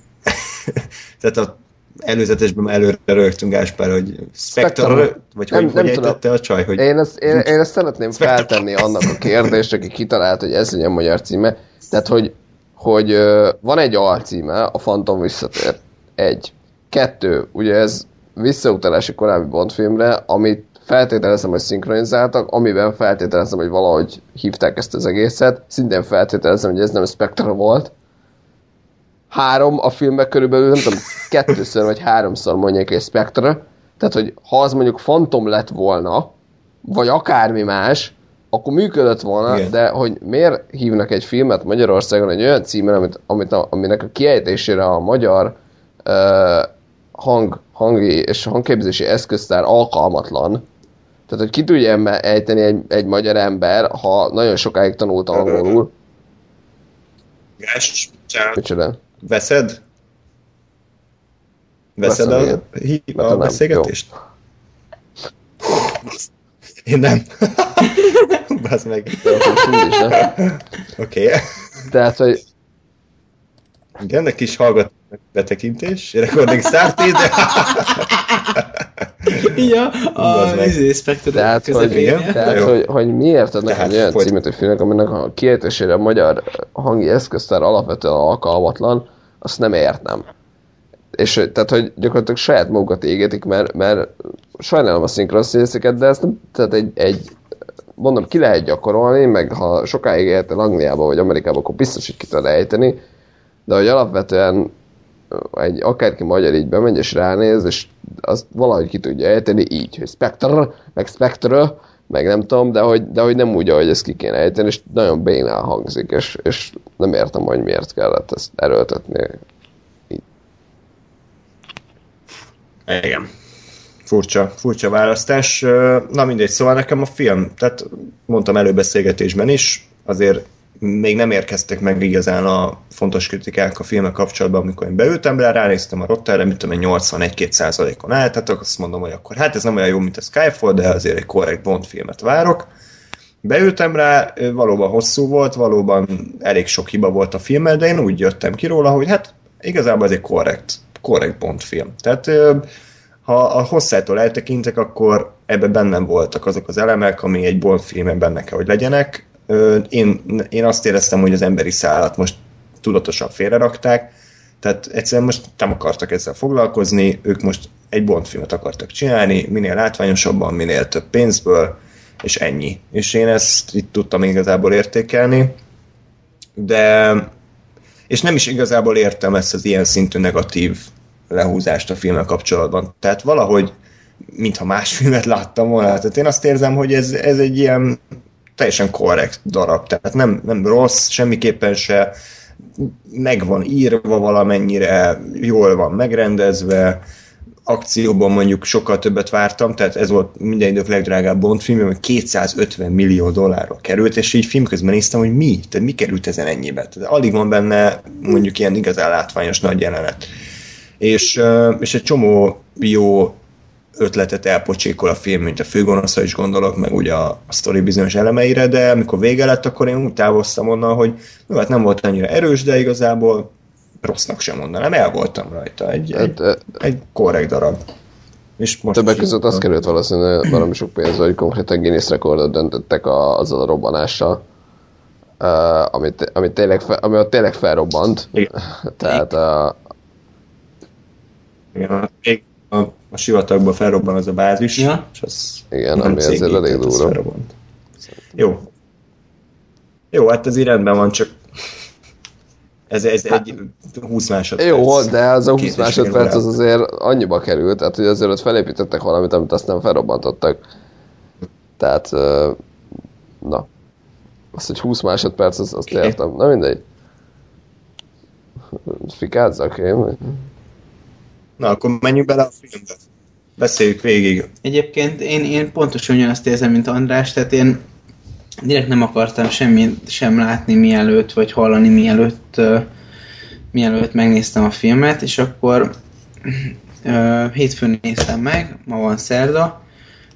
tehát a előzetesben előre rögtünk, Gáspár, hogy Spectre, vagy hogy ejtette a csaj, hogy... Én ezt szeretném feltenni annak a kérdést, aki kitalált, hogy ez legyen magyar címe. Tehát, hogy van egy alcíme, a Fantom visszatér. 1. 2. Ugye ez visszautalás egy korábbi Bond filmre, amit feltételezem, hogy szinkronizáltak, amiben feltételezem, hogy valahogy hívták ezt az egészet. Szintén feltételezem, hogy ez nem Spectre volt. 3 a filmben körülbelül, nem tudom, 2-szer vagy 3-szor mondják egy Spectre. Tehát, hogy ha az mondjuk Fantom lett volna, vagy akármi más, akkor működött volna, igen. De hogy miért hívnak egy filmet Magyarországon egy olyan címen, aminek a kiejtésére a magyar hangi és hangképzési eszköztár alkalmatlan. Tehát, hogy ki tudja ejteni egy magyar ember, ha nagyon sokáig tanult angolul. Yes. Micsoda? Veszed a beszélgetést? Én nem. Baszd meg. Oké. Tehát, hogy... Igen, egy kis hallgató betekintés. Recording started. Ja, a Spectre közepén. Tehát, hogy miért adnak egy olyan címet a filmnek, aminek a kiejtésére a magyar hangi eszköztár alapvetően alkalmatlan, azt nem értem. És tehát, hogy gyakorlatilag saját magukat égetik, mert sajnálom a szinkronszínészeket, de ezt nem, tehát mondom, ki lehet gyakorolni, meg ha sokáig éltél Angliába vagy Amerikába, akkor biztos, hogy ki tud ejteni, de hogy alapvetően akárki magyar így bemegy és ránéz, és azt valahogy ki tudja ejteni így, hogy Spectre, meg nem tudom, de hogy nem úgy, ahogy ezt ki kéne ejteni, és nagyon bénál hangzik, és nem értem, hogy miért kellett ezt erőltetni. Így. Igen. Furcsa választás. Na mindegy, szóval nekem a film, tehát mondtam előbeszélgetésben is, azért még nem érkeztek meg igazán a fontos kritikák a filmek kapcsolatban, amikor én beültem rá, ránéztem a Rotterre, mit tudom én, 81-2%-on álltatok, azt mondom, hogy akkor hát ez nem olyan jó, mint a Skyfall, de azért egy korrekt Bond filmet várok. Beültem rá, valóban hosszú volt, valóban elég sok hiba volt a filmmel, de én úgy jöttem ki róla, hogy hát igazából ez egy korrekt Bond film. Tehát ha a hosszától eltekintek, akkor ebben bennem voltak azok az elemek, ami egy Bond filmben benne kell, hogy legyenek. Én azt éreztem, hogy az emberi szálat most tudatosan félrerakták, tehát egyszerűen most nem akartak ezzel foglalkozni, ők most egy Bond filmet akartak csinálni, minél látványosabban, minél több pénzből, és ennyi. És én ezt itt tudtam igazából értékelni, de... És nem is igazából értem ezt az ilyen szintű negatív lehúzást a filmmel kapcsolatban. Tehát valahogy, mintha más filmet láttam volna, tehát én azt érzem, hogy ez egy ilyen teljesen korrekt darab, tehát nem rossz, semmiképpen se, meg van írva valamennyire, jól van megrendezve, akcióban mondjuk sokkal többet vártam, tehát ez volt minden idők legdrágább Bond film, ami $250 millió került, és így film közben néztem, hogy mi? Tehát mi került ezen ennyibe? Tehát alig van benne mondjuk ilyen igazán látványos nagy jelenet. És egy csomó jó ötletet elpocsékol a film, mint a főgonoszra is gondolok, meg ugye a sztori bizonyos elemeire, de amikor vége lett, akkor én úgy távoztam onnan, hogy jó, hát nem volt annyira erős, de igazából rossznak sem mondanám, el voltam rajta. Egy korrekt darab. És most többek között azt került valószínűleg valami sok pénz, hogy konkrétan Guinness rekordot döntöttek azzal a robbanással, ami tényleg felrobbant. Igen. Tehát igen. a sivatagban felrobban az a bázis, ja. És az igen, ami ezzel elég durva. Jó. Jó, hát ez így rendben van, csak ez hát, egy 20 másodperc. Jó, de ez a 20 másodperc az azért annyiba került, tehát hogy azért ott felépítettek valamit, amit azt nem felrobbantottak. Tehát, na. Azt, hogy 20 másodperc, azt értem. Na mindegy. Fikázzak én. Na, akkor menjünk bele a filmbe. Beszéljük végig. Egyébként én pontosan ugyanazt érzem, mint András, tehát én direkt nem akartam semmit sem látni mielőtt, vagy hallani mielőtt megnéztem a filmet, és akkor hétfőn néztem meg, ma van szerda,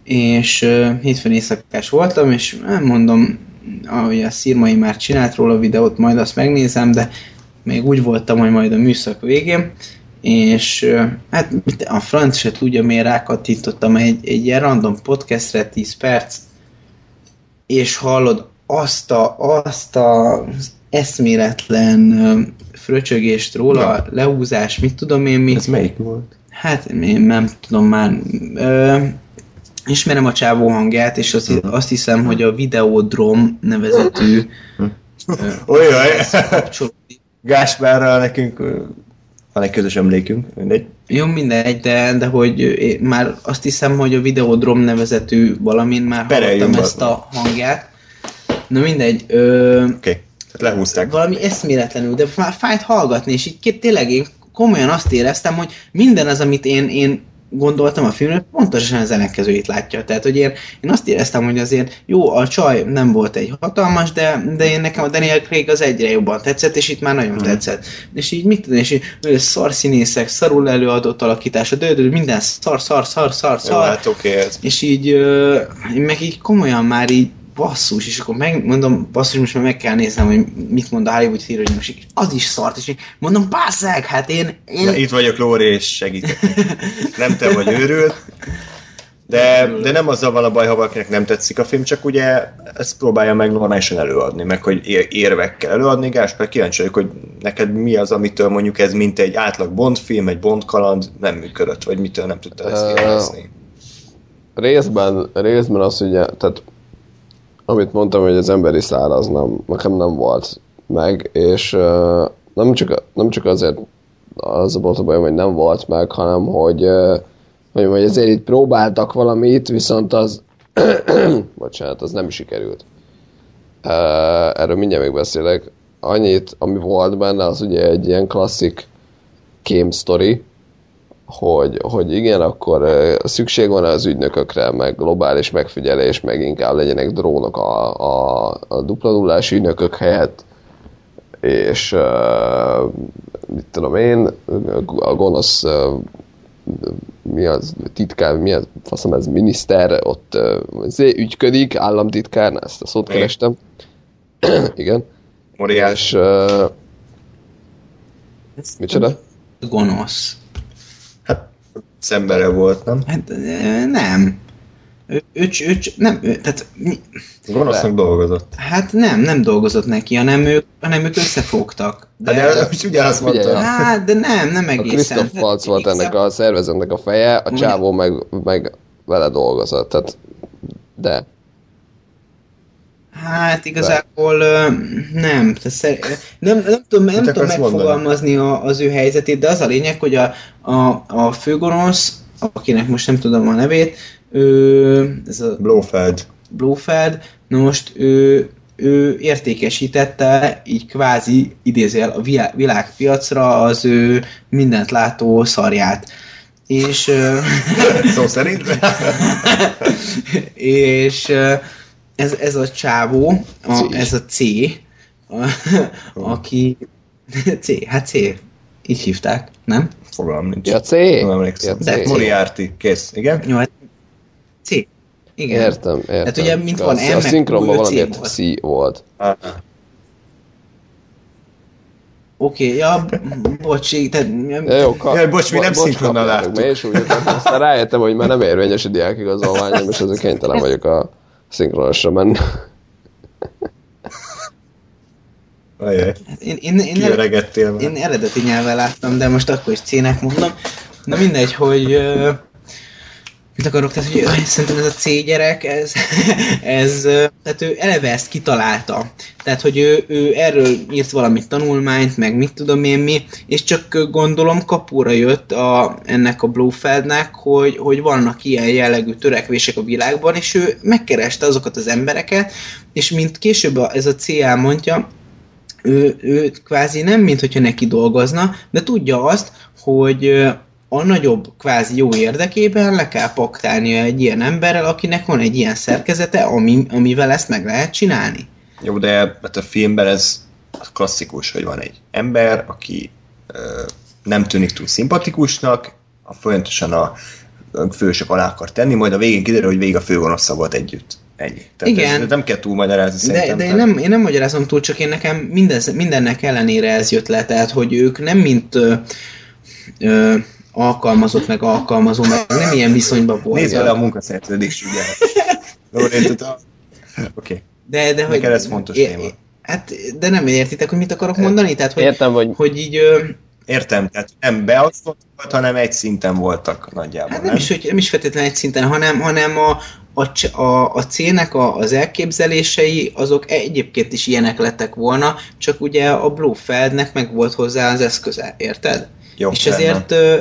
és hétfőn éjszakás voltam, és mondom, ahogy a Szirmai már csinált róla a videót, majd azt megnézem, de még úgy voltam, hogy majd a műszak végén, és hát a franc se tudja, miért rákattintottam egy ilyen random podcastre 10 perc, és hallod azt a eszméletlen fröcsögést róla, ja. Leúzás, mit tudom én mi. Ez melyik volt? Hát én nem tudom már. Ismerem a csávó hangját, és azt hiszem, hogy a Videodrom nevezetű kapcsolódik. Gáspárral nekünk van egy közös emlékünk, mindegy. Jó, mindegy, de hogy már azt hiszem, hogy a Videodrom nevezetű valamin már hallottam ezt a hangját. Na mindegy. Oké, tehát lehúzták. Valami eszméletlenül, de már fájt hallgatni, és így tényleg én komolyan azt éreztem, hogy minden az, amit én gondoltam a filmről, pontosan az ellenkezőjét látja. Tehát, hogy én azt éreztem, hogy azért jó, a csaj nem volt egy hatalmas, de én nekem a Daniel Craig az egyre jobban tetszett, és itt már nagyon tetszett. És így mit tudom, és így szarszínészek, szarul előadott alakítása, minden szar. Jó, hát oké. És így, meg így komolyan már így basszus, és akkor megmondom, basszus, most már meg kell néznem, hogy mit mond a Hollywood híronyom, és az is szart, és mondom, bázzák, hát én... Ja, itt vagyok, Lóri, és segítek. Nem te vagy őrült, de nem azzal van a baj, ha valakinek nem tetszik a film, csak ugye ezt próbálja meg normálisan előadni, meg hogy érvekkel előadni. Gáspár, kíváncsi vagyok, hogy neked mi az, amitől mondjuk ez, mint egy átlag Bond film, egy Bond kaland nem működött, vagy mitől nem tudtál ezt kérdezni? Részben az, ugye, tehát amit mondtam, hogy az emberi szál az nekem nem volt meg, és nem csak azért az a baj, hogy nem volt meg, hanem hogy azért itt próbáltak valamit, viszont az bocsánat, az nem sikerült. Erről mindjárt még beszélek. Annyit, ami volt benne, az ugye egy ilyen klasszik kém sztori, hogy igen, akkor szükség van az ügynökökre, meg globális megfigyelés, meg inkább legyenek drónok a dupla nullás ügynökök helyett, és mit tudom én, a gonosz mi az titkár, mi az, faszom ez miniszter, ott ügyködik, államtitkár, ezt a szót kerestem. Igen. Moriás. És micsoda? Gonosz. Szembere volt, nem? Hát, nem. Ő, tehát... Gonosznak dolgozott. Hát nem dolgozott neki, hanem ők összefogtak. De most ugyanazt mondta. Hát, de nem egészen. A Christoph Waltz volt ennek a szervezetnek a feje, a csávó meg vele dolgozott, tehát... De... Hát igazából nem. Nem tudom megfogalmazni az ő helyzetét, de az a lényeg, hogy a főgonosz, akinek most nem tudom a nevét, ez a Blofeld, na most ő értékesítette, így kvázi idézel a világpiacra az ő mindent látó szarját. És... szó szerint? és... Ez a csávó, ez a C, aki... C, hát C, így hívták, nem? Fogalmam nincs. Ja, C. Nem emlékszem. Ja, Moriarty, kész, igen? Jó, hát C, igen. Értem. Hát ugye, mint van M, a szinkronban valamiért C volt. Oké, ja, bocs, tehát... Bocs, mi nem szinkronnal láttuk. És úgy, aztán rájöttem, hogy már nem érvényes a diákigazolványom, és azért kénytelen vagyok a szinkronosra menni. Én eredeti nyelven láttam, de most akkor is C-nek mondom. Na mindegy, hogy mit akarok, tehát hogy szerintem ez a C gyerek, ez tehát ő eleve ezt kitalálta. Tehát, hogy ő erről írt valamit tanulmányt, meg mit tudom én mi, és csak gondolom kapóra jött ennek a Blofeldnek, hogy vannak ilyen jellegű törekvések a világban, és ő megkereste azokat az embereket, és mint később ez a C elmondja, ő kvázi nem, mint hogyha neki dolgozna, de tudja azt, hogy a nagyobb kvázi jó érdekében le kell paktálnia egy ilyen emberrel, akinek van egy ilyen szerkezete, amivel ezt meg lehet csinálni. Jó, de hát a filmben ez klasszikus, hogy van egy ember, aki nem tűnik túl szimpatikusnak, folyamatosan a fősök alá akar tenni, majd a végén kiderül, hogy végig a főgonosza volt együtt. Ennyi. Tehát igen. Ez nem kell túl magyarázni szerintem. De én nem magyarázom túl, csak én nekem mindennek ellenére ez jött le, tehát hogy ők nem mint alkalmazott, meg alkalmazó, meg nem ilyen viszonyban volt. Nézd vele a munkaszerződést, ugye. Oké. De hogy ez fontos téma. Hát, de nem értitek, hogy mit akarok mondani? Tehát, hogy, értem, hogy így... Értem, tehát nem beosztott volt, hanem egy szinten voltak nagyjából. Hát nem is feltétlenül egy szinten, hanem a C-nek az elképzelései azok egyébként is ilyenek lettek volna, csak ugye a Blofeldnek meg volt hozzá az eszköze, érted? Jó, és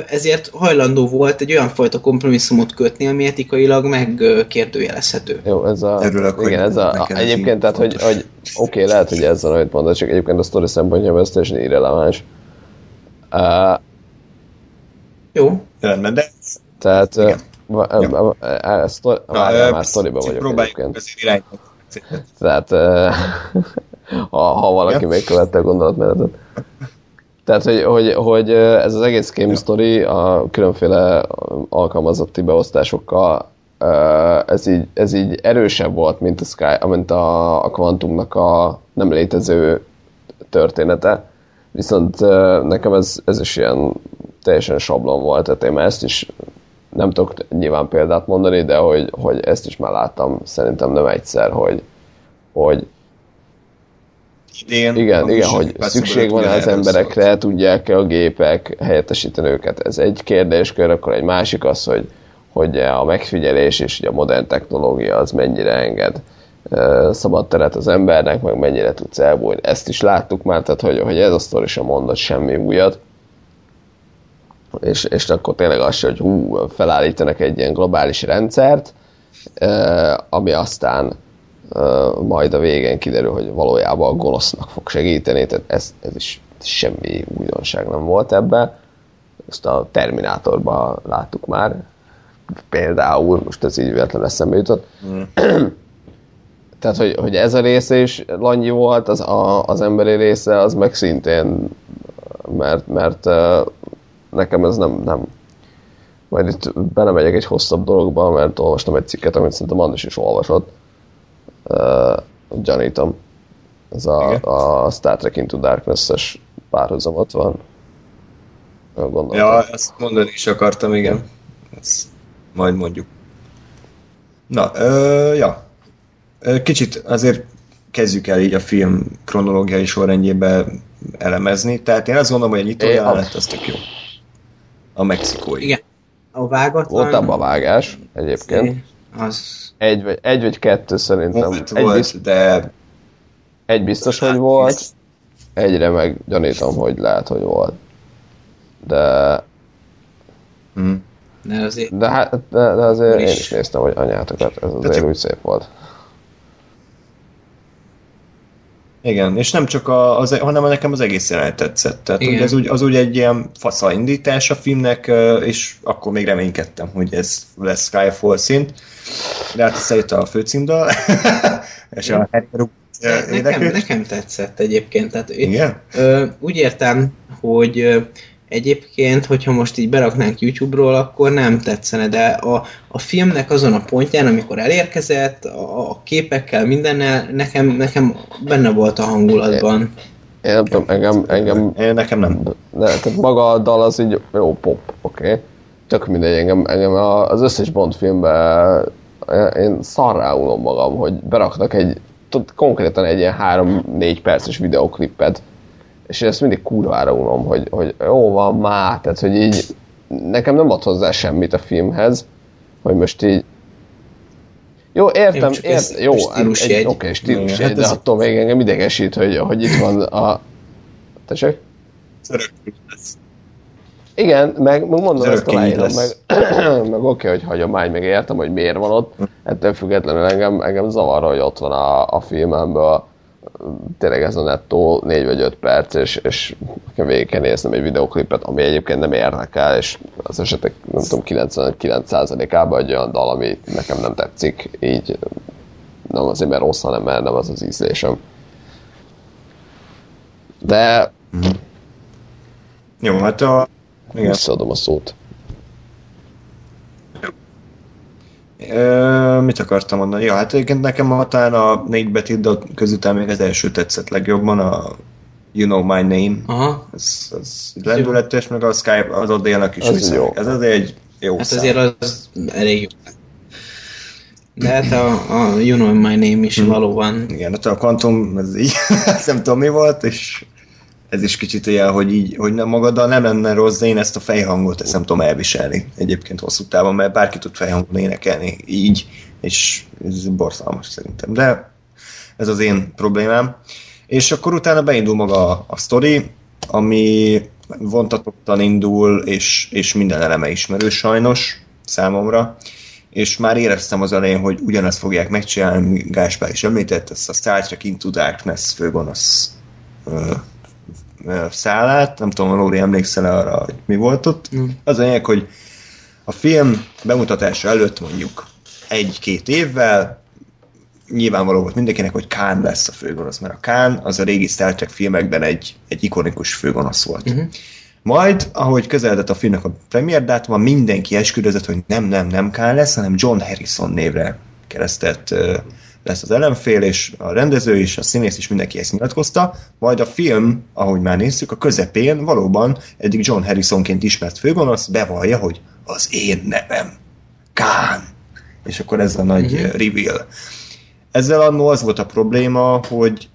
ezért hajlandó volt egy olyan fajta kompromisszumot kötni, ami etikailag megkérdőjelezhető. Jó, ez a... Örülök, igen, ez a egyébként, tehát, hogy oké, lehet, hogy ez van, amit mondod, csak egyébként a sztori szempontjából ez teljesen irreleváns. Jó. Rendben, de... Tehát... Már sztoriban vagyok egyébként. Próbáljuk az tehát... ha valaki még követte a gondolatmenetet. Tehát, hogy ez az egész game story a különféle alkalmazotti beosztásokkal, ez így erősebb volt, mint a mint a Quantumnak a nem létező története. Viszont nekem ez is ilyen teljesen sablon volt, tehát én már ezt is nem tudok nyilván példát mondani, de hogy ezt is már láttam szerintem nem egyszer, hogy Igen, hogy szükség van az emberekre, tudják-e a gépek helyettesíteni őket. Ez egy kérdéskör, akkor egy másik az, hogy a megfigyelés és a modern technológia az mennyire enged szabad teret az embernek, meg mennyire tudsz elbújni. Ezt is láttuk már, tehát hogy ez a sztori sem mondott semmi újat. És akkor tényleg az, hogy felállítanak egy ilyen globális rendszert, ami aztán majd a végén kiderül, hogy valójában a gonosznak fog segíteni, tehát ez is semmi újdonság nem volt ebben. Ezt a Terminátorban láttuk már, például, most ez így véletlenül eszembe jutott. Tehát, hogy ez a része is lanyi volt, az emberi része, az meg szintén, mert nekem ez nem. Majd itt belemegyek egy hosszabb dologba, mert olvastam egy cikket, amit szerintem Andris is olvasott, gyanítom. Ez a Star Trek Into Darkness-es párhuzam ott van. Gondoltam. Ja, ezt mondani is akartam, igen. Ezt majd mondjuk. Na, ja. Kicsit azért kezdjük el így a film kronológiai sorrendjében elemezni. Tehát én azt gondolom, hogy a nyitójelenet az tök jó. A mexikói. Igen. A vágatlan... Volt abban a vágás egyébként. Az... Egy vagy kettő szerintem. Egy biztos, hogy volt. Egyre meg gyanítom, hogy lehet, hogy volt. De azért én is néztem, hogy anyátokat. Ez azért úgy szép volt. Igen, és nem csak hanem nekem az egész jelenet tetszett. Tehát az úgy egy ilyen fasza indítás a filmnek, és akkor még reménykedtem, hogy ez lesz Skyfall szint. De hát összejött a főcímdal, és a herkerúk nekem tetszett egyébként. Tehát, igen? Úgy értem, hogy egyébként, hogyha most így beraknánk YouTube-ról, akkor nem tetszene, de a filmnek azon a pontján, amikor elérkezett, a képekkel, mindennel, nekem benne volt a hangulatban. Én nem tudom, engem... Nekem nem. Tehát maga a dal az így jó pop, oké. Tök mindegy, engem az összes Bond filmben én szarráulom magam, hogy beraknak konkrétan egy ilyen 3-4 perces videoklippet, és ezt mindig kurvára unom, hogy jó van már, tehát hogy így nekem nem ad hozzá semmit a filmhez, Hogy most így... Jó, értem, jó, stílusjegy. Oké, stílusjegy, hát de attól még engem idegesít, hogy itt van a... Tessék? Örökül lesz. Igen, meg mondom, ezt találom, meg oké, hogy hagyomány, meg értem, hogy miért van ott. Ettől függetlenül engem zavar, hogy ott van a filmemből tényleg ez a nettó 4 vagy 5 perc, és végig kell néznem egy videoklipet, ami egyébként nem érdekel, és az esetek, nem tudom, 99%-ában egy olyan dal, ami nekem nem tetszik, így nem azért, mert rossz, hanem mert nem az az ízlésem. De... Jó, hát a... Igen. Visszaadom a szót. Mit akartam mondani? Ja, hát egyébként nekem talán a 4 betildal közután még az első tetszett legjobban, a You Know My Name. Aha. Ez lendületes, meg a Skype az Adélnak is. Az jó. Ez azért egy jó hát szám. Azért az elég jó. De hát a You Know My Name is valóban. Igen, hát a Quantum, ez így, nem tudom mi volt, és... Ez is kicsit olyan, hogy így, hogy magaddal nem lenne rossz, de én ezt a fejhangot ezt nem tudom elviselni egyébként hosszú távon, mert bárki tud fejhangon énekelni így, és ez borzalmas szerintem, de ez az én problémám. És akkor utána beindul maga a sztori, ami vontatottan indul, és minden eleme ismerős sajnos számomra, és már éreztem az elején, hogy ugyanazt fogják megcsinálni, Gáspár is említett, ezt a Star Trek Into Darkness főgonosz szállát, nem tudom, Lóri, emlékszel arra, hogy mi volt ott. Az a lényeg, hogy a film bemutatása előtt mondjuk 1-2 évvel nyilvánvaló volt mindenkinek, hogy Khan lesz a főgonosz, mert a Khan az a régi Star Trek filmekben egy ikonikus főgonosz volt. Majd, ahogy közeledett a filmnek a premier dátuma, mindenki esküdözött, hogy nem Khan lesz, hanem John Harrison névre keresztelt lesz az ellenfél, és a rendező is, a színész is, mindenki ezt nyilatkozta, majd a film, ahogy már nézzük, a közepén valóban eddig John Harrisonként ismert főgonosz bevallja, hogy az én nevem Khan. És akkor ez a nagy reveal. Ezzel annó az volt a probléma, hogy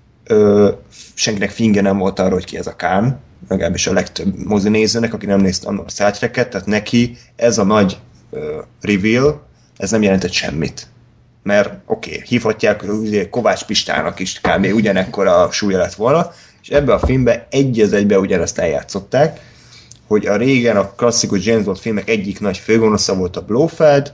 senkinek fingja nem volt arra, hogy ki ez a Khan, legalábbis a legtöbb mozinézőnek, aki nem nézte annó a Star Trek-et, tehát neki ez a nagy reveal, ez nem jelentett semmit. Mert oké, hívhatják Kovács Pistának is, kb. Ugyanekkor a súlya lett volna, és ebben a filmben egy-egyben ugyanezt eljátszották, hogy a régen a klasszikus James Bond filmek egyik nagy főgonosza volt a Blofeld,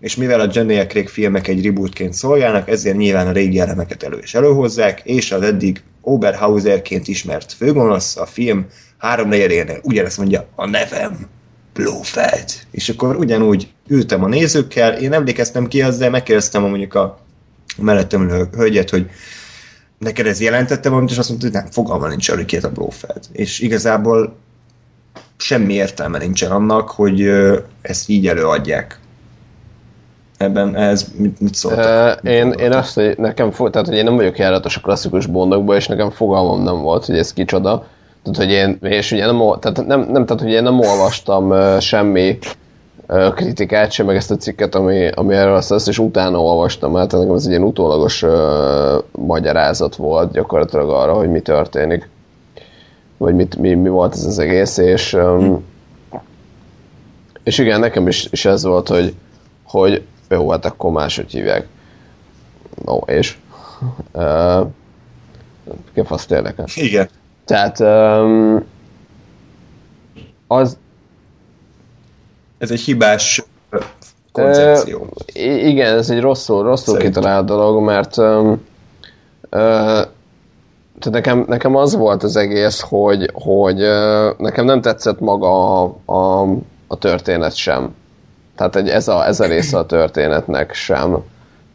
és mivel a Daniel Craig filmek egy rebootként szolgálnak, ezért nyilván a régi elemeket elő és előhozzák, és az eddig Oberhauserként ismert főgonosz a film 3/4-énél ugyanezt mondja, a nevem Blofeld. És akkor ugyanúgy ültem a nézőkkel, én emlékeztem ki az, de megkérdeztem mondjuk a mellettem a hölgyet, hogy neked ez jelentette valamit, és azt mondta, hogy nem, fogalma nincs arra, ki a Blofeld. És igazából semmi értelme nincsen annak, hogy ezt így előadják. Ebben ez mit szóltak? Én azt, hogy nekem tehát, hogy én nem vagyok járatos a klasszikus bondokban, és nekem fogalmam nem volt, hogy ez kicsoda. Tehát, hogy én, és ugye nem olvastam semmi kritikát sem, meg ezt a cikket, ami erről azt lesz, és utána olvastam, mert nekem ez egy ilyen utólagos magyarázat volt gyakorlatilag arra, hogy mi történik, vagy mi volt ez az egész, és igen, nekem is ez volt, hogy jó, hát akkor máshogy hívják. No, és? Kifaszt érdekel. Igen. Tehát az... Ez egy hibás koncepció. Igen, ez egy rosszul kitalált dolog, mert tehát nekem az volt az egész, hogy nekem nem tetszett maga a történet sem. Tehát ez a része a történetnek sem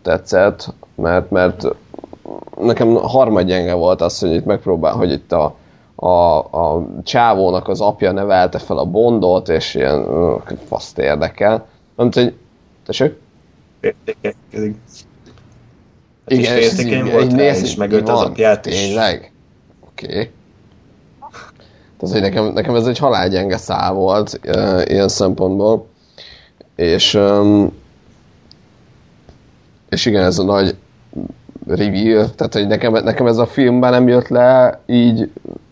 tetszett, mert nekem harmadgyenge volt az, hogy itt megpróbál, hogy itt a csávónak az apja nevelte fel a Bondot, és ilyen faszt érdekel. Nem tudom, hogy... Tessék? Érdekezik. Igen, és értékeny volt rá, és megölt az apját is. Tényleg? Oké. Tehát, hogy nekem ez egy halálgyenge szál volt ilyen szempontból. És igen, ez a nagy reveal, tehát, hogy nekem ez a filmben nem jött le így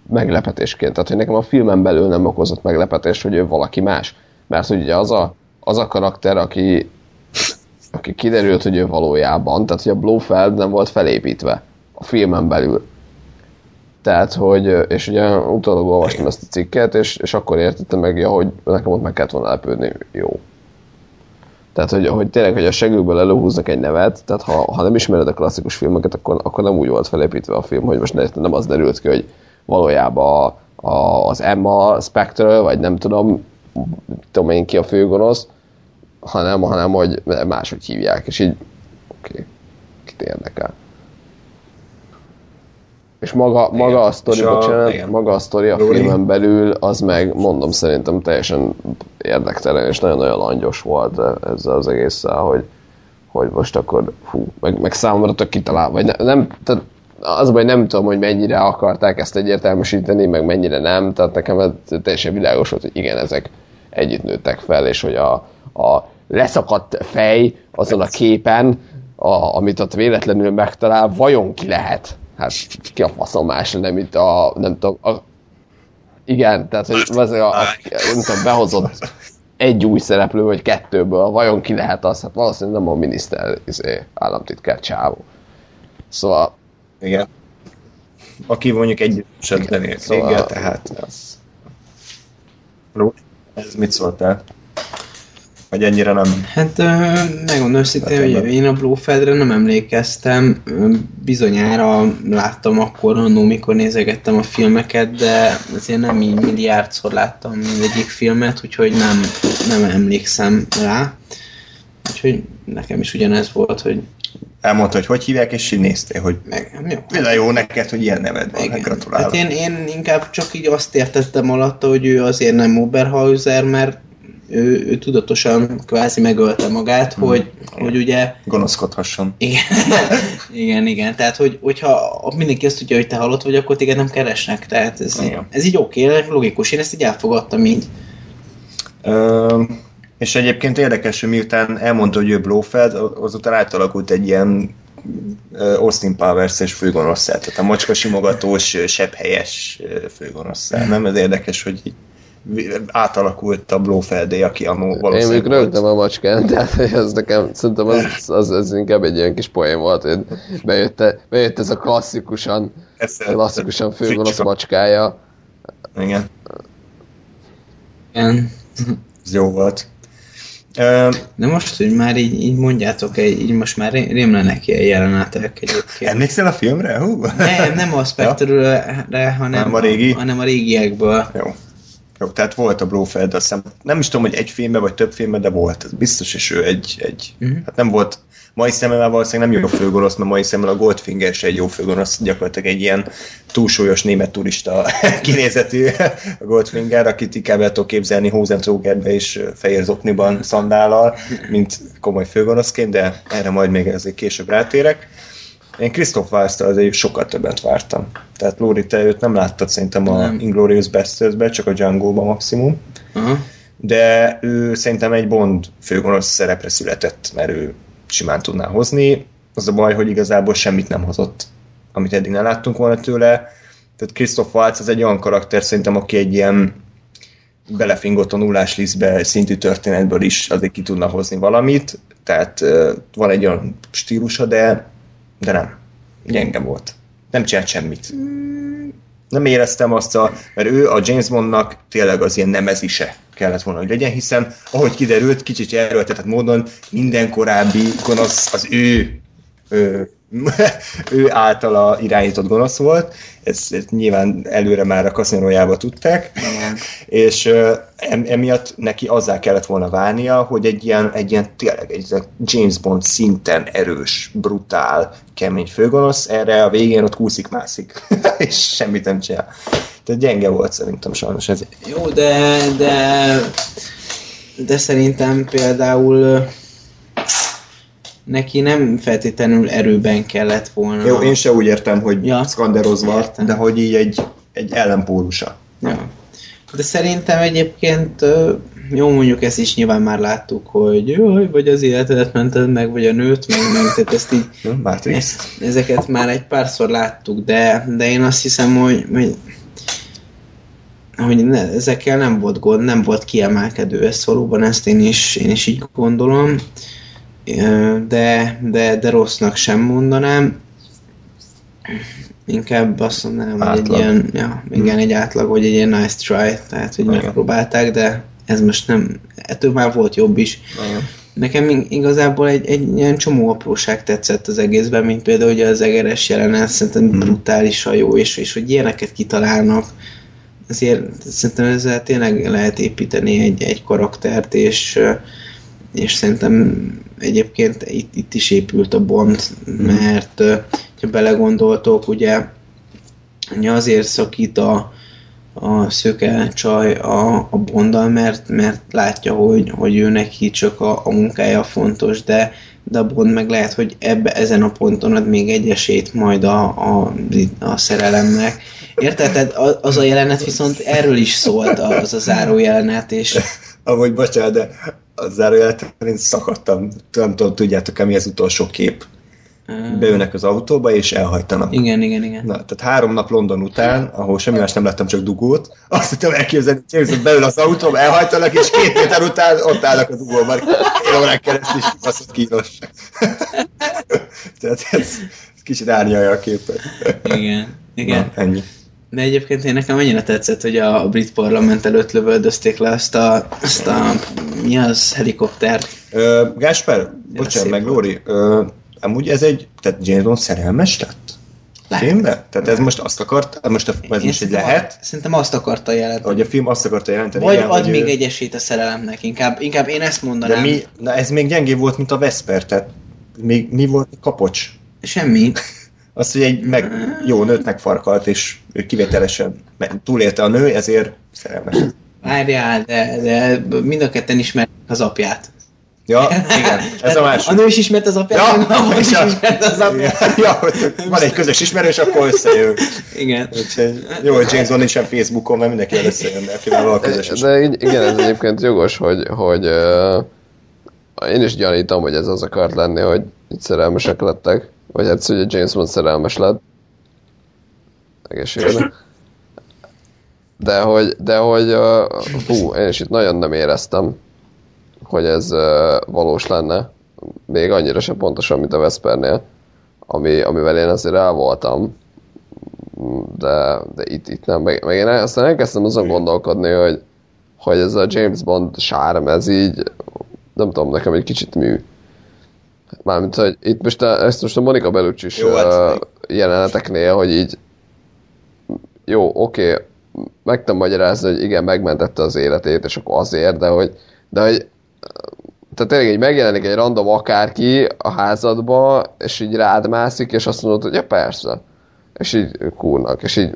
meglepetésként, tehát, hogy nekem a filmen belül nem okozott meglepetés, hogy ő valaki más, mert hogy ugye az a karakter, aki aki kiderült, hogy ő valójában, tehát hogy a Blofeld nem volt felépítve a filmen belül. Tehát, hogy, és ugye utólag olvastam ezt a cikket, és akkor értettem meg, ja, hogy nekem ott meg kellett volna lepődni. Jó. Tehát, hogy tényleg, hogy a segőből előhúznak egy nevet, tehát ha nem ismered a klasszikus filmeket, akkor nem úgy volt felépítve a film, hogy most nem az derült ki, hogy valójában az Emma Spectre, vagy nem tudom én ki a főgonosz, hanem hogy máshogy hívják, és így oké, kit érdekel. És maga a sztoriba csinált, maga a sztori a filmen belül, az meg, mondom, szerintem teljesen érdektelen, és nagyon-nagyon langyos volt ezzel az egésszel, hogy most akkor, meg számomra tök kitalálva, vagy nem, tehát az baj, nem tudom, hogy mennyire akarták ezt egyértelműsíteni, meg mennyire nem, tehát nekem ez teljesen világos volt, hogy igen, ezek együtt nőttek fel, és hogy a leszakadt fej azon a képen, amit ott véletlenül megtalál, vajon ki lehet? Hát ki a faszom más lenne, mint a, nem tudom, igen, tehát hogy nem tudom, behozott egy új szereplő, vagy kettőből, vajon ki lehet az? Hát valószínűleg nem a miniszter, államtitkár csávó. Szóval... Igen. Aki mondjuk egy esetben ér. Szóval, tehát... Ez mit szóltál? Vagy ennyire nem... Hát megmondom szintén, hogy én a Blófeldre nem emlékeztem, bizonyára láttam akkor, mikor nézegettem a filmeket, de azért nem így milliárdszor láttam mindegyik filmet, úgyhogy nem emlékszem rá. Úgyhogy nekem is ugyanez volt, hogy... Elmondta, hogy hívják, és így néztél, hogy például jó neked, hogy ilyen neved van, gratulálok. Hát én inkább csak így azt értettem alatta, hogy ő azért nem Oberhauser, mert ő tudatosan kvázi megölte magát, hogy ugye... Gonoszkodhasson. Igen. Tehát, hogyha mindenki azt tudja, hogy te halott vagy, akkor téged nem keresnek. Tehát ez így oké, logikus. Én ezt így elfogadtam így. És egyébként érdekes, hogy miután elmondta, hogy ő Blofeld, azután átalakult egy ilyen Austin Powers-es főgonoszszel. Tehát a macskasimogatós, sebhelyes főgonoszszel. Nem? Ez érdekes, hogy átalakult a Blofeldé, aki amúgy valószínűleg... Én még rögtem a macskán, tehát ez nekem, szerintem az inkább egy ilyen kis poén volt, hogy bejött ez a klasszikusan főgonosz macskája. Igen. Igen. Ez jó volt. De most, hogy már így mondjátok, így most már rémlenek ilyen jelenetek egyébként. Emlékszel a filmre? Hú. Nem a Spectre-re, ja. hanem a régiekből. Jó. Jó, tehát volt a Blofeld, azt hiszem, nem is tudom, hogy egy filmben, vagy több filmben, de volt, ez biztos, és ő hát nem volt, mai szemmel valószínűleg nem jó főgonosz, mert mai szemmel a Goldfinger se egy jó főgonosz, gyakorlatilag egy ilyen túlsúlyos német turista kinézetű a Goldfinger, akit inkább el tudok képzelni Hosenzogerbe és fehér zokniban szandállal, mint komoly főgonoszként, de erre majd még ezért később rátérek. Én Christoph Waltz-től azért sokkal többet vártam. Tehát Lóri, te őt nem láttad szerintem a Inglourious Bastards-ben, csak a Django-ban maximum. Uh-huh. De ő szerintem egy Bond főgonosz szerepre született, mert ő simán tudná hozni. Az a baj, hogy igazából semmit nem hozott, amit eddig nem láttunk volna tőle. Tehát Christoph Waltz az egy olyan karakter szerintem, aki egy ilyen belefingott a nullás lisztbe szintű történetből is azért ki tudna hozni valamit. Tehát van egy olyan stílusa, de nem. Gyenge volt. Nem csinált semmit. Nem éreztem azt mert ő a James Bondnak tényleg az ilyen nemezise kellett volna, hogy legyen, hiszen ahogy kiderült, kicsit erőltetett módon minden korábbi gonosz az ő általa irányított gonosz volt. Ezt nyilván előre már a kaszinójába tudták. És emiatt neki azzá kellett volna válnia, hogy egy ilyen tényleg egy James Bond szinten erős, brutál, kemény főgonosz, erre a végén ott kúszik-mászik, és semmit nem csinál. Tehát gyenge volt szerintem sajnos ez. Jó, de szerintem például... Neki nem feltétlenül erőben kellett volna. Jó, én se úgy értem, hogy szkanderozva, de hogy így egy ellenpólusa. Ja. De szerintem egyébként, jó, mondjuk ezt is nyilván már láttuk, hogy jaj, vagy az életedet mented meg, vagy a nőt, meg tehát ezt így... ezeket már egy párszor láttuk, de én azt hiszem, hogy ezekkel nem volt gond, nem volt kiemelkedő, ezt valóban, ezt én is így gondolom. de rossznak sem mondanám. Inkább azt mondanám, hogy egy ilyen, ja, igen, egy átlag, vagy egy ilyen nice try, tehát hogy megpróbálták, de ez most nem, ettől már volt jobb is. Igen. Nekem igazából egy ilyen csomó apróság tetszett az egészben, mint például ugye az egeres jelenet, szerintem brutálisan jó, és hogy ilyeneket kitalálnak, ezért szerintem ezzel tényleg lehet építeni egy karaktert, és szerintem egyébként itt is épült a Bond, mert ha belegondoltok, ugye azért szakít a szöke csaj a Bonddal, mert látja, hogy ő neki csak a munkája fontos, de a Bond meg lehet, hogy ezen a ponton ad még egy esélyt majd a szerelemnek. Érted? Tehát az a jelenet viszont erről is szólt, az a zárójelenet, és... Amúgy bocsánat, de a zárójelenet én szakadtam. Nem tudom, tudjátok-e mi az utolsó kép? Beülnek az autóba, és elhajtanak. Igen. Na, tehát 3 nap London után, ahol semmi más nem láttam, csak dugót, azt tudtam elképzelni, hogy beül az autóba, elhajtanak, és 2 héten után ott állnak a dugóban. Én órán keresztül is kibaszott kínos. Tehát ez kicsit árnyalja a képet. Igen. Na, ennyi. De egyébként nekem annyira tetszett, hogy a brit parlament előtt lövöldözték le azt a mi az, helikoptert? Gáspár, bocsánat, meg Lóri, amúgy ez tehát James Bond szerelmes lett? Filmben? Tehát ez most azt akarta, ez most egy lehet? Szerintem azt akarta jelenteni. Hogy a film azt akarta jelenteni. Vagy ad még egy esélyt a szerelemnek, inkább én ezt mondanám. De ez még gyengébb volt, mint a Vesper, tehát még mi volt a kapocs? Semmi. Azt, hogy egy jó nőt megfarkalt, és ő kivételesen túlélte a nő, ezért szerelmes. Várjál, de mind a ketten ismernek az apját. Ja, igen, ez a másik. A nő is ismert az apját, meg a nő is ismert az apját. Ja, van egy közös ismerős, akkor összejön. Igen. Úgyhogy, jó, hogy James Bond nincsen Facebookon, mert mindenki összejön, mert akivel a közös ismerős. De igen, ez egyébként jogos, hogy én is gyanítom, hogy ez az akart lenni, hogy itt szerelmesek lettek. Vagy hát, hogy a James Bond szerelmes lett. Egészségben. De hogy én is itt nagyon nem éreztem, hogy ez valós lenne. Még annyira sem pontosan, mint a Vespernél, amivel én azért el voltam. De itt nem. Meg én aztán elkezdtem azon gondolkodni, hogy ez a James Bond sárm, ez így, nem tudom, nekem egy kicsit mű. Mármint, hogy itt most a Monica Bellucci-s jeleneteknél, hogy így jó, oké, meg tudom magyarázni, hogy igen, megmentette az életét, és akkor azért, de hogy tehát tényleg így megjelenik egy random akárki a házadba, és így rád mászik, és azt mondod, hogy ja, persze. És így kúrnak, és így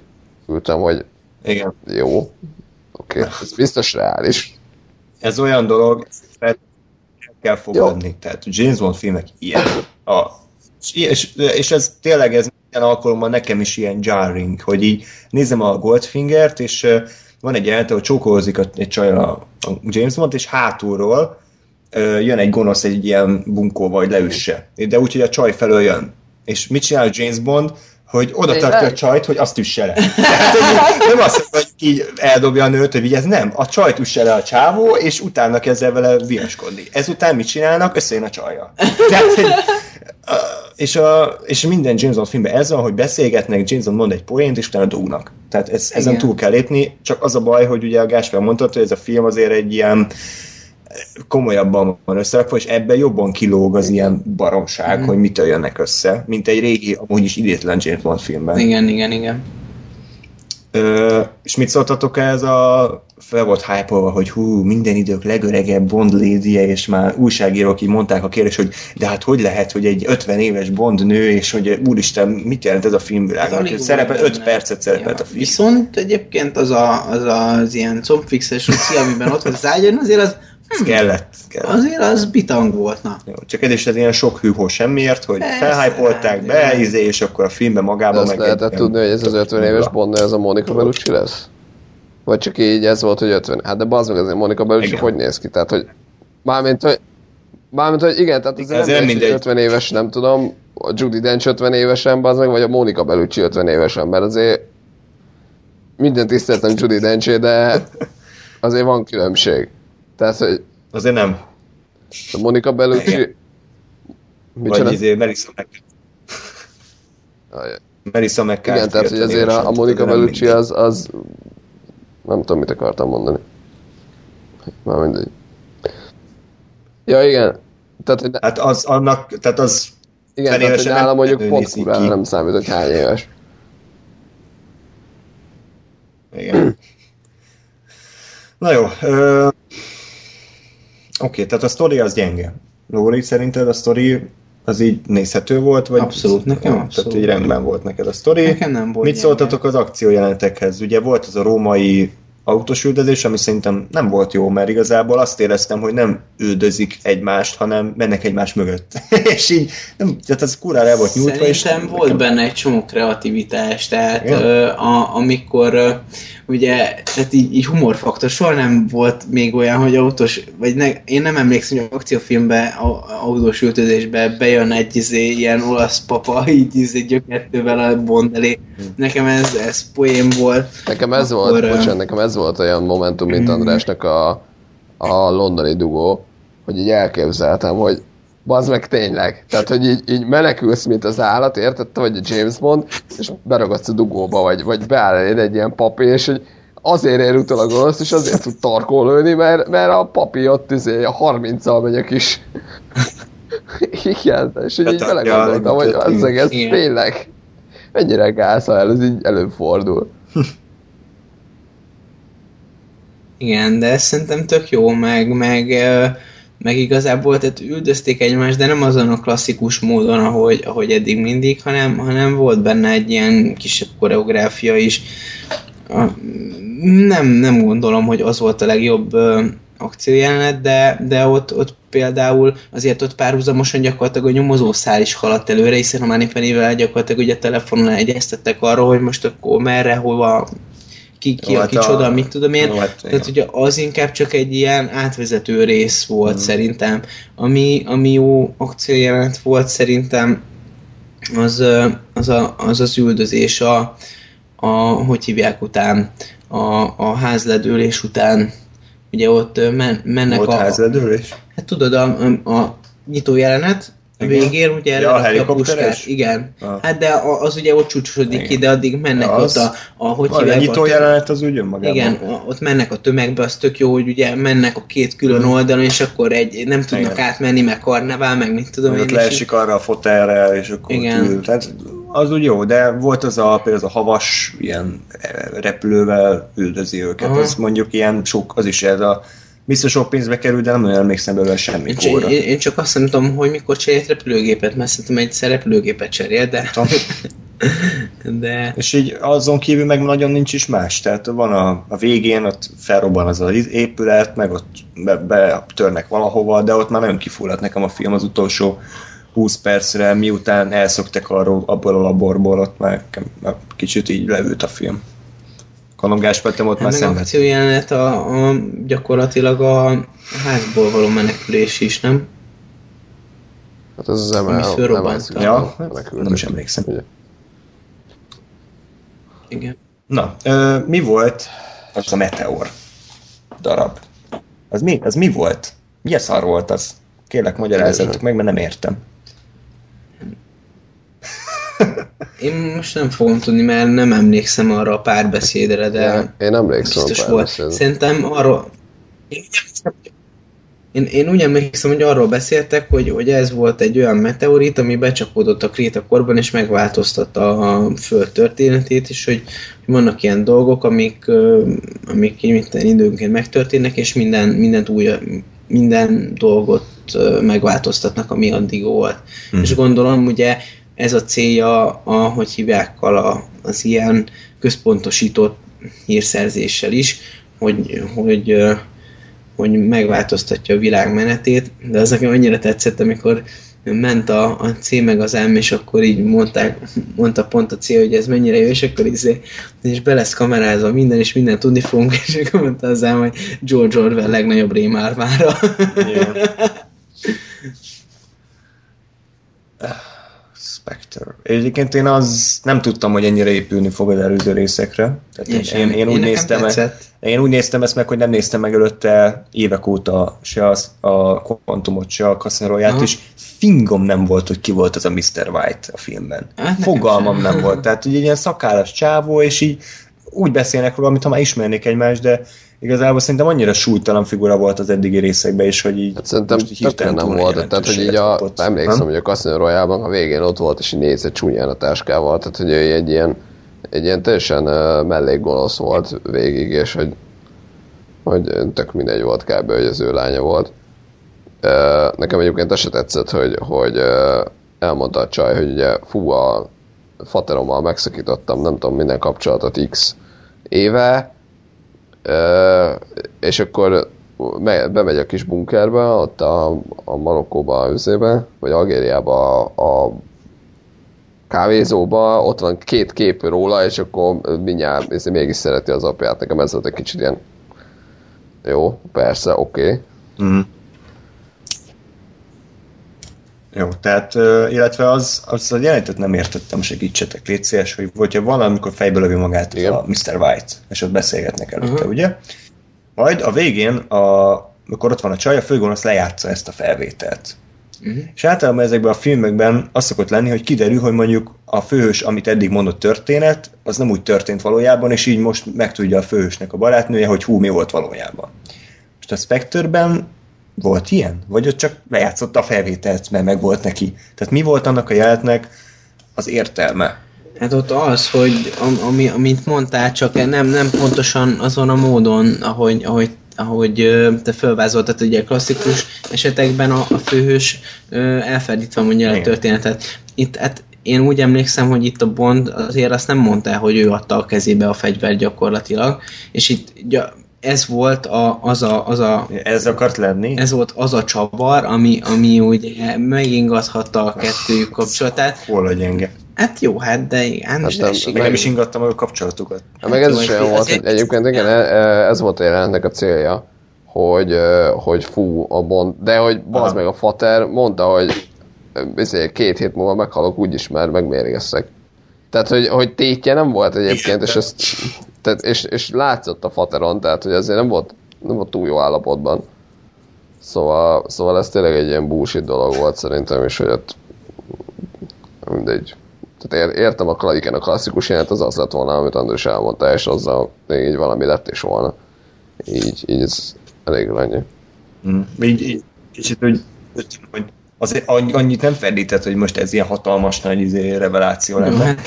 ültem, hogy igen. Jó, oké, ez biztos reális. Ez olyan dolog, kell fogadni. Jó. Tehát James Bond filmek ilyen. És ez tényleg minden alkalommal nekem is ilyen jarring, hogy így nézem a Goldfingert, és van egy jelent, hogy csókolózik egy csaj a James Bond, és hátulról jön egy gonosz egy ilyen bunkóba, hogy leüsse. De úgy, hogy a csaj felől jön. És mit csinál James Bond? Hogy oda tartja a csajt, hogy azt üsse le. Tehát nem azt, hogy így eldobja a nőt, hogy vigyázz, nem. A csajt üsse le a csávó, és utána kezd vele viaskodni. Ezután mit csinálnak? Összejön a csajjal. És minden James Bond filmben ez van, hogy beszélgetnek, James Bond mond egy poént, és utána dugnak. Tehát ezen túl kell lépni. Csak az a baj, hogy ugye a Gáspár mondta, hogy ez a film azért egy ilyen komolyabban van összerakva, és ebben jobban kilóg az ilyen baromság, hogy mitől jönnek össze, mint egy régi, amúgy is idétlen James Bond filmben. Igen. És mit szóltatok ez a... fel volt hype-olva, hogy minden idők legöregebb Bond lady-je, és már újságírók így mondták a kérdést, hogy de hát hogy lehet, hogy egy 50 éves Bond nő, és hogy úristen, mit jelent ez a filmvilágnak? Szerepel, 5 percet szerepelt a film. Viszont egyébként az ilyen combfixes ruci, amiben ott az ágyon, azért az kellett. Azért az bitang volt, na. Jó, csak eddig ez ilyen sok hűhó semmiért, hogy felhypolták be, és akkor a filmben magában meg... Azt lehetett tudni, hogy ez az 50 éves Bond, ez a Monica Bellucci lesz? Vagy csak így ez volt, hogy 50. Hát de bazd meg azért Monica Bellucci hogy néz ki? Tehát, hogy... Mármint, hogy igen, tehát az ember 50 éves, nem tudom, a Judi Dench 50 évesen, bazd meg, vagy a Monica Bellucci 50 évesen, mert azért mindent tiszteltem Judi Dench-é, de azért van különbség. Tehát, hogy azért nem. A Monica Bellucci Vagy azért Melissa McCarthy. Igen, tehát hogy azért a Monica Bellucci az... Nem tudom, mit akartam mondani. Már mindegy. Ja, igen. Tehát az annak... Tehát az... Igen, tehát hogy nálam mondjuk pont kurán nem számít, hogy hány éves. Igen. Na jó. Oké, tehát a sztori az gyenge. Lóri, szerinted a sztori az így nézhető volt? Vagy abszolút, nekem abszolút. Tehát így rendben volt neked a sztori. Nekem nem volt. Mit szóltatok az akciójelenetekhez? Ugye volt az a római autós üldözés, ami szerintem nem volt jó, mert igazából azt éreztem, hogy nem üldözik egymást, hanem mennek egymás mögött. És így, nem, tehát az kurál el volt nyújtva. Szerintem és volt benne egy csomó kreativitás, tehát amikor ugye, tehát így humorfaktor, soha nem volt még olyan, hogy autós, vagy én nem emlékszem, hogy akciófilmben, autós üldözésben bejön egy ilyen olasz papa, így gyökettővel a Bond elé. Nekem ez poém volt. Nekem ez volt, nekem ez volt olyan momentum, mint Andrásnak a londoni dugó, hogy így elképzeltem, hogy bazd meg tényleg. Tehát, hogy így menekülsz, mint az állat, érted, vagy a James Bond, és beragadsz a dugóba, vagy beáll egy ilyen papi, és hogy azért ér utol a gonosz, és azért tud tarkón lőni, mert a papi ott a 30-al megy a kis... Igen, és hogy így belegondoltam, hogy az egész tényleg mennyire gáz, ha ez így előfordul. Igen, de szerintem tök jó, meg igazából, tehát üldözték egymást, de nem azon a klasszikus módon, ahogy eddig mindig, hanem volt benne egy ilyen kisebb koreográfia is. Nem gondolom, hogy az volt a legjobb akciójelenet, de ott például azért ott párhuzamosan gyakorlatilag a nyomozószál is haladt előre, hiszen a Manny Pennyvel gyakorlatilag ugye telefonon egyeztettek arról, hogy most akkor merre, hova... Ki a kicsoda, mit tudom én. Tehát ugye az inkább csak egy ilyen átvezető rész volt szerintem. Ami jó akciójelenet volt szerintem, az üldözés hogy hívják után, a házledőlés után. Ugye ott mennek volt a... házledőlés? Hát tudod, a nyitó jelenet, végén ugye elrakja a puskát. Igen. Hát de az ugye ott csúcsosodik ki, de addig mennek az, ott hogy hívják. A nyitó jelenet az úgy önmagában. Igen, ott mennek a tömegbe, az tök jó, hogy ugye mennek a két külön oldalon, és akkor nem tudnak átmenni, meg karnevál, meg mit tudom én. Ott leesik arra a fotelre, és akkor tűl. Tehát az úgy jó, de volt például az a havas ilyen repülővel üldözi őket. Ez mondjuk ilyen sok, az is ez a... Biztos sok pénzbe kerül, de nem olyan emlékszem belőle semmikóra. Én csak azt nem tudom, hogy mikor cserélt repülőgépet, mert szerintem egyszer repülőgépet cserélt, de... de... És így azon kívül meg nagyon nincs is más. Tehát van a végén, ott felrobban az épület, meg ott betörnek valahova, de ott már nagyon kifulladt nekem a film az utolsó 20 percre, miután elszoktak abból a laborból, ott már kicsit így levült a film. Kalomgáspettem ott már szemben. Akciójelenet gyakorlatilag a házból való menekülés is, nem? Hát ez az emel. Ami fölrobbant. Ja, nem is emlékszem. Ugye? Igen. Na, mi volt az a meteor darab? Az mi volt? Milyen szar volt az? Kérlek, magyarázzatok meg, mert nem értem. Én most nem fogom tudni, mert nem emlékszem arra a párbeszédre, de én emlékszem biztos volt. Szerintem arról... Én úgy emlékszem, hogy arról beszéltek, hogy ez volt egy olyan meteorit, ami becsapódott a krétakorban, és megváltoztatta a Föld történetét, és hogy vannak ilyen dolgok, amik minden időnként megtörténnek, és minden dolgot megváltoztatnak, ami addig volt. És gondolom, ugye ez a célja, hogy hívják az ilyen központosított hírszerzéssel is, hogy megváltoztatja a világ menetét, de az nekem annyira tetszett, amikor ment a C meg az M, és akkor így mondta pont a C, hogy ez mennyire jó, és akkor így és be lesz kamerázva minden, és mindent tudni fogunk, és akkor mondta az M, hogy George Orwell legnagyobb rémálmára. Yeah. Spectre. Egyébként én az nem tudtam, hogy ennyire épülni fog az előző részekre. Tehát én úgy néztem ezt meg, hogy nem néztem meg előtte évek óta se az, a Quantumot, se a Casino Royale-t, és fingom nem volt, hogy ki volt az a Mr. White a filmben. Fogalmam nem volt. Tehát ugye ilyen szakállas csávó, és így úgy beszélnek róla, mintha már ismernék egymást, de igazából szerintem annyira súlytalan figura volt az eddigi részekben is, hogy így... Hát szerintem tökre nem volt, tehát hogy így emlékszem, hogy a Casino Royale-ban a végén ott volt, és így nézett csúnyán a táskával, tehát hogy ő egy ilyen teljesen mellékgonosz volt végig, és hogy tök mindegy volt kb. Hogy az ő lánya volt. Nekem egyébként az se tetszett, hogy elmondta a csaj, hogy ugye fú, a faterommal megszakítottam, nem tudom, minden kapcsolatot x éve, és akkor bemegy a kis bunkerbe, ott a Marokkóba, a üzébe, vagy Algériába a kávézóba, ott van két kép róla, és akkor mindjárt mégis szereti az apját. Nekem ez volt egy kicsit ilyen jó, persze, oké. Okay. Mm. Jó, tehát, illetve az a jelentet nem értettem, segítsetek, légy szíves, hogy hogyha valamikor fejbe lövi magát a Mr. White, és ott beszélgetnek előtte, ugye? Majd a végén, amikor ott van a csaj, a főgonosz lejátsza ezt a felvételt. Uh-huh. És általában ezekben a filmekben az szokott lenni, hogy kiderül, hogy mondjuk a főhős, amit eddig mondott történet, az nem úgy történt valójában, és így most megtudja a főhősnek a barátnője, hogy hú, mi volt valójában. Most a Spectre-ben volt ilyen? Vagy ott csak lejátszott a felvételt, mert meg volt neki? Tehát mi volt annak a jelenetnek az értelme? Hát ott az, hogy amint mondtál, csak nem pontosan azon a módon, ahogy te felvázoltad, ugye klasszikus esetekben a főhős elferdítve mondja a történetet. Itt, hát én úgy emlékszem, hogy itt a Bond azért azt nem mondta, hogy ő adta a kezébe a fegyvert gyakorlatilag, és itt ez volt ez akart lenni? Ez volt az a csavar, ami ugye megingathatta a kettőjük kapcsolatát. Hol a gyenge? Hát jó, hát de igen. Meg is ingattam a kapcsolatukat. Hát meg ez is olyan volt, hogy egyébként igen, ez volt a jelenetnek a célja, hogy fú, a Bond, de hogy bazd meg a fater mondta, hogy két hét múlva meghalok úgyis, mert megmérgeztek. Tehát, hogy tétje nem volt egyébként, és ezt... És látszott a fateron, tehát hogy azért nem volt túl jó állapotban. Szóval ez tényleg egy ilyen bullshit dolog volt szerintem, és hogy ott mindegy. Tehát értem a klasszikus jelent, az lett volna, amit András elmondta, és azzal így valami lett is volna. Így ez elég annyi. Így kicsit, hogy azért annyit nem ferdített, hogy most ez ilyen hatalmas nagy reveláció lenne. Hát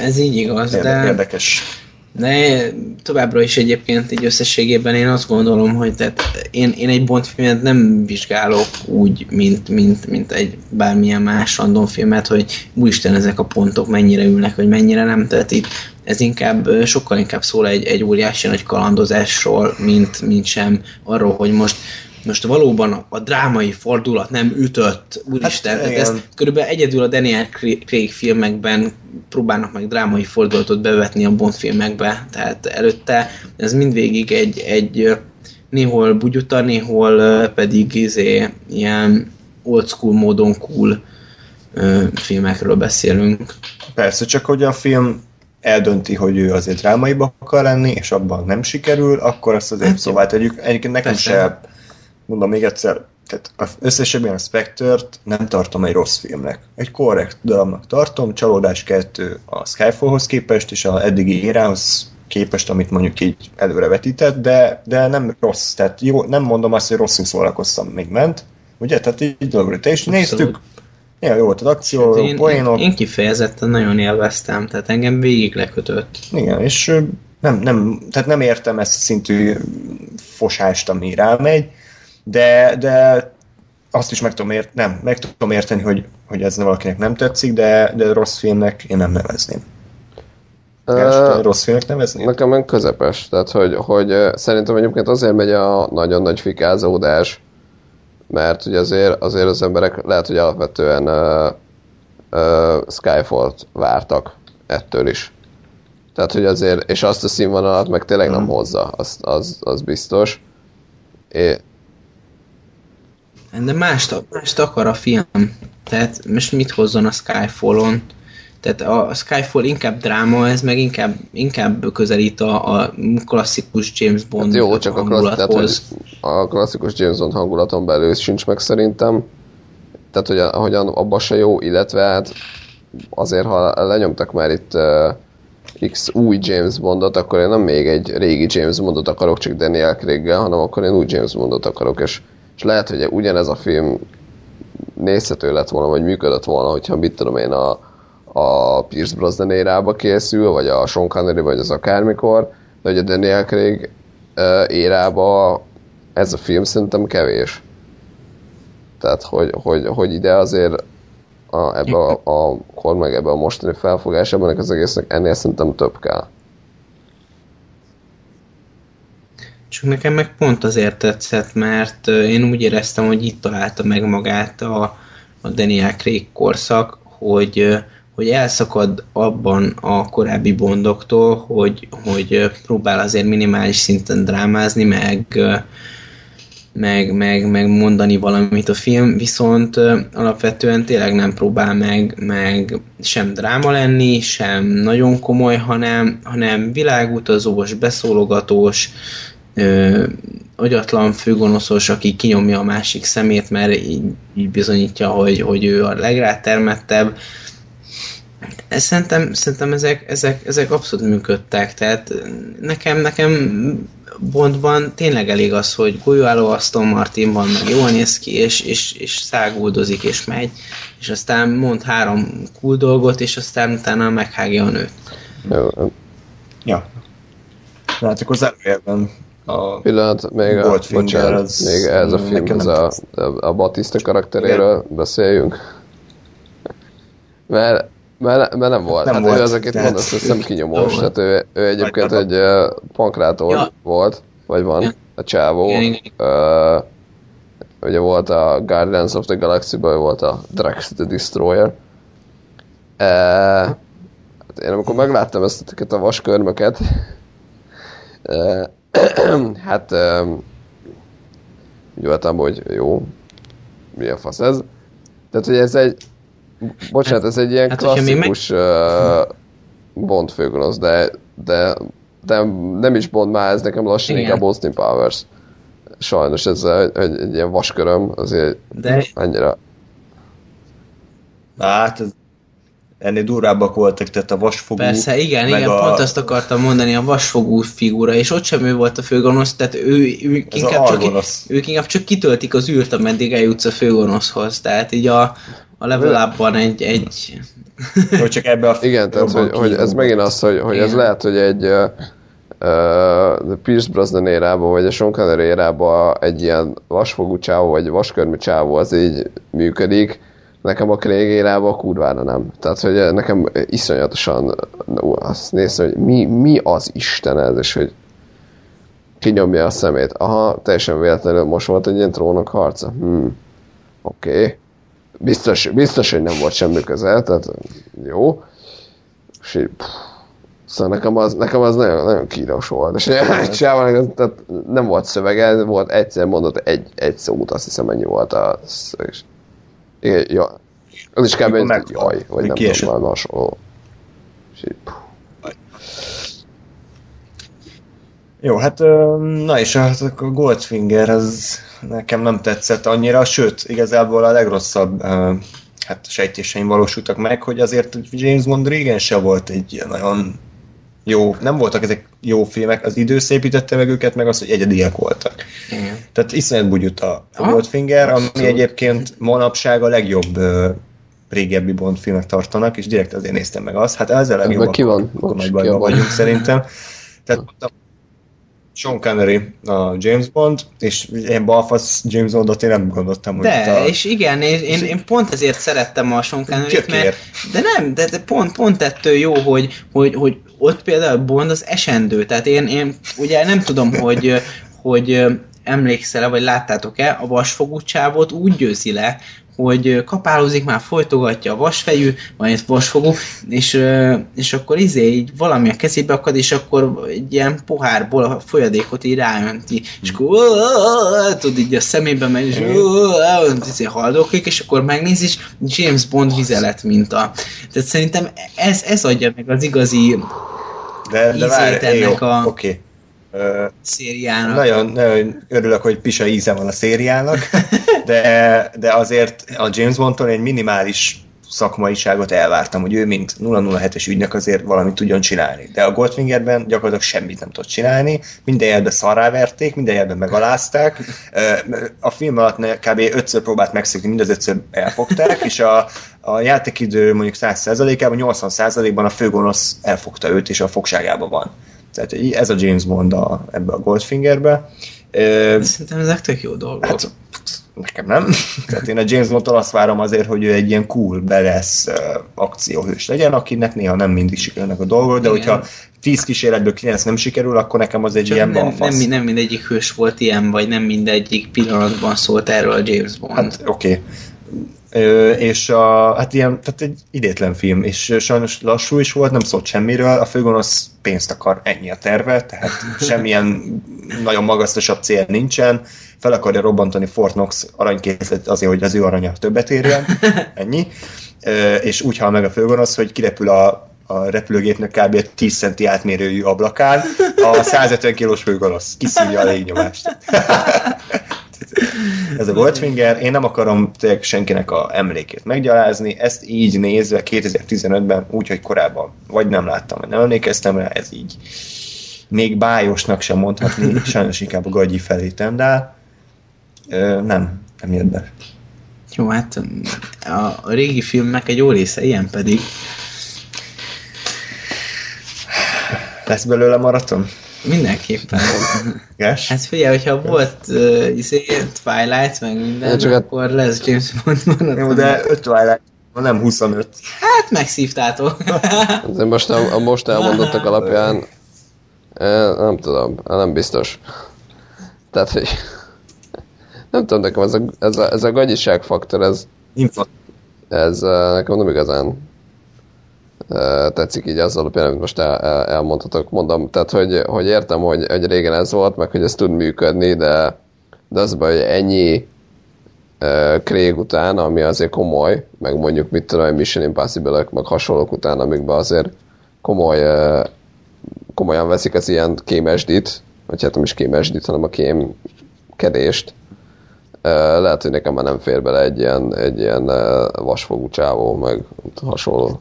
ez így igaz, de... Érdekes. De továbbra is egyébként így összességében én azt gondolom, hogy tehát én egy Bond filmet nem vizsgálok úgy, mint egy bármilyen más random filmet, hogy úristen, ezek a pontok mennyire ülnek, vagy mennyire nem. Tehát itt ez sokkal inkább szól egy óriási nagy kalandozásról, mint sem arról, hogy most valóban a drámai fordulat nem ütött, úristen, hát, ezt körülbelül egyedül a Daniel Craig filmekben próbálnak meg drámai fordulatot bevetni a Bond filmekbe, tehát előtte ez mindvégig egy néhol bugyuta, néhol pedig ilyen old school módon cool filmekről beszélünk. Persze, csak hogy a film eldönti, hogy ő azért drámaiba akar lenni, és abban nem sikerül, akkor azt azért hát, szóvá tegyük. Egyébként nekem se... Mondom még egyszer, tehát összesebben a Spectre-t nem tartom egy rossz filmnek. Egy korrekt darabnak tartom, csalódáskeltő a Skyfallhoz képest, és az eddigi érához képest, amit mondjuk így előre vetített, de nem rossz. Tehát jó, nem mondom azt, hogy rosszul szórakoztam, még ment. Ugye? Tehát így dolgok, és néztük. Ja, jó volt az akció, jó poénok. Én kifejezetten nagyon élveztem, tehát engem végig lekötött. Igen, és tehát nem értem ezt a szintű fosást, ami rámegy. De azt is meg tudom érteni, hogy ez valakinek nem tetszik, de rossz filmnek én nem nevezném. Rossz filmnek nevezném? Nekem közepes. Tehát, hogy szerintem egyébként azért megy a nagyon nagy fikázódás, mert ugye azért az emberek lehet, hogy alapvetően Skyfall-t vártak ettől is. Tehát, hogy azért, és azt a színvonalat meg tényleg nem hozza, az biztos. De mást akar a film. Tehát most mit hozzon a Skyfallon? Tehát a Skyfall inkább dráma, ez meg inkább közelít a klasszikus James Bond hangulathoz. Hát jó, csak a klasszikus James Bond hangulaton belül sincs meg szerintem. Tehát, hogy ahogyan abba se jó, illetve hát azért, ha lenyomtak már itt X új James Bondot, akkor én nem még egy régi James Bondot akarok, csak Daniel Craig-gel, hanem akkor én új James Bondot akarok, és lehet, hogy ugyanez a film nézhető lett volna, vagy működött volna, hogyha mit tudom én a Pierce Brosnan érába készül, vagy a Sean Connery, vagy az akármikor, de ugye a Daniel Craig érába ez a film szerintem kevés. Tehát, hogy ide azért ebbe a kor, meg ebbe a mostani felfogásában az egésznek ennél szerintem több kell. Csak nekem meg pont azért tetszett, mert én úgy éreztem, hogy itt találta meg magát a Daniel Craig korszak, hogy elszakad abban a korábbi Bondoktól, hogy próbál azért minimális szinten drámázni, meg mondani valamit a film, viszont alapvetően tényleg nem próbál meg sem dráma lenni, sem nagyon komoly, hanem világutazós, beszólogatós, agyatlan főgonoszos, aki kinyomja a másik szemét, mert így bizonyítja, hogy ő a legrátermettebb. Szerintem ezek abszolút működtek, tehát nekem Bondban tényleg elég az, hogy golyóálló Aston Martin van, meg jól néz ki, és száguldozik, és megy, és aztán mond 3 cool dolgot, és aztán utána meghágja a nőt. Ja. Na, csak az előjelben a pillanat, még Goldfinger, még ez a film, a Batista karakteréről beszéljünk. Mert nem volt. Nem hát volt. Ő ezeket mondasz, hogy nem kinyomós. Tehát ő egyébként egy pankrátor volt, vagy van, a csávó. Ugye volt a Guardians of the Galaxy-ben, volt a Drax the Destroyer. Én amikor megláttam ezeket a vaskörmöket, hát úgy voltam, hogy jó, mi a fasz ez. Tehát, hogy ez egy ez egy ilyen klasszikus Bond főgonosz, de nem is Bond már, ez nekem lassan inkább Austin Powers. Sajnos ez egy ilyen vasköröm, azért annyira... Hát, ennél durvábbak voltak, tehát a vasfogú... Persze, igen, pont azt akartam mondani, a vasfogú figura, és ott sem ő volt a főgonosz, tehát ők inkább csak kitöltik az űrt, ameddig eljutsz a főgonoszhoz, tehát így a Level Up-ban egy... Hogy csak ebbe a... Igen, tehát, hogy ez megint az, hogy ez lehet, hogy egy Pierce Brosnan érában, vagy a Sean Connery érában egy ilyen vasfogú csávó, vagy vaskörmű csávó, az így működik. Nekem a Craig érában kurvára nem. Tehát, hogy nekem iszonyatosan azt néztem, hogy mi az Isten ez, és hogy kinyomja a szemét. Aha, teljesen véletlenül most volt egy ilyen trónok harca. Oké. Biztos, hogy nem volt semmi közel, tehát jó. És így, szóval nekem az nagyon, nagyon kínos volt. És csinálva, tehát nem volt szövege, volt egyszer mondott egy szót, azt hiszem ennyi volt az. És, igen, ja. Az is kb. Jaj, vagy nem tudom, valami hasonló. És így, jó, hát na és a Goldfinger az nekem nem tetszett annyira, sőt, igazából a legrosszabb sejtéseim valósultak meg, hogy azért James Bond régen se volt egy nagyon jó, nem voltak ezek jó filmek, az idő szépítette meg őket, meg az, hogy egyediek voltak. Igen. Tehát iszonyat bugyut a Goldfinger, ami egyébként manapság a legjobb régebbi Bond filmek tartanak, és direkt azért néztem meg azt. Hát ez a legjobb, akkor nagy bajban vagyunk szerintem. Tehát Sean Connery, a James Bond, és ilyen balfasz James Bondot én nem gondoltam, hogy és igen, én pont ezért szerettem a Sean Connery-t, mert de pont ettől jó, hogy ott például Bond az esendő, tehát én ugye nem tudom, hogy emlékszel-e, vagy láttátok-e, a vasfogú csávót úgy győzi le, hogy kapálózik, már folytogatja a vasfejű, majd vasfogú, és akkor így valami a kezébe akad, és akkor egy ilyen pohárból a folyadékot így ráönti, és akkor tud így a szemébe megy, és haldoklik, és akkor megnéz, és James Bond vizelet minta. Tehát szerintem ez adja meg az igazi ízét ennek a szériának. Nagyon, nagyon örülök, hogy pisa íze van a szériának, de azért a James Bondtól egy minimális szakmaiságot elvártam, hogy ő mint 007-es ügynök azért valamit tudjon csinálni. De a Goldfingerben gyakorlatilag semmit nem tudott csinálni, minden jelben szarráverték, minden jelben megalázták. A film alatt kb. 5-ször próbált megszökni, mind az 5-ször elfogták, és a játékidő mondjuk 100%-ában, 80%-ban a főgonosz elfogta őt, és a fogságában van. Tehát ez a James Bond ebbe a Goldfingerbe. Szerintem ezek tök jó dolgok. Hát, nekem nem. Tehát én a James Bondtól azt várom azért, hogy ő egy ilyen cool, badass akcióhős legyen, akinek néha nem mindig sikerülnek a dolgok, de hogyha 10 kísérletből 9 nem sikerül, akkor nekem az egy csak ilyen balfasz. Nem mindegyik hős volt ilyen, vagy nem mindegyik pillanatban szólt erről a James Bond. Hát oké. És tehát egy idétlen film, és sajnos lassú is volt, nem szólt semmiről, a főgonosz pénzt akar, ennyi a terve, tehát semmilyen nagyon magasztosabb cél nincsen, fel akarja robbantani Fort Knox aranykészlet azért, hogy az ő aranya többet érjen, ennyi, és úgy hal meg a főgonosz, hogy kirepül a repülőgépnek kb. 10 centi átmérőjű ablakán, a 150 kilós főgonosz kiszívja a légnyomást. Ez a Goldfinger, én nem akarom tényleg senkinek a emlékét meggyalázni, ezt így nézve 2015-ben, úgyhogy korábban vagy nem láttam, vagy nem emlékeztem rá, ez így még bájosnak sem mondhatni, sajnos inkább a gagyi felé tendál, nem jött be. Jó, hát a régi filmnek egy jó része, ilyen pedig. Lesz belőle maraton? Mindenképpen. Yes. Hát figyelj, hogyha volt Twilight, meg minden, csak akkor lesz James Bond maraton. Jó, de 5 Twilight, nem 25. Hát megszívtátok. Most a most elmondottak alapján nem tudom, nem biztos. Tehát, hogy nem tudom, nekem ez a gagyiság faktor, ez nekem nem igazán tetszik így az alapján, amit most elmondhatok. Mondom, tehát, hogy értem, hogy régen ez volt, meg hogy ez tud működni, de az baj, hogy ennyi Craig után, ami azért komoly, meg mondjuk mit tudom, Mission Impossible-ök, meg hasonlók után, amikben azért komolyan veszik az ilyen kémesdit, vagy hát nem is kémesdit, hanem a kémkedést. Lehet, hogy nekem már nem fér bele egy ilyen vasfogú csávó, meg hasonló.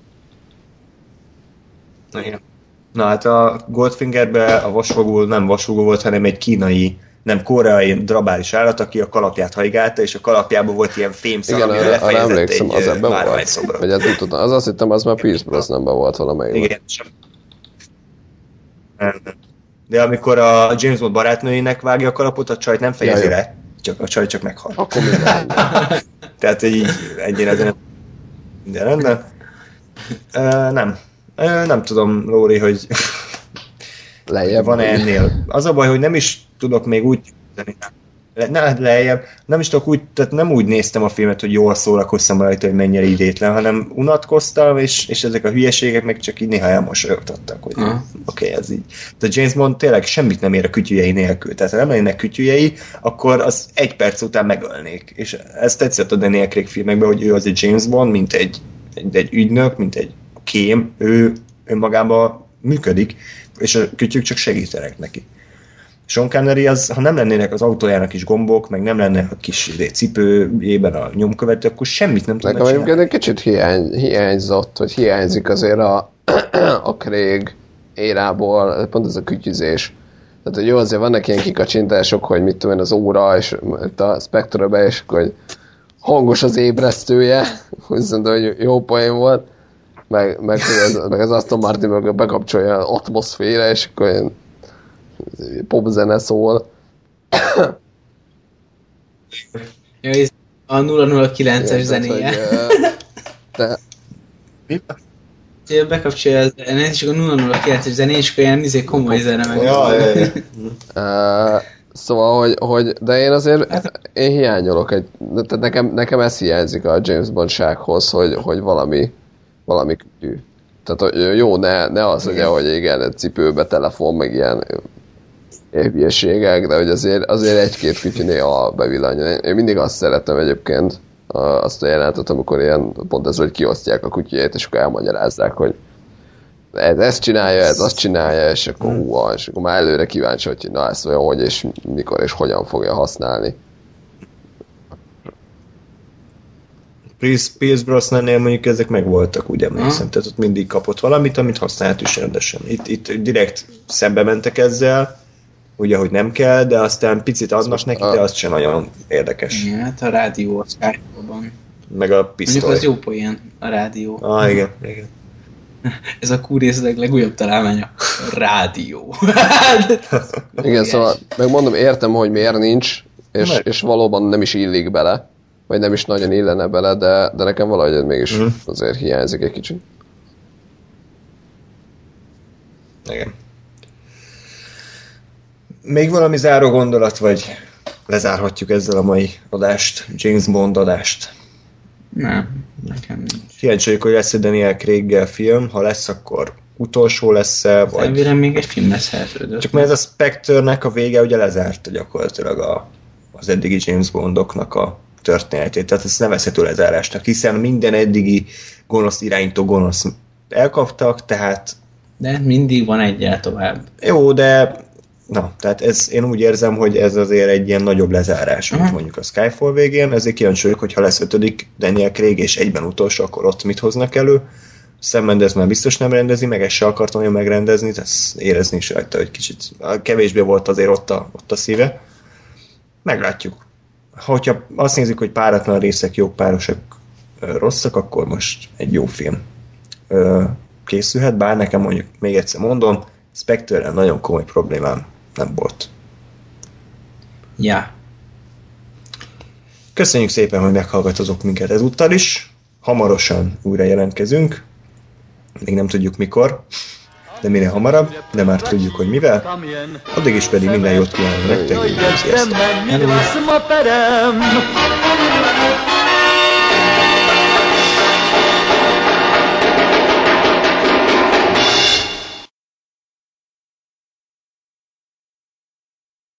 Na hát a Goldfingerben a vasfogó nem vasfogó volt, hanem egy kínai, nem koreai drabális állat, aki a kalapját hajgálta, és a kalapjában volt ilyen fémszal, igen, amire lefejezett egy márványszobra. Az azt hittem, az már Pierce Brosnanben volt valamelyik. Igen, de amikor a James Bond barátnőjének vágja a kalapot, a csajt nem fejezi le, a csaj csak meghal. Akkor minden. Tehát így egyébként minden rendben. Nem. Nem tudom, Lóri, hogy lejjebb van ennél. Az a baj, hogy nem is tudok még úgy nem is tudok úgy, tehát nem úgy néztem a filmet, hogy jól szórakoztam rajta, hogy mennyire idétlen, hanem unatkoztam, és ezek a hülyeségek meg csak így néha elmosolyogtattak, hogy oké, ez így. De James Bond tényleg semmit nem ér a kütyüjei nélkül, tehát ha nem lennének kütyüjei, akkor az egy perc után megölnék, és ez tetszett a Daniel Craig filmekben, hogy ő az egy James Bond, mint egy ügynök, mint egy kém, ő önmagában működik, és a kütyük csak segítenek neki. Sean Connery az, ha nem lennének az autójának is gombok, meg nem lenne a kis cipőjében a nyomkövető, akkor semmit nem tudnak csinálni. Nekem egy kicsit hiányzott, vagy hiányzik azért a Craig érából, pont ez a kütyüzés. Tehát, hogy jó, azért vannak ilyen kikacsintások, hogy mit tudom én, az óra, és a Spectre-be, és hogy hangos az ébresztője, azt mondta, hogy jó poén volt, meg az Aston Martin meg bekapcsolja az atmoszféra, és akkor ilyen popzene szól. Ja, és a 009-es zenéje. Bekapcsolja a zenét, és a 009-es zenéje, és akkor ilyen komoly zene meg. Szóval, hogy de én azért én hiányolok. Tehát nekem ez hiányzik a James Bond-sághoz, hogy valami kütyű. Tehát jó, ne az, hogy igen, cipőbe, telefon, meg ilyen hülyeségek, de hogy azért egy-két kütyűnél a bevillanjon. Én mindig azt szeretem egyébként, azt a jelenetet, amikor ilyen pont ez, hogy kiosztják a kutyuját, és akkor elmagyarázzák, hogy ezt csinálja, ez azt csinálja, és akkor és akkor már előre kíváncsi, hogy na ezt olyan, hogy és mikor és hogyan fogja használni. Pierce Brosnannél mondjuk ezek megvoltak, ugye emlékszem, tehát ott mindig kapott valamit, amit használt is rendesen. Itt direkt szembe mentek ezzel, ugye, hogy nem kell, de aztán picit adnak neki, de azt sem nagyon érdekes. Igen, hát a rádió a Skype-ban. Meg a pisztoly. Mondjuk az jó poén, a rádió. Igen, igen. Ez a kúrészleg legújabb találmánya. Rádió. Igen, szóval megmondom, értem, hogy miért nincs, és valóban nem is illik bele, vagy nem is nagyon illene bele, de nekem valahogy mégis azért hiányzik egy kicsit. Igen. Még valami záró gondolat, vagy lezárhatjuk ezzel a mai adást, James Bond adást? Nem, nekem nincs. Kíváncsiak, hogy lesz egy Daniel Craig-gel film, ha lesz, akkor utolsó lesz-e, vagy... Elvére még egy film lesz szerződött. Csak mert ez a Spectre-nek a vége ugye lezárta gyakorlatilag az eddigi James Bondoknak a történetét, tehát ez nevezhető lezárásnak, hiszen minden eddigi gonosz irányító gonosz elkaptak, tehát... De mindig van egyel tovább. Jó, de... Na, tehát ez, én úgy érzem, hogy ez azért egy ilyen nagyobb lezárás, mint mondjuk a Skyfall végén, ezért kíváncsiak, hogyha lesz 5. Daniel Craig és egyben utolsó, akkor ott mit hoznak elő. Sam Mendes már biztos nem rendezi, meg ezt se akartam olyan megrendezni, tehát érezni is rajta, hogy kicsit kevésbé volt azért ott a szíve. Meglátjuk. Hogyha azt nézzük, hogy páratlan részek jók, párosak rosszak, akkor most egy jó film készülhet, bár nekem mondjuk, még egyszer mondom, Spectre-en nagyon komoly problémám nem volt. Ja. Köszönjük szépen, hogy meghallgatotok minket ezúttal is. Hamarosan újra jelentkezünk. Még nem tudjuk mikor, de minél hamarabb, de már tudjuk, hogy mivel. Addig is pedig minden jót kívánok nektek. Sziasztok!